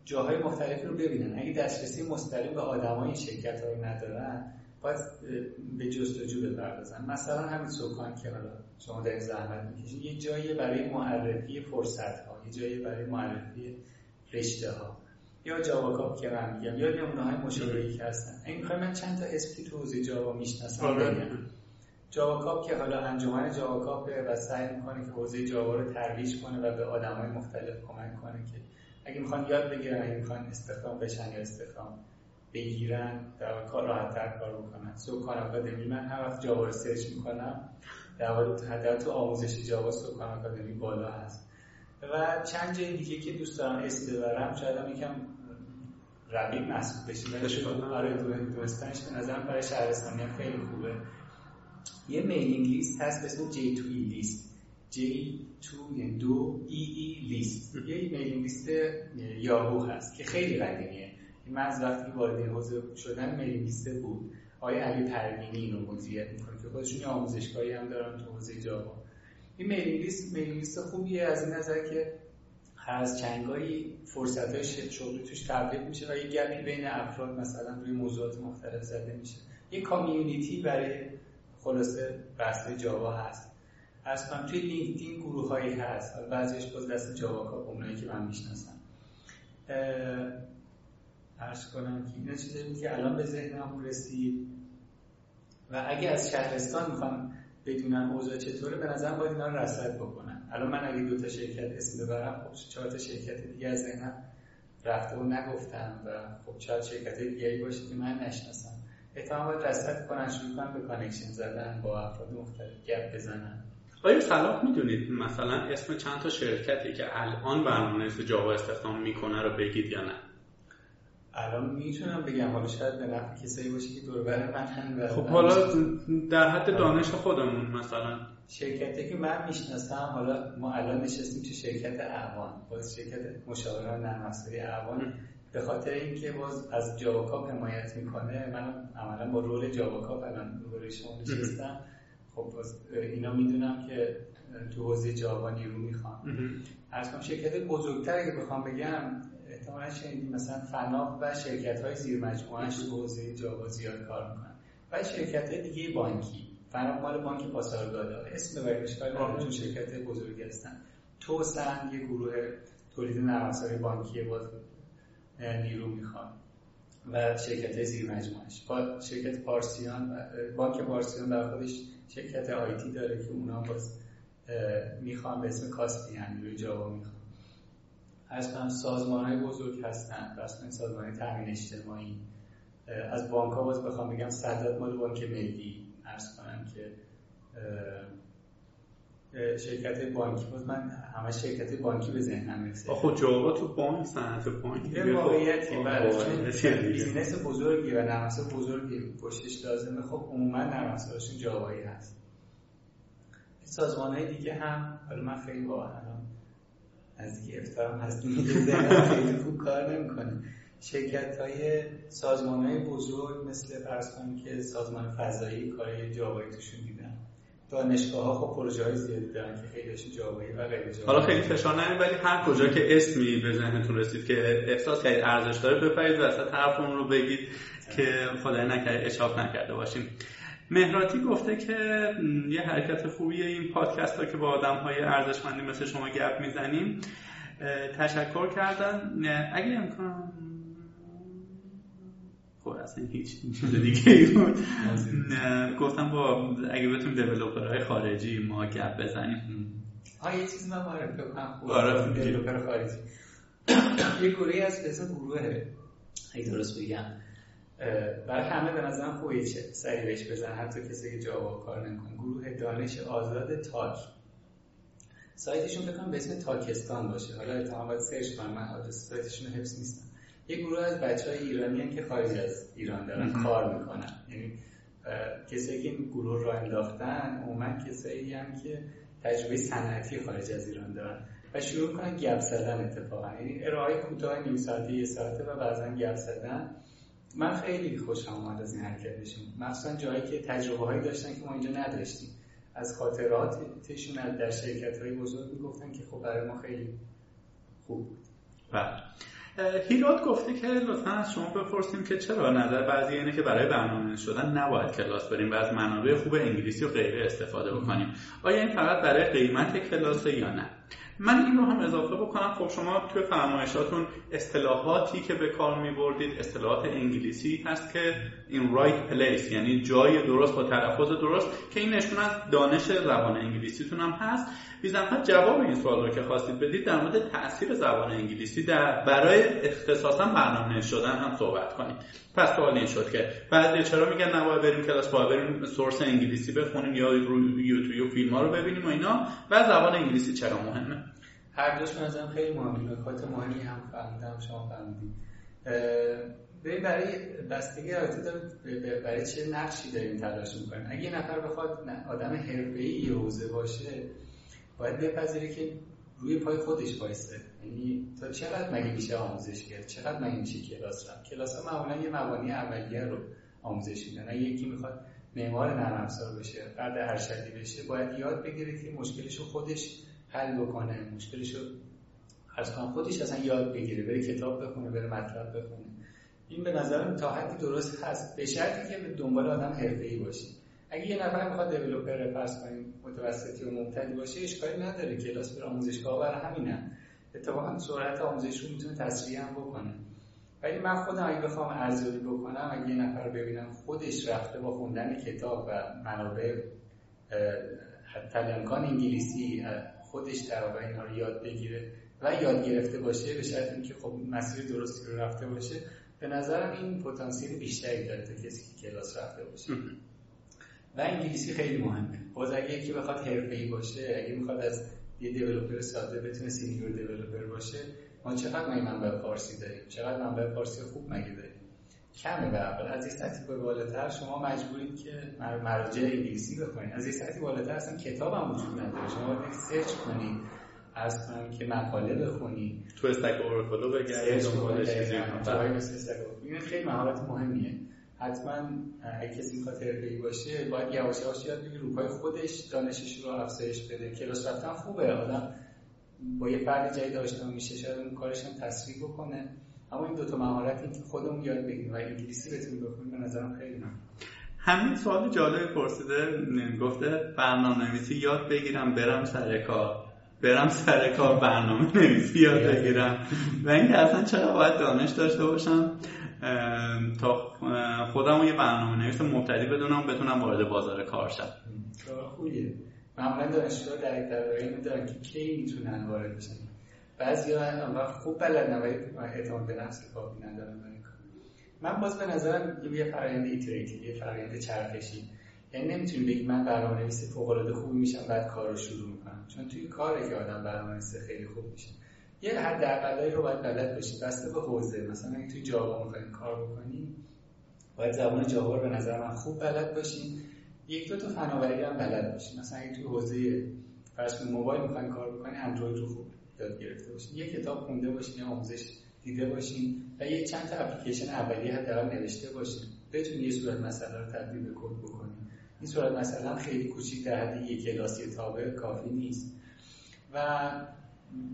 جاهای مختلفی رو ببینن. اگه دسترسی مستقیم به آدمای شرکت‌ها رو ندارن، باید به جستجو بپردازن. مثلا همین سکان که حالا شما در زحمت می‌کشید، یه جایی برای معرفی فرصت‌ها، یه جایی برای معرفی رشته‌ها، یا جاوا کاپ که من میگم، یا نمونه‌های مشابهی که هستن. این می‌خوام من چند تا اسم که تو حوزه جاوا میشناسم بگم. جاوا کاپ که حالا انجمن جاوا کاپ و سعی می‌کنه که حوزه جاوا رو ترویج کنه و به آدمای مختلف کمک کنه که اگه میخوان یاد بگیرن، اگه میخوان استخدام بشن یا استخدام بگیرن، در کار راحت‌تر کار بکنن. سوکان آکادمی، من هر وقت جاوا رو سرچ میکنم، در واقع تو آموزش جاوا سوکان آکادمی بالا هست. و چند جای دیگه که دوست دارم اسم ببرم، شاید هم یکم رقیب محسوب بشیم، برای دوستانش به نظرم برای شهرستانی هم خیلی خوبه. یه میلینگ لیست هست به اسم J2E لیست، J2EE لیست، یه ایمیلینگ لیست یاهو هست که خیلی قدیمیه. من از وقتی وارد حوزه شدن میلینگ لیست بود، آقای علی پروینی اینو مدیریت میکنه که خودشون آموزشگاهی هم دارن تو حوزه جاوا. این میلینگ لیست خوبیه از این نظر که هر از چنگایی فرصت‌های شغلی توش تبدیل میشه و یه گپی بین افراد مثلا روی موضوعات مختلف زده میشه. یه کامیونیتی برای خلاصه بحث جاوا هست. اصلا توی لینکدین گروه‌هایی هست، بعضیش باز دست جاوا کاپ، اونایی که من میشناسم. عرض کنم که اینا چیزایی که الان به ذهنم رسید. و اگه از شهرستان میخوام بدونم اوضاع چطوره، به نظرم باید اینا رو رصد بکنم. الان من اگه 2 تا شرکت اسم ببرم، خب 4 تا شرکت دیگه از ذهنم رفته و نگفتم، و خب 4 شرکت دیگه‌ای باشه که من نشناسم. احتمالاً باید رصد کنم، شروع کنم به کانکشن زدن با افراد مختلف، گپ بزنم. آیا صلاح میدونید مثلا اسم چند تا شرکتی که الان برنامه‌نویس جاوا استخدام میکنه رو بگید یا نه؟ الان میتونم بگم، حالا شاید به نفع کسایی باشه که دور و بر من هم. خب حالا در حد دانش خودمون مثلا شرکتی که من میشناسم، حالا ما الان نشستیم تو شرکت اعوان، باز شرکت مشاوران نرم افزاری اعوان، به خاطر اینکه باز از جاوا کاپ حمایت میکنه، من عملا با رول جاوا کاپ الان روی شما نشستم. خب اینا میدونم که تو حوزه جاوا نیرو میخوام. از کنم شرکت بزرگتر که بخوام بگم، احتمالا شنیدیم مثلا فناخ و شرکت های زیر مجموعهش تو حوزه جاوا زیاد کار میکنن، و شرکت های دیگه بانکی. فناخ مال بانک پاسارگادا، اسم ببریمش کاری نداره چون شرکت بزرگی هستن. توسن یه گروه تولید نرم افزار بانکیه، باز نیرو میخوام، و شرکت های زیر مجموعهش. با شرکت پارسیان، بانک پارسیان در خودش شرکت آیتی داره که اونا باز میخوان به اسم کاستی هم روی جاوا میخوان. اصلا سازمان‌های بزرگ هستن، اصلا سازمان تامین اجتماعی. از بانک‌ها باز بخوام بگم، صدات مال بانک ملی. عرض کنم که شرکت بانکی، باز من همه شرکت بانکی به ذهنم میرسه. آخه جاوا تو بانک، صنعت بانکی به واقعیتی برای بیزینس بزرگی و نرم افزار بزرگی پشتش لازمه. خب عموما نرم افزارشون جاوایی هست. سازمان‌های دیگه هم، حالا من خیلی واقعا از دیگه افتارم هست، میگم خیلی خوب کار نمی‌کنه. شرکت‌های سازمان‌های بزرگ مثل فرض کنید که سازمان فضایی، کارهای جاوایی توشون دیدم. دانشگاه‌ها خب پروژه‌های زیادی دارن که خیلی‌هاش جاوایی و غیر جاوایی. حالا خیلی فشار نمیارید، ولی هر کجا که اسمی به ذهنتون رسید که احساس کنید ارزش داره، بپرید وسط حرفمون رو بگید که خدای نکرده اشتباه نکرده باشیم. مهراتی گفته که یه حرکت خوبیه این پادکست ها که با آدم‌های ارزشمندی مثل شما گپ میزنیم. تشکر کردن. اگه امکان خب اصلا هیچ چیز دیگه ای بود. گفتم با اگه بتونیم دیولوپرهای خارجی ما گپ بزنیم. یه چیز من معرفی کنم. آره دیولوپر خارجی. یه گروهی از پسا گروهه. اگه درست بگم. برای همه به نظرم خویشه سریع بهش بزن، حتی کسی که جاوا کار نمی‌کنه. گروه دانش آزاد تاک، سایتشون بکنم به اسم تاکستان باشه، حالا اتحام باید سرش کنم، من آدرس سایتشون رو حفظ نیستم. یه گروه از بچه‌های ایرانیان که خارج از ایران دارن کار میکنن، یعنی کسایی که این گروه را انداختن عموما کسایی هم که تجربه صنعتی خارج از ایران دارن و شروع می‌کنن گپ زدن. اتفاقا یعنی ارائه کوتاه نیم ساعته یه ساعته و بعضا گپ زدن. من خیلی خوشم اومد از این حرکت بشیم، مخصوصا جایی که تجربه‌هایی داشتن که ما اینجا نداشتیم. از خاطراتشون از در شرکت‌های بزرگ میگفتن که خب برای ما خیلی خوب بود. بله. هیراد گفته که لطفاً از شما بپرسیم که چرا نظر بعضی اینه که برای برنامه‌نویس شدن نباید کلاس بریم و از منابع خوب انگلیسی و غیره استفاده بکنیم. آیا این فقط برای قیمت کلاسه یا نه؟ من این رو هم اضافه بکنم. خب شما توی فرمایشاتون اصطلاحاتی که به کار می‌بردید اصطلاحات انگلیسی هست که این رایت پلیس، یعنی جای درست با تلفظ درست، که این نشون از دانش زبان انگلیسیتون هم هست. بی زحمت جواب این سوال رو که خواستید بدید در مورد تأثیر زبان انگلیسی در برای اختصاصا برنامه‌نویس شدن هم صحبت کنید. پس سوال این شد که بعد چرا میگن نباید بریم کلاس، باید بریم سورس انگلیسی بخونیم یا روی یوتیوب فیلم‌ها رو ببینیم و اینا، و زبان انگلیسی چرا مهمه؟ هر دوش منظرم خیلی مهمه. نکات مهمی هم فهمیدم، شما فهمیدید. برای بستگی آیتی داره برای چه نقشی داریم تلاش می‌کنیم. اگه یه نفر بخواد آدم حرفه‌ای حوزه باشه باید بپذیره که روی پای خودش وایسته، یعنی تا چقدر مگه میشه آموزش کرد، چقدر مگه میشه کلاس رفت. کلاس ها معمولا یه مبانی اولیه رو آموزش میدن. اگه یکی میخواد معمار نرم افزار بشه، فرد ارشدی بشه، باید یاد بگیره که مشکلش رو خودش حل بکنه، مشکلش رو از خودش اصلا یاد بگیره، بره کتاب بخونه، بره مطلب بخونه. این به نظرم تا حدی درست هست، به شرطی که دنبال آدم حرفه‌ای باشه. اگه یه نفر میخواد دیولپر پس کنیم متوسطی و مبتدی باشه اشکالی نداره، کلاس بر آموزشگاه برای همینه. اتفاقا سرعت آموزش رو میتونه تسریع هم بکنه. ولی من خودم اگه بخوام ارزیابی بکنم، اگه یه نفر ببینم خودش رفته با خوندن کتاب و منابع حتی امکان انگلیسی خودش ترابع اینا رو یاد بگیره و یاد گرفته باشه، به شرط اینکه خب مسیر درستی رو رفته باشه، به نظرم این پتانسیل بیشتری داره تا کسی که کلاس رفته باشه. و انگلیسی خیلی مهمه. باز اگه یکی بخواد حرفه‌ای باشه، اگه میخواد از یه دیولپر ساده بتونه سینیور دیولپر باشه، ما چقدر منبع فارسی داریم؟ چقدر منبع فارسی خوب مگه داریم؟ کمه. به علاوه از این سطح بالاتر شما مجبورید که مراجع انگلیسی بخونید. از این سطح بالاتر اصلا کتابم وجود نداره. شما باید سرچ کنید، از که مقاله بخونید، تو استک اوراکل بگردید، دنبال چیزی بکنید. خیلی مهارت مهمیه. حتما اگه کسی میخواد حرفه‌ای باشه باید یواش یواش یاد بگیره روپای خودش دانشش رو افزایش بده. کلاس رفتن خوبه، آدم با یه فرد جدید آشنا میشه، شاید اون کارش هم تسریع بکنه. اما این دوتا مهارت، این که خودمون یاد بگیریم و انگلیسی بتونیم بخونیم، به نظرم خیلی مهمه. همین سوال جالب پرسیده، گفته برنامه‌نویسی یاد بگیرم برم سر کار برنامه‌نویسی یاد بگیرم. و اینکه اصلا چرا باید دانش داشته باشم تا خودم یه برنامه‌نویس مبتدی بدونم بتونم وارد بازار کار شم. کار خوبیه. معمولا دانشجوها درک می‌دارن که کی میتونن وارد بشن. بعضیا اول خوب بلدن ولی اعتماد به نفس کافی ندارن برای کار. من باز به نظرم یه فرآیند ایتریتیو، یه فرآیند چرخشی. یعنی نمیتونیم بگیم من برنامه‌نویس فوق‌العاده خوب میشم بعد کار رو شروع می‌کنم. چون توی کاره که آدم برنامه‌نویس خیلی خوب میشه. یه حداقلایی رو باید بلد باشی بسته به حوزه. مثلا اگه توی جاوا می‌خواید کار بکنی باید زبان جاوا رو به نظر من خوب بلد باشی، یک دو تا فناوری هم بلد باشی. مثلا اگه توی حوزه فرض کن موبایل می‌خواید کار بکنی اندروید رو خوب یاد گرفته باشی، یه کتاب خونده باشی، یه آموزش دیده باشی و یه چند تا اپلیکیشن اولیه حداقل نوشته باشی. بتونی یه صورت مسئله رو تبدیل به کد بکنی. این صورت مسئله خیلی کوچیک در حد یک کلاسی تابع کافی نیست. و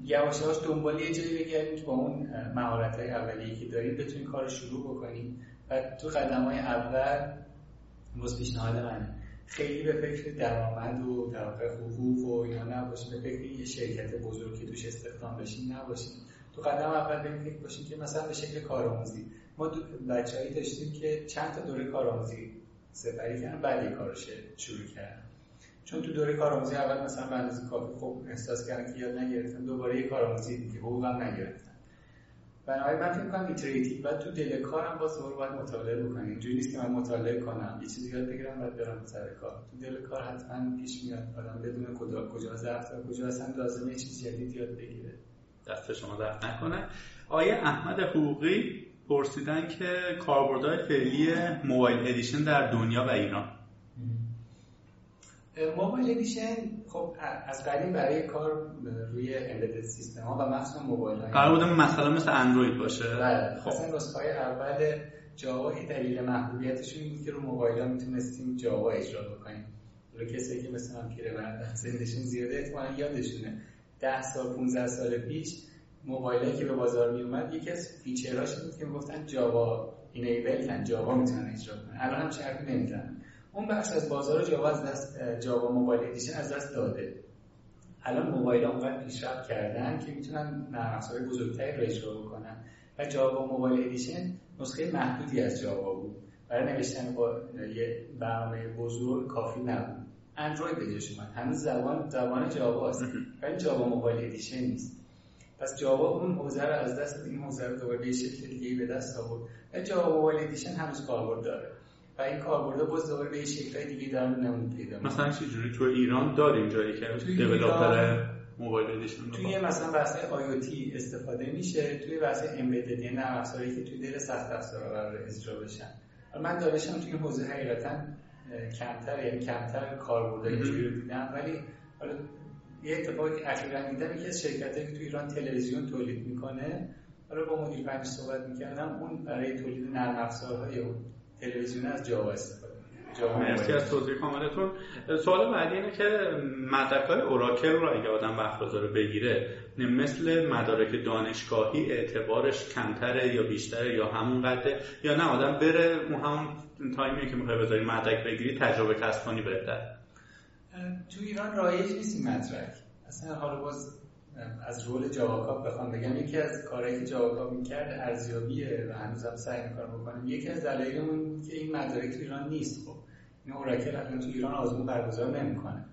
یواش یواش دنبال یه جایی بگردیم که با اون مهارت‌های اولیه‌ای که داریم بتونیم کار رو شروع بکنیم و تو قدم‌های اول باز پیشنهاد من خیلی به فکر درآمد و در واقع حقوق و اینا نباشید، به فکر یه شرکت بزرگی توش استخدام بشین نباشید. تو قدم اول ببینید فکر باشید که مثلا به شکل کارآموزی ما بچه‌ای داشتیم که چند تا دوره کارآموزی سپری کردن بعد یه کارش شروع کردن، چون تو دوره کارآموزی اول مثلا به اندازه کافی خب احساس کردن که یاد نگرفتن، دوباره یه کارآموزی دیگه حقوقم نگرفتن. بنابراین من فکر می‌کنم ایتریتیو و تو دل کارم باز دوباره باید مطالعه بکنم، اینجوری نیست که من مطالعه کنم یه چیزی یاد بگیرم بعد برم سر کار. تو دل کار حتما پیش میاد، آدم بدون کجا ضعف و کجا اصلا لازمه چیز جدید یاد بگیره. دست شما درد نکنه. آیه احمد حقوقی پرسیدن که کاربردهای فعلی موبایل ادیشن در دنیا و ایران. موبایل ادیشن خب از قدیم برای کار روی embedded سیستم ها و مخصوصا موبایل های قرار بودم مثلا مثل اندروید باشه. خب اصلا نسخه‌های اول جاوا که دلیل محبوبیتش این بود که رو موبایل ها میتونستیم جاوا اجرا بکنیم. رو کسی که مثلا پیرمرد سنشون زیاده احتمالاً یادشونه 10 تا 15 سال پیش موبایلی که به بازار می اومد یکی از فیچراش بود که میگفتن جاوا اینیبل کن، جاوا میتونن اجرا کنن. الان هم شرط نمیزنن. اون بخش از بازار جاوا از دست جاوا موبایل ادیشن از دست داده. الان موبایل‌ها اونقدر پیشرفت کردن که میتونن نرم افزارهای بزرگتری رو اجرا بکنن و جاوا موبایل ادیشن نسخه محدودی از جاوا بود. برای نوشتن با یه برنامه بزرگ کافی نبود. اندروید به جاش اومد. هنوز زبان جاوا است ولی جاوا موبایل ادیشن نیست. پس جاوا اون حوزه رو از دست این حوزه رو دوباره به شکل دیگه‌ای به دست آورد. جاوا موبایل ادیشن هنوز کاربرد داره. و این کاربرد باز دوباره به شکل‌های دیگه‌ای در نمود پیدا می‌کنه. مثلا چه جوری تو ایران داریم جایی که دیولپر موبایل ادیشن توی مثلا بحث‌های IoT استفاده میشه، توی بحث embedded یعنی نرم افزاری که توی دل سخت افزارها قرار اجرا بشن. من دانشم توی حوزه حقیقتاً کمتر کاربردی رو دیدم، ولی حالا یه اتفاقی که اخیراً دیدم یکی از شرکتایی که تو ایران تلویزیون تولید میکنه، حالا با مدیر فنی صحبت میکردم، اون برای تولید نرم افزارهای تلویزیون از جاوا استفاده میکنه. مرسی از توضیح کاملتون. سوال بعدی اینه که مدرک‌های اوراکل رو اگه آدم وقت بذاره بگیره، مثل مدارک دانشگاهی اعتبارش کمتره یا بیشتره یا همون قدره، یا نه آدم بره اون همون تایمی که میخوای بذاری مدرک بگیری تجربه کسب کنی بهتره؟ تو ایران رایج نیست این مدرک. اصلا حالا باز از رول جاوا کاپ بخوام بگم، یکی از کارهایی که جاوا کاپ میکرد ارزیابیه و هنوزم سعی میکنم بکنم. یکی از دلایلمون که این مدارک تو ایران نیست. خب این اوراکل الان تو ایران آزمون برگزار نمیکنه.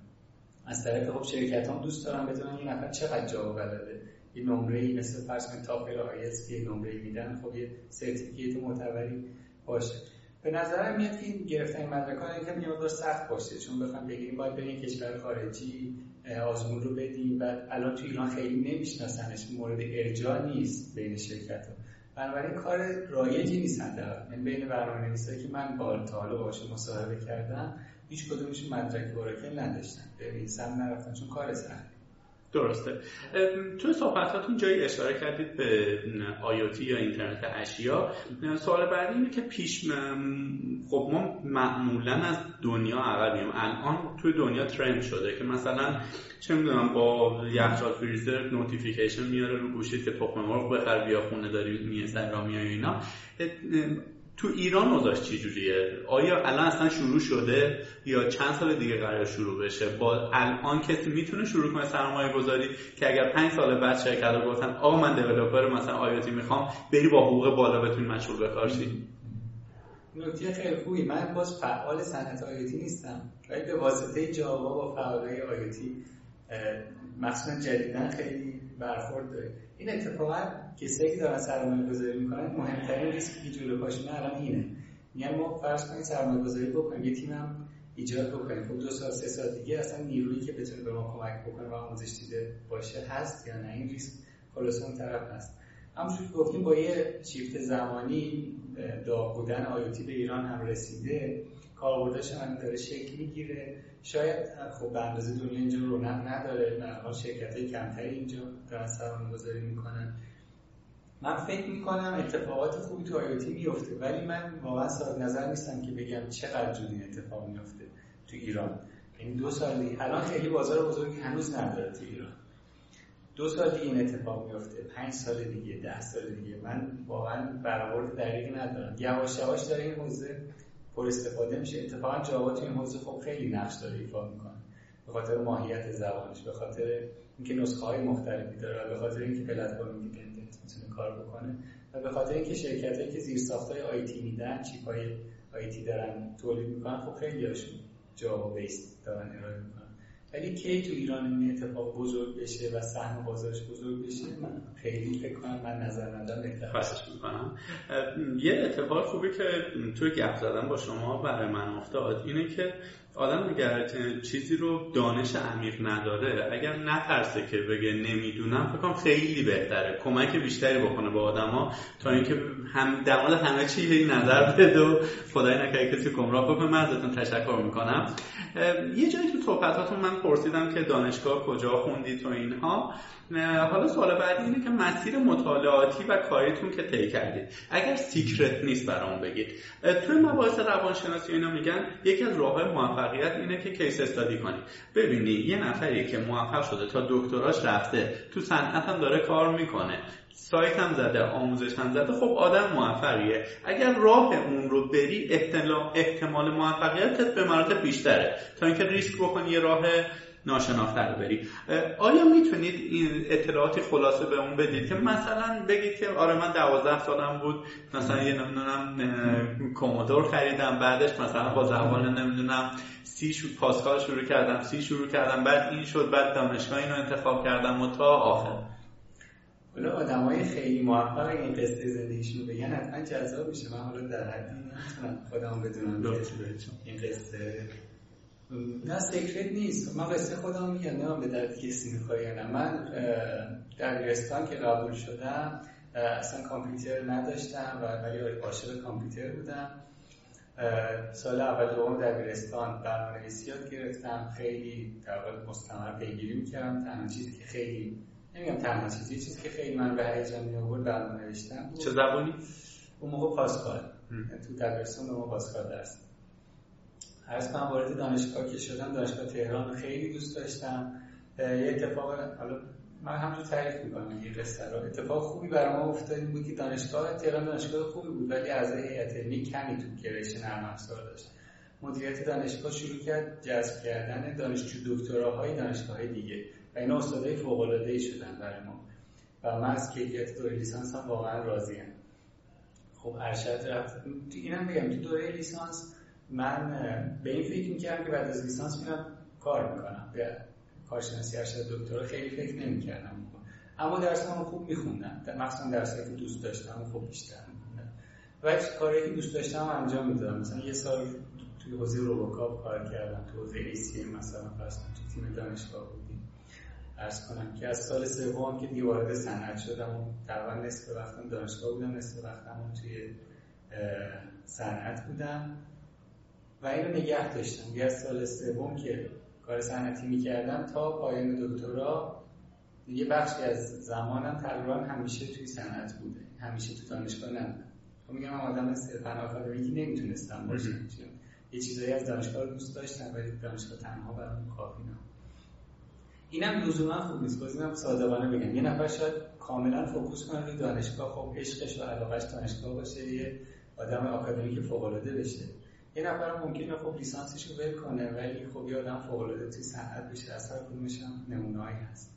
از طرف خب شرکت‌ها دوست دارن بدونن این نفر چقدر جاوا بلده. یه نمره‌ای مثل فرض کن تاپل ISP نمره‌ای میدن، خب یه سرتیفیکیت معتبری باشه. به نظرم میاد که این گرفتن مدرک‌ها یکم یه مقدار سخت باشه، چون بخوام بگیریم باید بریم کشور خارجی آزمون رو بدیم و الان تو ایران خیلی نمیشناسنش، مورد ارجاع نیست بین شرکت‌ها. بنابراین کار رایجی نیست. من بین برنامه‌نویسایی که من تا حالا باهاشون مصاحبه کردم هیچ کدومشون مدرک اوراکل نداشتن، ببین سم نرفتن چون کار سخته. درسته. تو صحبتاتون جایی اشاره کردید به IoT یا اینترنت اشیا. سوال بعدی اینه که خب ما معمولا از دنیا عقبیم. الان تو دنیا ترند شده که مثلا چه میدونم با یخچال فریزر نوتیفیکیشن میاره رو گوشیت که تخم مرغ بخر بیا خونه داری اینستاگرامی یا اینا. تو ایران وضعش چه جوریه؟ آیا الان اصلا شروع شده یا چند سال دیگه قرار شروع بشه؟ با الان کسی میتونه شروع کنه سرمایه گذاری که اگر 5 سال بعد شرکت رو گفتن آقا من دیولپر مثلا آیوتی میخوام، بری با حقوق بالا بتونی مشغول به کار شی. نکته خیلی خوبی. من باز فعال صنعت آیوتی نیستم، ولی به واسطه جاوا با فعالای آیوتی مخصوصا جدیدن خیلی برخورد داره. این اتفاقا کسایی که دارن سرمایه‌گذاری میکنن مهمترین ریسکی که جلو پاشونه الان اینه. میگن ما فرض کنیم سرمایه‌گذاری بکنیم، یه تیمم ایجاد بکنیم. خب 2 سال 3 سال دیگه اصلا نیرویی که بتونه به ما کمک بکنه و آموزش دیده باشه هست یا نه؟ این ریسک خلاص اون طرف هست. همونجوری که گفتیم با یه شیفت زمانی داغ بودن IoT به ایران هم رسیده، کاربردش هم داره شکل میگیره. شاید خب به اندازه دنیا اینجا رونق نداره، مثلا شرکت‌های کمتری اینجا دارن سرمایه‌گذاری میکنن. من فکر میکنم اتفاقات خوبی تو آیوتی میفته، ولی من واقعا صاحب نظر نیستم که بگم چقدر جدی این اتفاق میفته تو ایران. یعنی 2 سال دیگه الان خیلی بازار بزرگی هنوز نداره تو ایران. 2 سال دیگه این اتفاق میفته، 5 سال دیگه، 10 سال دیگه، من واقعا برآورد دقیقی ندارم. یواش یواش داره این حوزه پر استفاده میشه. اتفاقا جاوا تو این حوزه خب خیلی نقش داره ایفا میکنه، به خاطر ماهیت زبانش، به خاطر اینکه نسخه‌های مختلفی داره، به خاطر اینکه پلتفرم دیپندنت میتونه کار بکنه و به خاطر اینکه شرکتایی که زیرساخت‌های آی تی میدن، چیپ‌های آی تی دارن تولید میکنن، خب خیلیاشون جاوا بیس دارن ارائه میکنن. ولی کی تو ایران این اتفاق بزرگ بشه و سهم بازارش بزرگ بشه من خیلی فکر کنم، من نظر ندارم بحثش می‌کنم. یه اتفاق خوبی که توی گپ زدن با شما برای من افتاد اینه که آدم اگر چیزی رو دانش عمیق نداره، اگر نترسه که بگه نمیدونم، فکر کنم خیلی بهتره، کمک بیشتری بکنه به آدما تا اینکه هم در مورد همه چی نظر بده و خدای نکنه کسی گمراه بکنه. من ازتون تشکر میکنم. یه جایی تو صحبتاتون من پرسیدم که دانشگاه کجا خوندید و اینها. حالا سوال بعدی اینه که مسیر مطالعاتی و کاریتون که طی کردید، اگر سیکرت نیست برام بگید. توی مباحث روانشناسی اینا میگن یکی از راه‌های موفقیت اینه که کیس استادی کنید، ببینی یه نفری که موفق شده، تا دکتراش رفته، تو صنعت هم داره کار میکنه، سایت هم زده، آموزش هم زده، خب آدم موفقیه. اگر راه اون رو بری احتمال موفقیتت به مراتب بیشتره تا اینکه ریسک بکنی یه راه ناشناخته رو بری. آیا میتونید این اطلاعاتی خلاصه به اون بدید که مثلا بگید که آره من 12 سالم بود مثلا یه نمیدونم کومودور خریدم، بعدش مثلا با زبان نمیدونم سی پاسکال شروع کردم، سی شروع کردم، بعد این شد، بعد دانشگاه اینو انتخاب کردم و تا آخر. حالا آدمای خیلی موفق این قصه زندگیشون بگن حتما جذاب میشه. من حالا در حدی نمیتونم خودم بدونم این قصه نه سیکرت نیست، من قصه خودم میگم، نمیم به درد کسی میخوری یا نه. من در دبیرستان که قبول شدم اصلا کامپیوتر نداشتم ولی عاشق کامپیوتر بودم. سال اول دوم در دبیرستان برنامه‌نویسی یاد گرفتم، خیلی در واقع مستمر پیگیری میکردم. تنها چیزی که خیلی نمیگم تنها چیزی، چیزی که خیلی من به هیجان میآورد برنامه نوشتن بود. چه زبانی؟ اون موقع پاسکال تو دبیرستان به ما پاسکال درس. از من وارد دانشگاه که شدم، دانشگاه تهران خیلی دوست داشتم. یه اتفاق، حالا من همجور تعریف میکنم این قصه رو، اتفاق خوبی برای ما افتاد بود که دانشگاه تهران دانشگاه خوبی بود ولی اعضای هیئت علمی کمی تو گرایش نرم افزار داشت. مدیریت دانشگاه شروع کرد جذب کردن دانشجو دکتراهای دانشگاه‌های دیگه و اینا استادای فوق‌العاده‌ای شدن برای ما و من از کیفیت دوره لیسانس هم واقعا راضیم. خب ارشد رفت، اینم بگم تو دوره لیسانس من به این فکر میکردم که بعد از لیسانس میرم کار میکنم، به کارشناسی ارشد دکترا خیلی فکر نمیکردم، اما درسام رو خوب میخوندم، مخصوصا درسایی که دوست داشتم خوب بیشتر میخوندم و کارهایی که دوست داشتم انجام میدادم. مثلا یه سال توی حوزه روبوکاپ کار کردم، تو حوزه ایسی مثلا فرض کنید تو تیم دانشگاه بودیم. عرض کنم که از سال سوم که دیگه وارد صنعت شدم و تقریبا نصف وقتم دانشگاه بودم، نصف وقتم توی صنعت بودم و اینو نگه داشتم. یه سال سوم که کار صنعتی می‌کردم تا پایان دکترا یه بخشی از زمانم تقریبا همیشه توی صنعت بوده، همیشه تو دانشگاه نبودم. خب میگم من آدم صرفاً آکادمیکی نمیتونستم باشم، یه چیزایی از دانشگاه دوست داشتم ولی دانشگاه تنها برام کافی نبود. اینم لزوما خوب نیست، گزینم صادقانه بگم یه نفر شاید کاملا فوکوس کنه روی دانشگاه، خب عشقش و علاقه‌اش دانشگاه باشه، یه آدم آکادمیک فوق‌العاده بشه. یه نفر ممکنه خب لیسانسش رو ول کنه ولی خب یه آدم فوق‌العاده توی صنعت بشه. از هر کدومش هم نمونه‌ای هست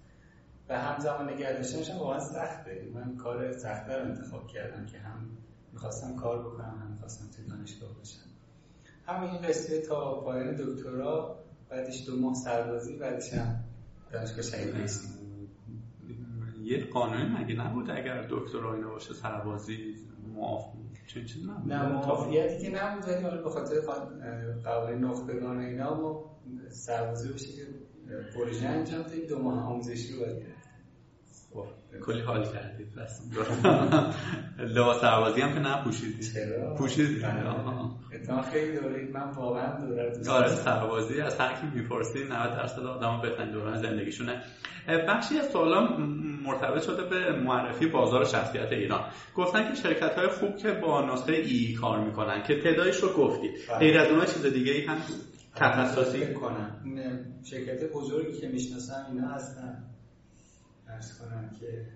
و همزمان نگه داشتنش هم واقعا سخته. من کار سخت‌تر رو انتخاب کردم که هم می‌خواستم کار بکنم، هم می‌خواستم توی دانشگاه باشم. همین قصه تا پایان دکترا، بعدش 2 ماه سربازی، بعدش هم دانشگاه شهید بهشتی. یه قانون مگه نبود اگر دکترا اینا باشه سربازی معاف چیزی نه معافیتی که نبود، ولی حالا به خاطر قوانین نخبگان اینا و سربازی بشه که پروژه انجام دهید 2 ماه آموزشی رو باید گرفت. خب کلی حال کردید بس لباس سربازی هم که نپوشیدید؟ چرا پوشیدید. اتفاقا خیلی دوره من واقعا دوره سربازی از هر کی میپرسی 90% آدما بهترین دوره زندگیشونه. بخشی از سوالام مرتبط شده به معرفی بازار شخصیت ایران. گفتن که شرکت‌های خوب که با نسخه ای کار می‌کنن که تعدادش رو گفتید، غیر از اونها چیز دیگه‌ای هم تخصصی می‌کنن؟ شرکت بزرگی که می‌شناسم اینا هستن. عرض کنم که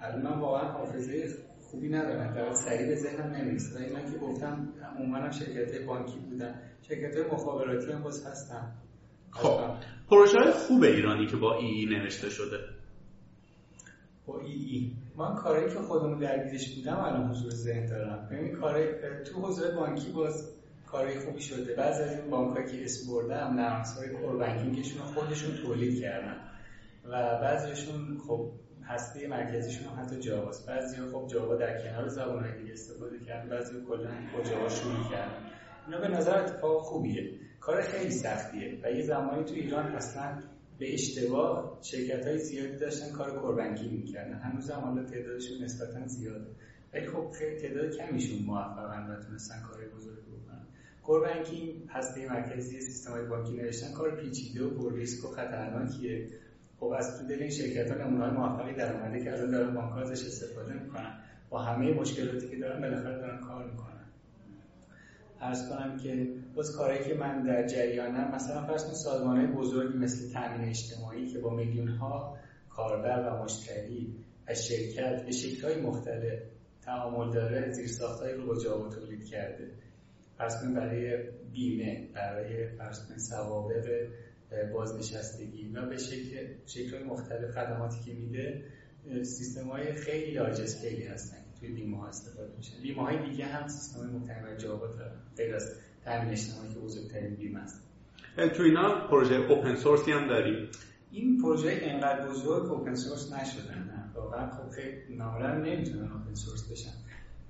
الان من واقعا حافظه خوبی ندارن، در سریع به ذهنم نمیرسه. این من که گفتم عموما شرکت بانکی بودن، شرکت مخابراتی هم باز هستن. خب پروژه‌های خوب ایرانی که با ای نوشته شده، با ای من کاری که خودمون درگیرش بودم الان حضور ذهن دارم. ببین کاری تو حوزه بانکی باز کاری خوبی شده. بعضی از این بانک‌ها که اسم بردم نرم‌افزار کربنکینگشون خودشون تولید کردن و بعضیشون خب هسته مرکزیشون هم حتی جاواست. بعضیا خب جاوا در کنار زبان‌های دیگه استفاده کردن، بعضیا کلاً با جاوا شروع کردن. اینا به نظر اتفاق خوبیه. کار خیلی سختیه و یه زمانی تو ایران اصلا به اشتباه شرکت‌های زیادی داشتن کار کربنکینگ می‌کردن. هنوز هم حالا تعدادشون نسبتاً زیاده. ولی خب خیلی تعداد کمیشون موفقن و تونستن کارهای بزرگی بکنن. کربنکینگ هسته مرکزی سیستم‌های بانکی نوشتن کار پیچیده و پرریسک و خطرناکیه. خب از تو دل این شرکت‌ها نمونه‌های موفقی در اومده که الان دارن بانک‌ها ازش استفاده می‌کنن. با همه مشکلاتی که دارن بالاخره دارن کار می‌کنن. عرض کنم که باز کارهایی که من در جریانم، مثلا فرض کنید سازمان‌های بزرگی مثل تامین اجتماعی که با میلیون‌ها کاربر و مشتری از شرکت به شکل‌های مختلف تعامل داره، زیرساخت‌هایی رو با جاوا تولید کرده. فرض کنید برای بیمه، برای فرض کنید سوابق بازنشستگی و به شکل‌های مختلف خدماتی که میده، سیستم‌های خیلی لارج اسکیلی هستن که توی بیمه‌ها استفاده میشن. بیمه‌های دیگه هم سیستم‌های مبتنی بر جاوا دارن. غیر از تامین اجتماعی که بزرگترین بیمه است. تو اینا پروژه اوپن سورسی هم داریم. این پروژه اینقدر بزرگ اوپن سورس نشدن. واقعا خب خیلی معمولا نمیتونن اوپن سورس بشن.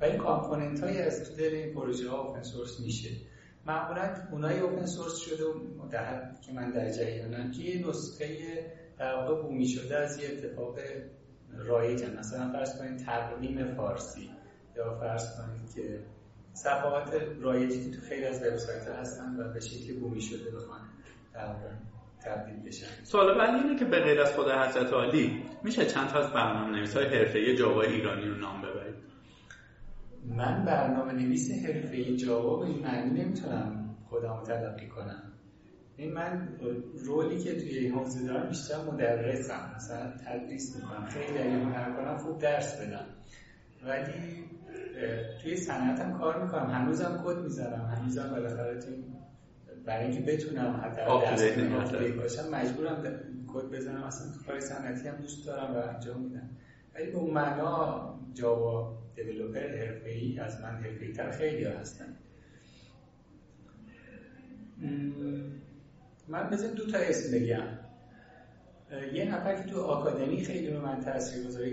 ولی کامپوننت‌های از تو دل این پروژه‌ها اوپن سورس میشه. معمولاً اونایی اوپن سورس شده و در که من در جریانم که یه نسخه در واقع بومی شده از یه اتفاق رایجه. مثلا فرض کنید ترجمه فارسی یا فرض کنید که صفحات رایجی که تو خیلی از وبسایت‌ها هستن و به شکل بومی شده بخوان در واقع تبدیل بشن. سوال بعد اینه که به غیر از خود حضرت عالی میشه چند تا از برنامه‌نویس‌های حرفه‌ای جاوا ایرانی رو نام ببرید؟ من برنامه‌نویس حرفه‌ای جاوا به معنی نمیتونم خودم تلقی کنم. این من رولی که توی این حوزه دارم بیشتر مدرسم، مثلا تدریس میکنم، خیلی اگه هنر کنم خوب درس بدم. ولی توی صنعتم کار میکنم، هنوزم کد میزنم، هنوزم بالاخره توی برای اینکه بتونم حتی درس بدم باشم مجبورم کد بزنم. اصلا تو کار صنعتی هم دوست دارم و انجام میدم. ولی به اون معنا جاوا دیولپر حرفه‌ای از من حرفه‌ای‌تر خیلی‌ها هستن. من بذارید دو تا اسم بگم. یه نفر که تو آکادمی خیلی به من تأثیر گذاره،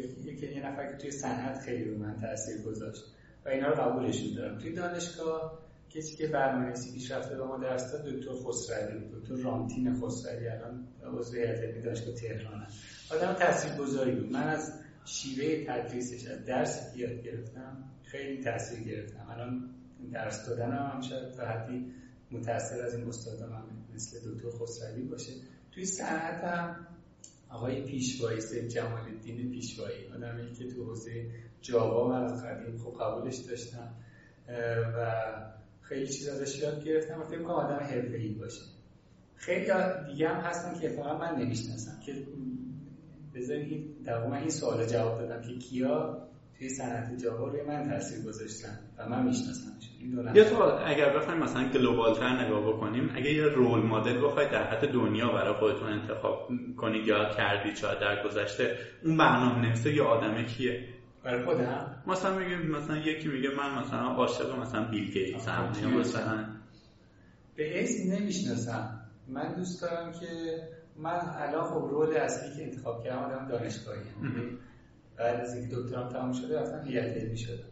یه نفر که توی صنعت خیلی به من تأثیر گذاشت و اینا رو قبولشون دارم. توی دانشگاه کسی که برنامه‌نویسی پیشرفته به ما درس داد دکتر خسروی، دکتر رامتین خسروی، الان عضو هیئت دانشگاه تهران. آدم تأثیرگذاری بود. من از شیوه تدریسش، از درسی که یاد گرفتم خیلی تأثیر گرفتم. الان درس دادنم هم شاید تا حدی متأثر از این استادام مثل دکتر خسروی باشه. توی صنعت هم آقای پیشوایی، سید جمال الدین پیشوایی، آدمی که تو حوزه جاوا من از قدیم خوب قبولش داشتم و خیلی چیز ازش یاد گرفتم و فکر می‌کنم آدم حرفه‌ای باشه. خیلی دیگه هم هستن که اتفاقا من نمی‌شناسم که بذارید در واقع من این سوال جواب دادم که کیا توی صنعت جاوا روی من تاثیر گذاشتن و من میشناسمشون. یه سوال، اگر بخوایم مثلا گلوبال‌تر نگاه بکنیم، اگه یه رول مدل بخواید در حد دنیا برای خودتون انتخاب کنید یا کردید شاید در گذشته، اون برنامه‌نویس یا آدمه کیه؟ برای خودم مثلا میگم، مثلا یکی میگه من مثلا عاشق مثلا بیل گیتسم یا مثلا به اسم نمیشناسم. من دوست دارم که من الان خب رول اصلی که انتخاب کردم آدم دانشگاهیه. بعد از اینکه دکترام تمام شده رفتم هیئت علمی شدم.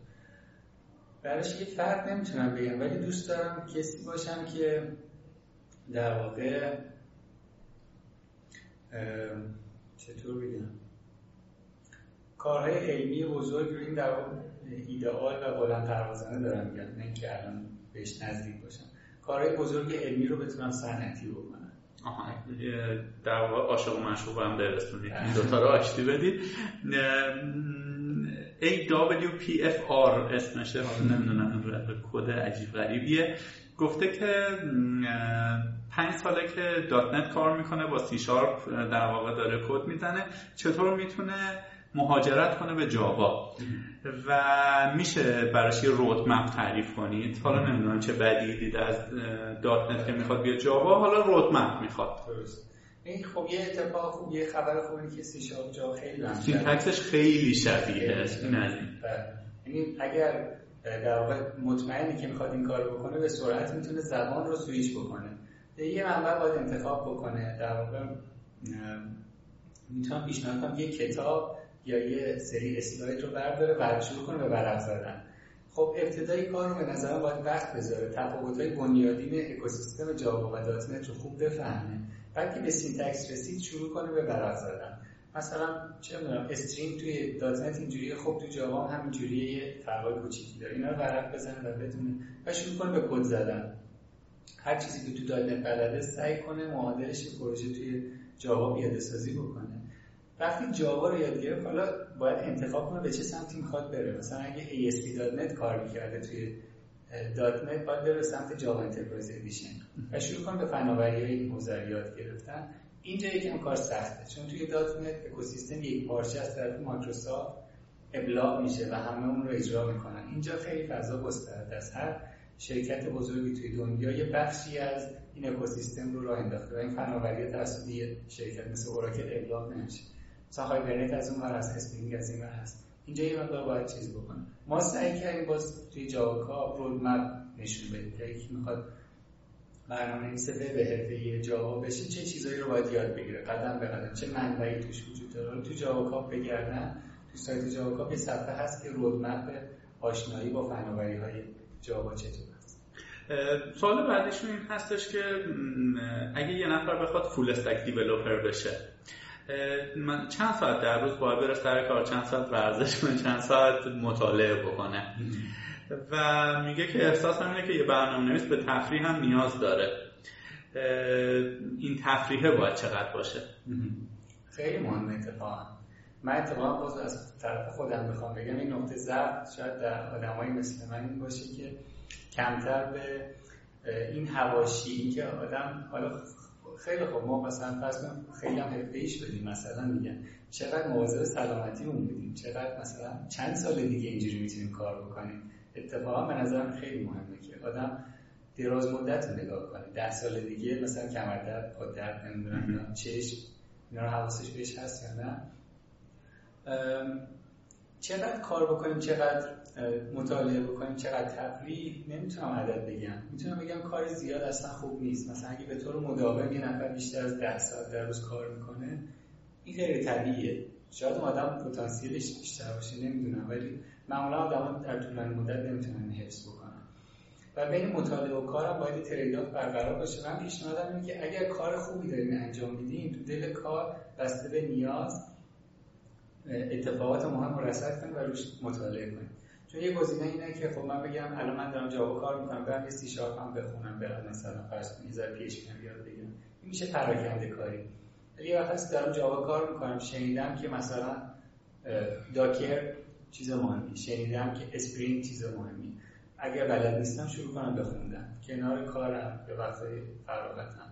برایش یه فرد نمیتونم بگم، ولی دوست دارم کسی باشم که در واقع چطور بگم، کارهای علمی بزرگ رو این در واقع ایدئال و بلند پروازانه دارم میگم، نه اینکه الان بهش نزدیک باشم. کارهای بزرگ علمی رو بتونم صنعتی بکنم. آها، در واقع عاشق و مشغول هم برسونید، این دوتا رو آشتی بدید. AWPFR اسمشه، حالا نمیدونم کد عجیب غریبیه. گفته که 5 ساله که دات نت کار میکنه، با سی شارپ در واقع داره کد میزنه. چطور میتونه مهاجرت کنه به جاوا و میشه براش یه رودمپ تعریف کنید. حالا نمیدونم چه بدی دید از دات نت که میخواد بیا جاوا، حالا رودمپ میخواد. این خب یه اتفاق خوب، یه خبر خوبی که سی شارپ جاوا خیلی لمسه. سینتکسش خیلی شبیه است. یعنی اگر در واقع مطمئنی که میخواد این کارو بکنه، به سرعت میتونه زبان رو سوئیچ بکنه. یه منبع باید انتخاب بکنه. در واقع میتونم پیشنهاد کنم یه کتاب یا یه سری اسلاید رو برداره و شروع کنه به ورق زدن. خب ابتدای کار به نظرم باید وقت بذاره، تفاوت‌های بنیادین اکوسیستم جاوا و دات نت رو خوب بفهمه. بعد که به سینتکس رسید شروع کنه به ورق زدن. مثلا چه می‌دونم استرینگ توی دات نت اینجوریه، خب تو جاوا هم همینجوریه، یه فرق کوچیکی داره. اینا رو ورق بزنه و بدونه و شروع کنه به کد زدن. هر چیزی که تو دات نت بلده سعی کنه معادلش پروژه توی جاوا پیاده سازی بکنه. وقتی جاوا رو یاد گرفت، حالا باید انتخاب کنه به چه سمتی میخواد بره. مثلا اگه ASP.NET کار میکرده توی دات نت، باید بره سمت جاوا انترپرایز ادیشن و شروع کنه به فناوری‌های حوزه یاد گرفتن. اینجا یکم کار سخته، چون توی دات نت اکوسیستم یک پارچه از طرف مایکروسافت ابلاغ میشه و همه اون رو اجرا میکنن. اینجا خیلی فضا گسترده است. هر شرکت بزرگی توی دنیا یه بخشی از این اکوسیستم رو راه انداخته و این فناوری توسط یه شرکت مثل اوراکل ابلاغ نمیشه. مثلا هایبرنیت از اون ور هست، اسپرینگ از این ور هست. اینجا یه مقدار باید چیز بکنه. ما سعی کردیم باز توی جاوا کاپ رودمپ نشون بدیم که یکی میخواد برنامه‌نویس به حرفه جاوا بشه چه چیزایی رو باید یاد بگیره، قدم به قدم چه منبعی توش وجود داره. تو جاوا کاپ بگردن، تو سایت جاوا کاپ یه صفحه هست که رودمپ آشنایی با فناوری‌های جاوا چطور. سوال بعدیشون این هستش که اگه یه نفر بخواد فول استک دیولپر بشه، من چند ساعت در روز باید بره سر کار، چند ساعت ورزش کنه، چند ساعت مطالعه بکنه؟ و میگه که احساس همینه که یه برنامه‌نویس به تفریح هم نیاز داره. این تفریحه باید چقدر باشه؟ خیلی مهمه اتفاقا. من اتفاقا باز از طرف خودم بخوام بگم این نقطه ضعف شاید در آدمایی مثل من این باشه که کمتر به این حواشی، این که آدم حالا خیلی خوب ما مثلا فرض کنیم خیلی هم حرفه‌ایش بدیم، مثلا میگن چقدر مواظب سلامتیمون بودیم، چقدر مثلا چند سال دیگه اینجوری میتونیم کار بکنیم. اتفاقا به نظرم خیلی مهمه که آدم دراز مدت رو نگاه کنه. 10 سال دیگه مثلا کمر درد، پا درد، نمیدونم چشم، اینا رو حواسش بهش هست یا نه. چقدر کار بکنیم، چقدر مطالعه بکنیم، چقدر تفریح، نمیتونم عدد بگم. میتونم بگم کار زیاد اصلا خوب نیست. مثلا اگه به طور مداوم یه نفر بیشتر از 10 ساعت در روز کار میکنه، این غیر طبیعیه. شاید اون آدم پتانسیلش بیشتر باشه، نمیدونم، ولی معمولا آدم در طولانی مدت نمیتونن حفظ بکنن. و بین مطالعه و کارم باید ترید آف برقرار باشه. من پیشنهادم اینه که اگر کار خوبی دارین انجام میدین، تو دل کار بسته به نیاز اتفاقات مهم رو رصد کنید و روش مطالعه کنید. چون یه گزینه اینه که خب من بگم الان من دارم جاوا کار میکنم، برم یه سی شارپ هم بخونم، برم مثلا فرض کنید یه پی اچ پی هم یاد بگیرم. این میشه پراکنده کاری. ولی یه وقتی دارم جاوا کار میکنم، شنیدم که مثلا داکر چیز مهمی، شنیدم که اسپرینگ چیز مهمی. اگر بلد نیستم شروع کنم بخوندم کنار کارم به وقت فراغتم.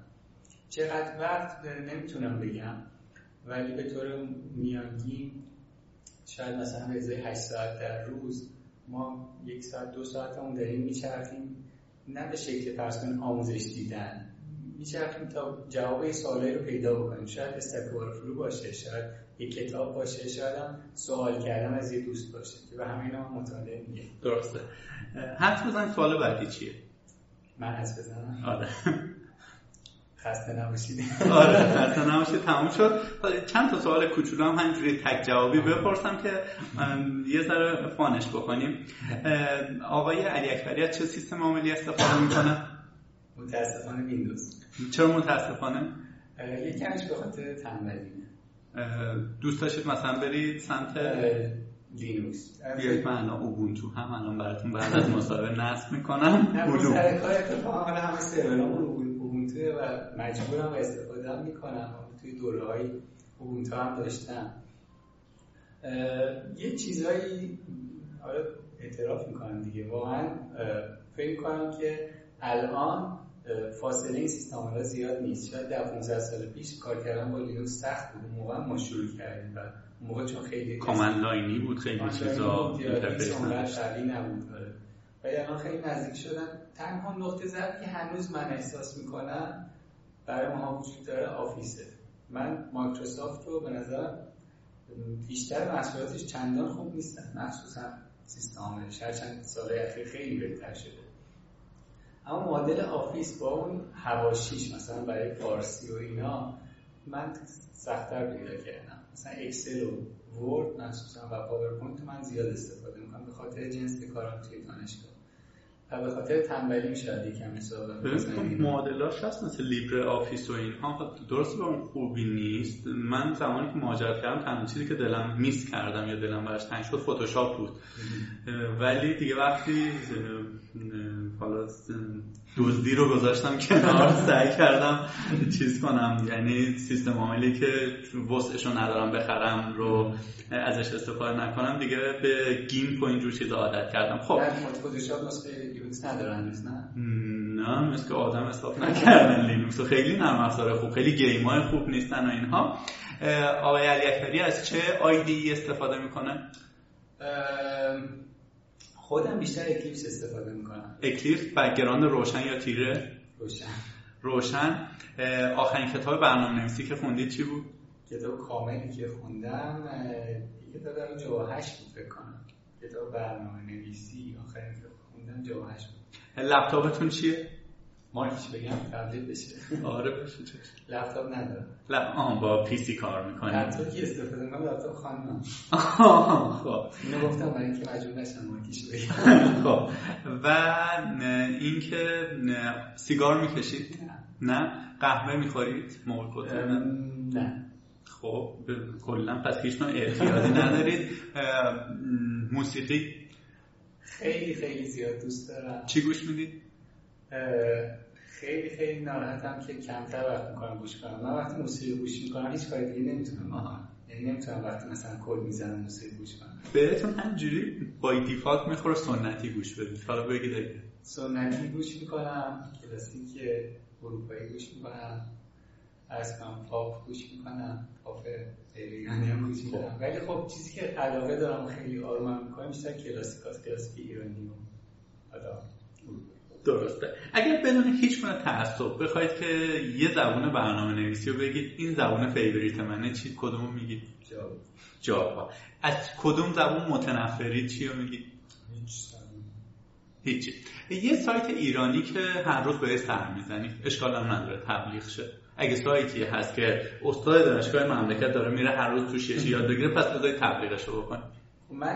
چقدر وقت نمیتونم بگم، ولی به طور میانگین شاید مثلا به ازای 8 ساعت در روز ما 1 ساعت 2 ساعت همون داریم میچرخیم، نه به شکل فرض کنید آموزش دیدن، میچرخیم تا جواب سوالایی رو پیدا بکنیم. شاید استکوار فرو باشه، شاید یک کتاب باشه، شاید هم سوال کردن از یه دوست باشه که به همین هم مطالعه میگه. درسته. حرف بزن. سوال بعدی چیه؟ من حرف بزنم؟ آره. خسته نباشید. آره خسته نباشید. تموم شد. چند تا سوال کوچولو هم همینجوری تک جوابی بپرسم که یه ذره فانش بکنیم. آقای علیاکبری از چه سیستم عاملی استفاده میکنه؟ متاسفانه ویندوز. چرا متاسفانه؟ یه کمش به خاطر تنبلی. دوست داشتید مثلا برید سمت لینوکس؟ بیایید من اوبونتو هم الان براتون بعد از مصاحبه نصب میکنم. اون سر کار اتفاقا حالا همه سرورامون و مجبورم و استفاده هم میکنم. توی دوره های اوبونتو هم داشتم. یه چیزایی حالا اعتراف میکنم دیگه، واقعا فکر کنم که الان فاصله این سیستم ها زیاد نیست. شاید 15 سال پیش کار کردن با لینوکس سخت بود، موقع ما شروع کردیم و موقع چون خیلی کامند لاینی بود، خیلی چیزا اینترفیس نبود و الان خیلی نزدیک شدن. تنها نقطه ضعفی که هنوز من احساس میکنم برای ما وجود داره آفیسه. من مایکروسافت رو به نظر بیشتر محصولاتش چندان خوب نیستن، مخصوصا سیستم عاملش هرچند سالهای اخیر خیلی بهتر شده، اما مدل آفیس با اون حواشیش مثلا برای فارسی و اینا من سخت‌تر پیدا کردم. مثلا اکسل و ورد مخصوصا و پاورپوینت من زیاد استفاده می‌کنم به خاطر جنس کارم توی دانشگاه و به خاطر تنبلی شاید یکم حساب ببینید. معادلاش هست مثل لیبره آفیس و اینها، درسته به اون خوبی نیست. من زمانی که مهاجرت کردم تنها چیزی که دلم میس کردم یا دلم براش تنگ شد فتوشاپ بود. ولی دیگه وقتی حالا دزدی رو گذاشتم کنار، سعی کردم چیز کنم، یعنی سیستم عاملی که وسعش رو ندارم بخرم رو ازش استفاده نکنم، دیگه به گیمپ و اینجور چیزا عادت کردم. خب فتوشاپ واسه لینوکس ندارن نه مثل که آدم استاپ نکردن لینوکس، خیلی نرم افزار خوب، خیلی گیمای خوب نیستن و اینها. آقای علیاکبری از چه آیدی استفاده میکنه؟ خودم بیشتر اکلیپس استفاده میکنم. اکلیپس بک‌گراند روشن یا تیره؟ روشن. آخرین کتاب برنامه‌نویسی که خوندید چی بود؟ کتاب کاملی که خوندم دیگه دادم جوا 8 بود فکر کنم. کتاب برنامه‌نویسی آخرین که خوندم جوا 8 بود. لپتاپتون چیه؟ ما چی بگم تبلیغ بشه. آره بشه. لپتاپ ندارم. با پی سی کار می‌کنی. لپتاپ کی استفاده می‌کنم؟ لپتاپ خانم. خب اینو گفتم برای اینکه مجبور نشم مارکیش بگم. خب و اینکه سیگار می‌کشید؟ نه. قهوه می‌خورید؟ موقع کتر نه. خب کلاً پس هیچ نوع اعتیادی ندارید. موسیقی خیلی خیلی زیاد دوست دارم. چی گوش می‌دید؟ خیلی خیلی ناراحتم که کمتر وقت میکنم گوش کنم. من وقتی موسیقی گوش میکنم هیچ کاری دیگه نمیتونم، یعنی نمیتونم وقتی مثلا کل میزنم موسیقی گوش کنم. بهتون همجوری بای دیفالت میخوره سنتی گوش بدید. حالا بگید دیگه. سنتی گوش میکنم، کلاسیک اروپایی گوش میکنم، اصلا پاپ گوش میکنم، پاپ ایرانی هم گوش میکنم. ولی خب چیزی که علاقه دارم خیلی آرومم میکنه بیشتر کلاسیکاست، کلاسیک ایرانی و اروپایی. درسته. اگر بدون هیچ گونه تعصب بخواید که یه زبان برنامه‌نویسی رو بگید، این زبان فیوریت منه چی کدومو میگید؟ جاوا. از کدوم زبان متنفرید چی رو میگید؟ هیچ. یه سایت ایرانی که هر روز بهش سر میزنید، اشکال هم نداره تبلیغ شه. اگه سایتی هست که استاد دانشگاه مملکت داره میره هر روز توش چیزی یاد بگیره، پس بذاری تبلیغش رو بکنید. من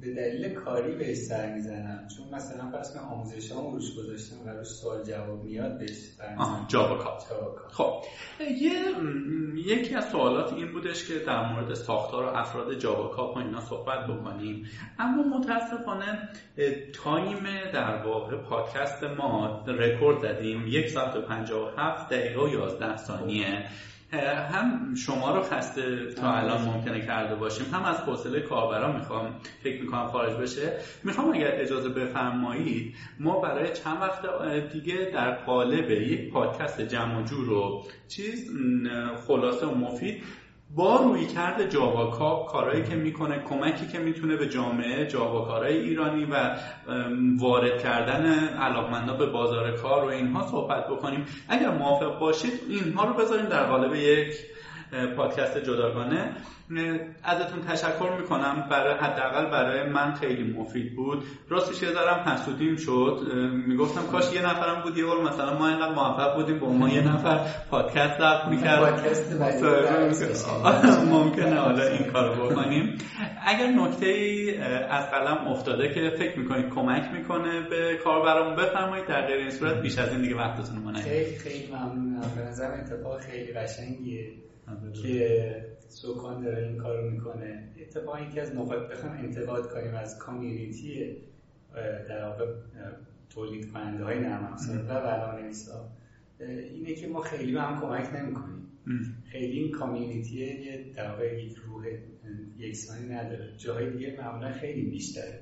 به دلیل کاری بهش سر میزنم، چون مثلا فرض کن آموزشام روش گذاشتم و روش سوال جواب میاد بهش سر میزنم. جاوا کاپ. خب یکی از سوالات این بودش که در مورد ساختار و افراد جاوا کاپ و اینا صحبت بکنیم، اما متاسفانه تایم در واقع پادکست ما رکورد زدیم 1 ساعت و 57 دقیقه و 11 ثانیه. هم شما رو خسته تا الان ممکنه کرده باشیم، هم از حوصله کاربرا میخوام فکر میکنم خارج بشه. میخوام اگر اجازه بفرمایید ما برای چند وقت دیگه در قالب یک پادکست جمع و جور و چیز خلاصه و مفید با رویکرد جاوا کاپ، کارهایی که میکنه، کمکی که میتونه به جامعه جاواکارای ایرانی و وارد کردن علاقمندا به بازار کار و اینها صحبت بکنیم. اگر موافق باشید اینها رو بذاریم در قالب یک پادکست جداگانه. ازتون تشکر میکنم، برای حداقل برای من خیلی مفید بود. راستش یه ذره حسودیم شد، میگفتم کاش یه نفرم بود یه بار مثلا ما اینقدر موفق بودیم با ما یه نفر پادکست ضبط میکرد. ممکنه حالا این کارو بکنیم. اگر نکته‌ای از قلم افتاده که فکر میکنید کمک میکنه به کاربرامون بفرمایید، در غیر این صورت بیش از این دیگه وقتتون رو نگیرم. خیلی ممنونم. به نظر اتفاق خیلی قشنگیه که سوکان داره این کار رو میکنه. اتفاقا یکی از نقاط بخوام انتقاد کنیم از کامیونیتی در واقع تولید کننده های نرم افزار و برنامه‌نویسا اینه که ما خیلی به هم کمک نمیکنیم. خیلی این کامیونیتی در واقع یک روح یکسانی نداره، جاهای دیگه معمولا خیلی بیشتره.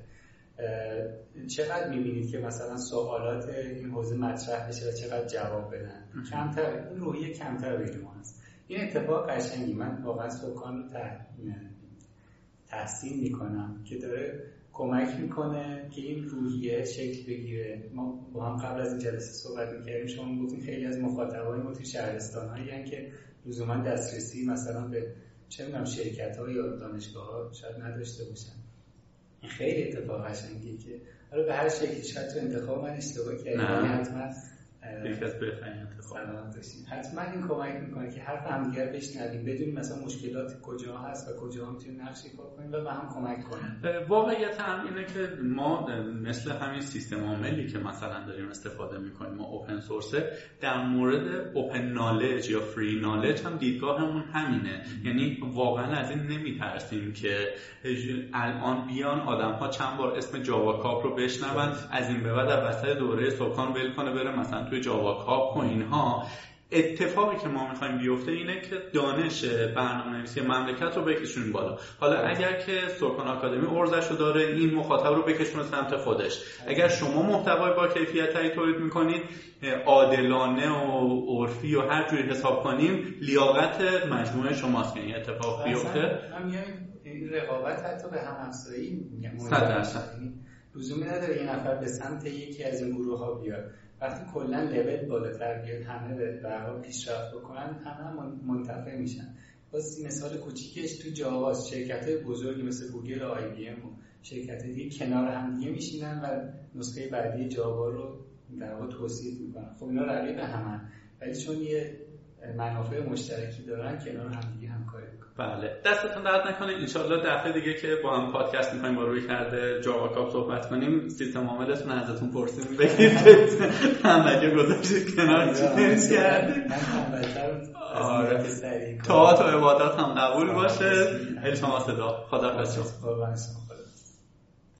چقدر میبینید که مثلا سوالات این حوزه مطرح بشه و چقدر جواب بدن؟ کمتر. این روحیه کمتر بین ما هست. این اتفاق قشنگی. من واقعا سوکان رو تحسین میکنم که داره کمک میکنه که این روحیه شکل بگیره. ما با هم قبل از این جلسه صحبت میکردیم، شما گفتیم خیلی از مخاطبای ما تو شهرستان‌هایی هستن که لزوما دسترسی مثلا به چه می‌دونم شرکت‌ها یا دانشگاه‌ها شاید نداشته باشن. این خیلی اتفاق قشنگیه که حالا به هر شکلی شاید تو انتخاب من اشتباه کردم، حتما یک از بهترین انتخاب‌ها باشین. حتما این کمک میکنه که حرف همدیگر بشنویم، بدونیم مثلا مشکلات کجا هست و کجا میتونیم نقش کار کنیم و به هم کمک کنیم. واقعیت هم اینه که ما مثل همین سیستم عاملی که مثلا داریم استفاده میکنیم، ما اوپن سورسه، در مورد اوپن نالج یا فری نالج هم دیدگاهمون همینه. یعنی واقعا از این نمیترسیم که الان بیان آدم‌ها چند بار اسم جاوا کاپ رو بشنون، از این به بعد در وسط دوره سکان ول کنه بره مثلا توی جاوا کاپ و اینها. اتفاقی که ما میخوایم بیفته اینه که دانش برنامه‌نویسی مملکت رو بکشونیم بالا. حالا اگر که سرکان آکادمی ارزشو داره، این مخاطب رو بکشونه سمت خودش. اگر شما محتوای با کیفیتی تولید میکنید، عادلانه و عرفی و هر جوری حساب کنیم، لیاقت مجموعه شماست که این اتفاق بیفته. من یعنی رقابت حتی به هم افزایی لزومی نداره این نفر به سمت یکی از این گروه‌ها بیاد. وقتی کلا لول بالاتر بیاد، همه به هر حال پیشرفت بکنن، همه منتفع میشن. باز مثال کوچیکش تو جاواست، شرکت‌های بزرگی مثل گوگل و آی بی ام و شرکت‌های دیگه کنار هم دیگه میشینن و نسخه بعدی جاوا رو در واقع توصیف میکنن. خب اینا رقیب همن، ولی چون یه منافع مشترکی دارن کنار هم دیگه همکاری میکنن. بله، دستتون درد نکنه. انشالله دفعه دیگه که با هم پادکست می‌کنیم با روی کرده جاوا کاپ صحبت کنیم، سیستم عامل اسم ازتون پرسیم بگید همه جا گذاشتید کنار چی نمی‌ش کردید. آره، تا عبادات هم قبول باشه. خیلی شما صدا خدا بسیار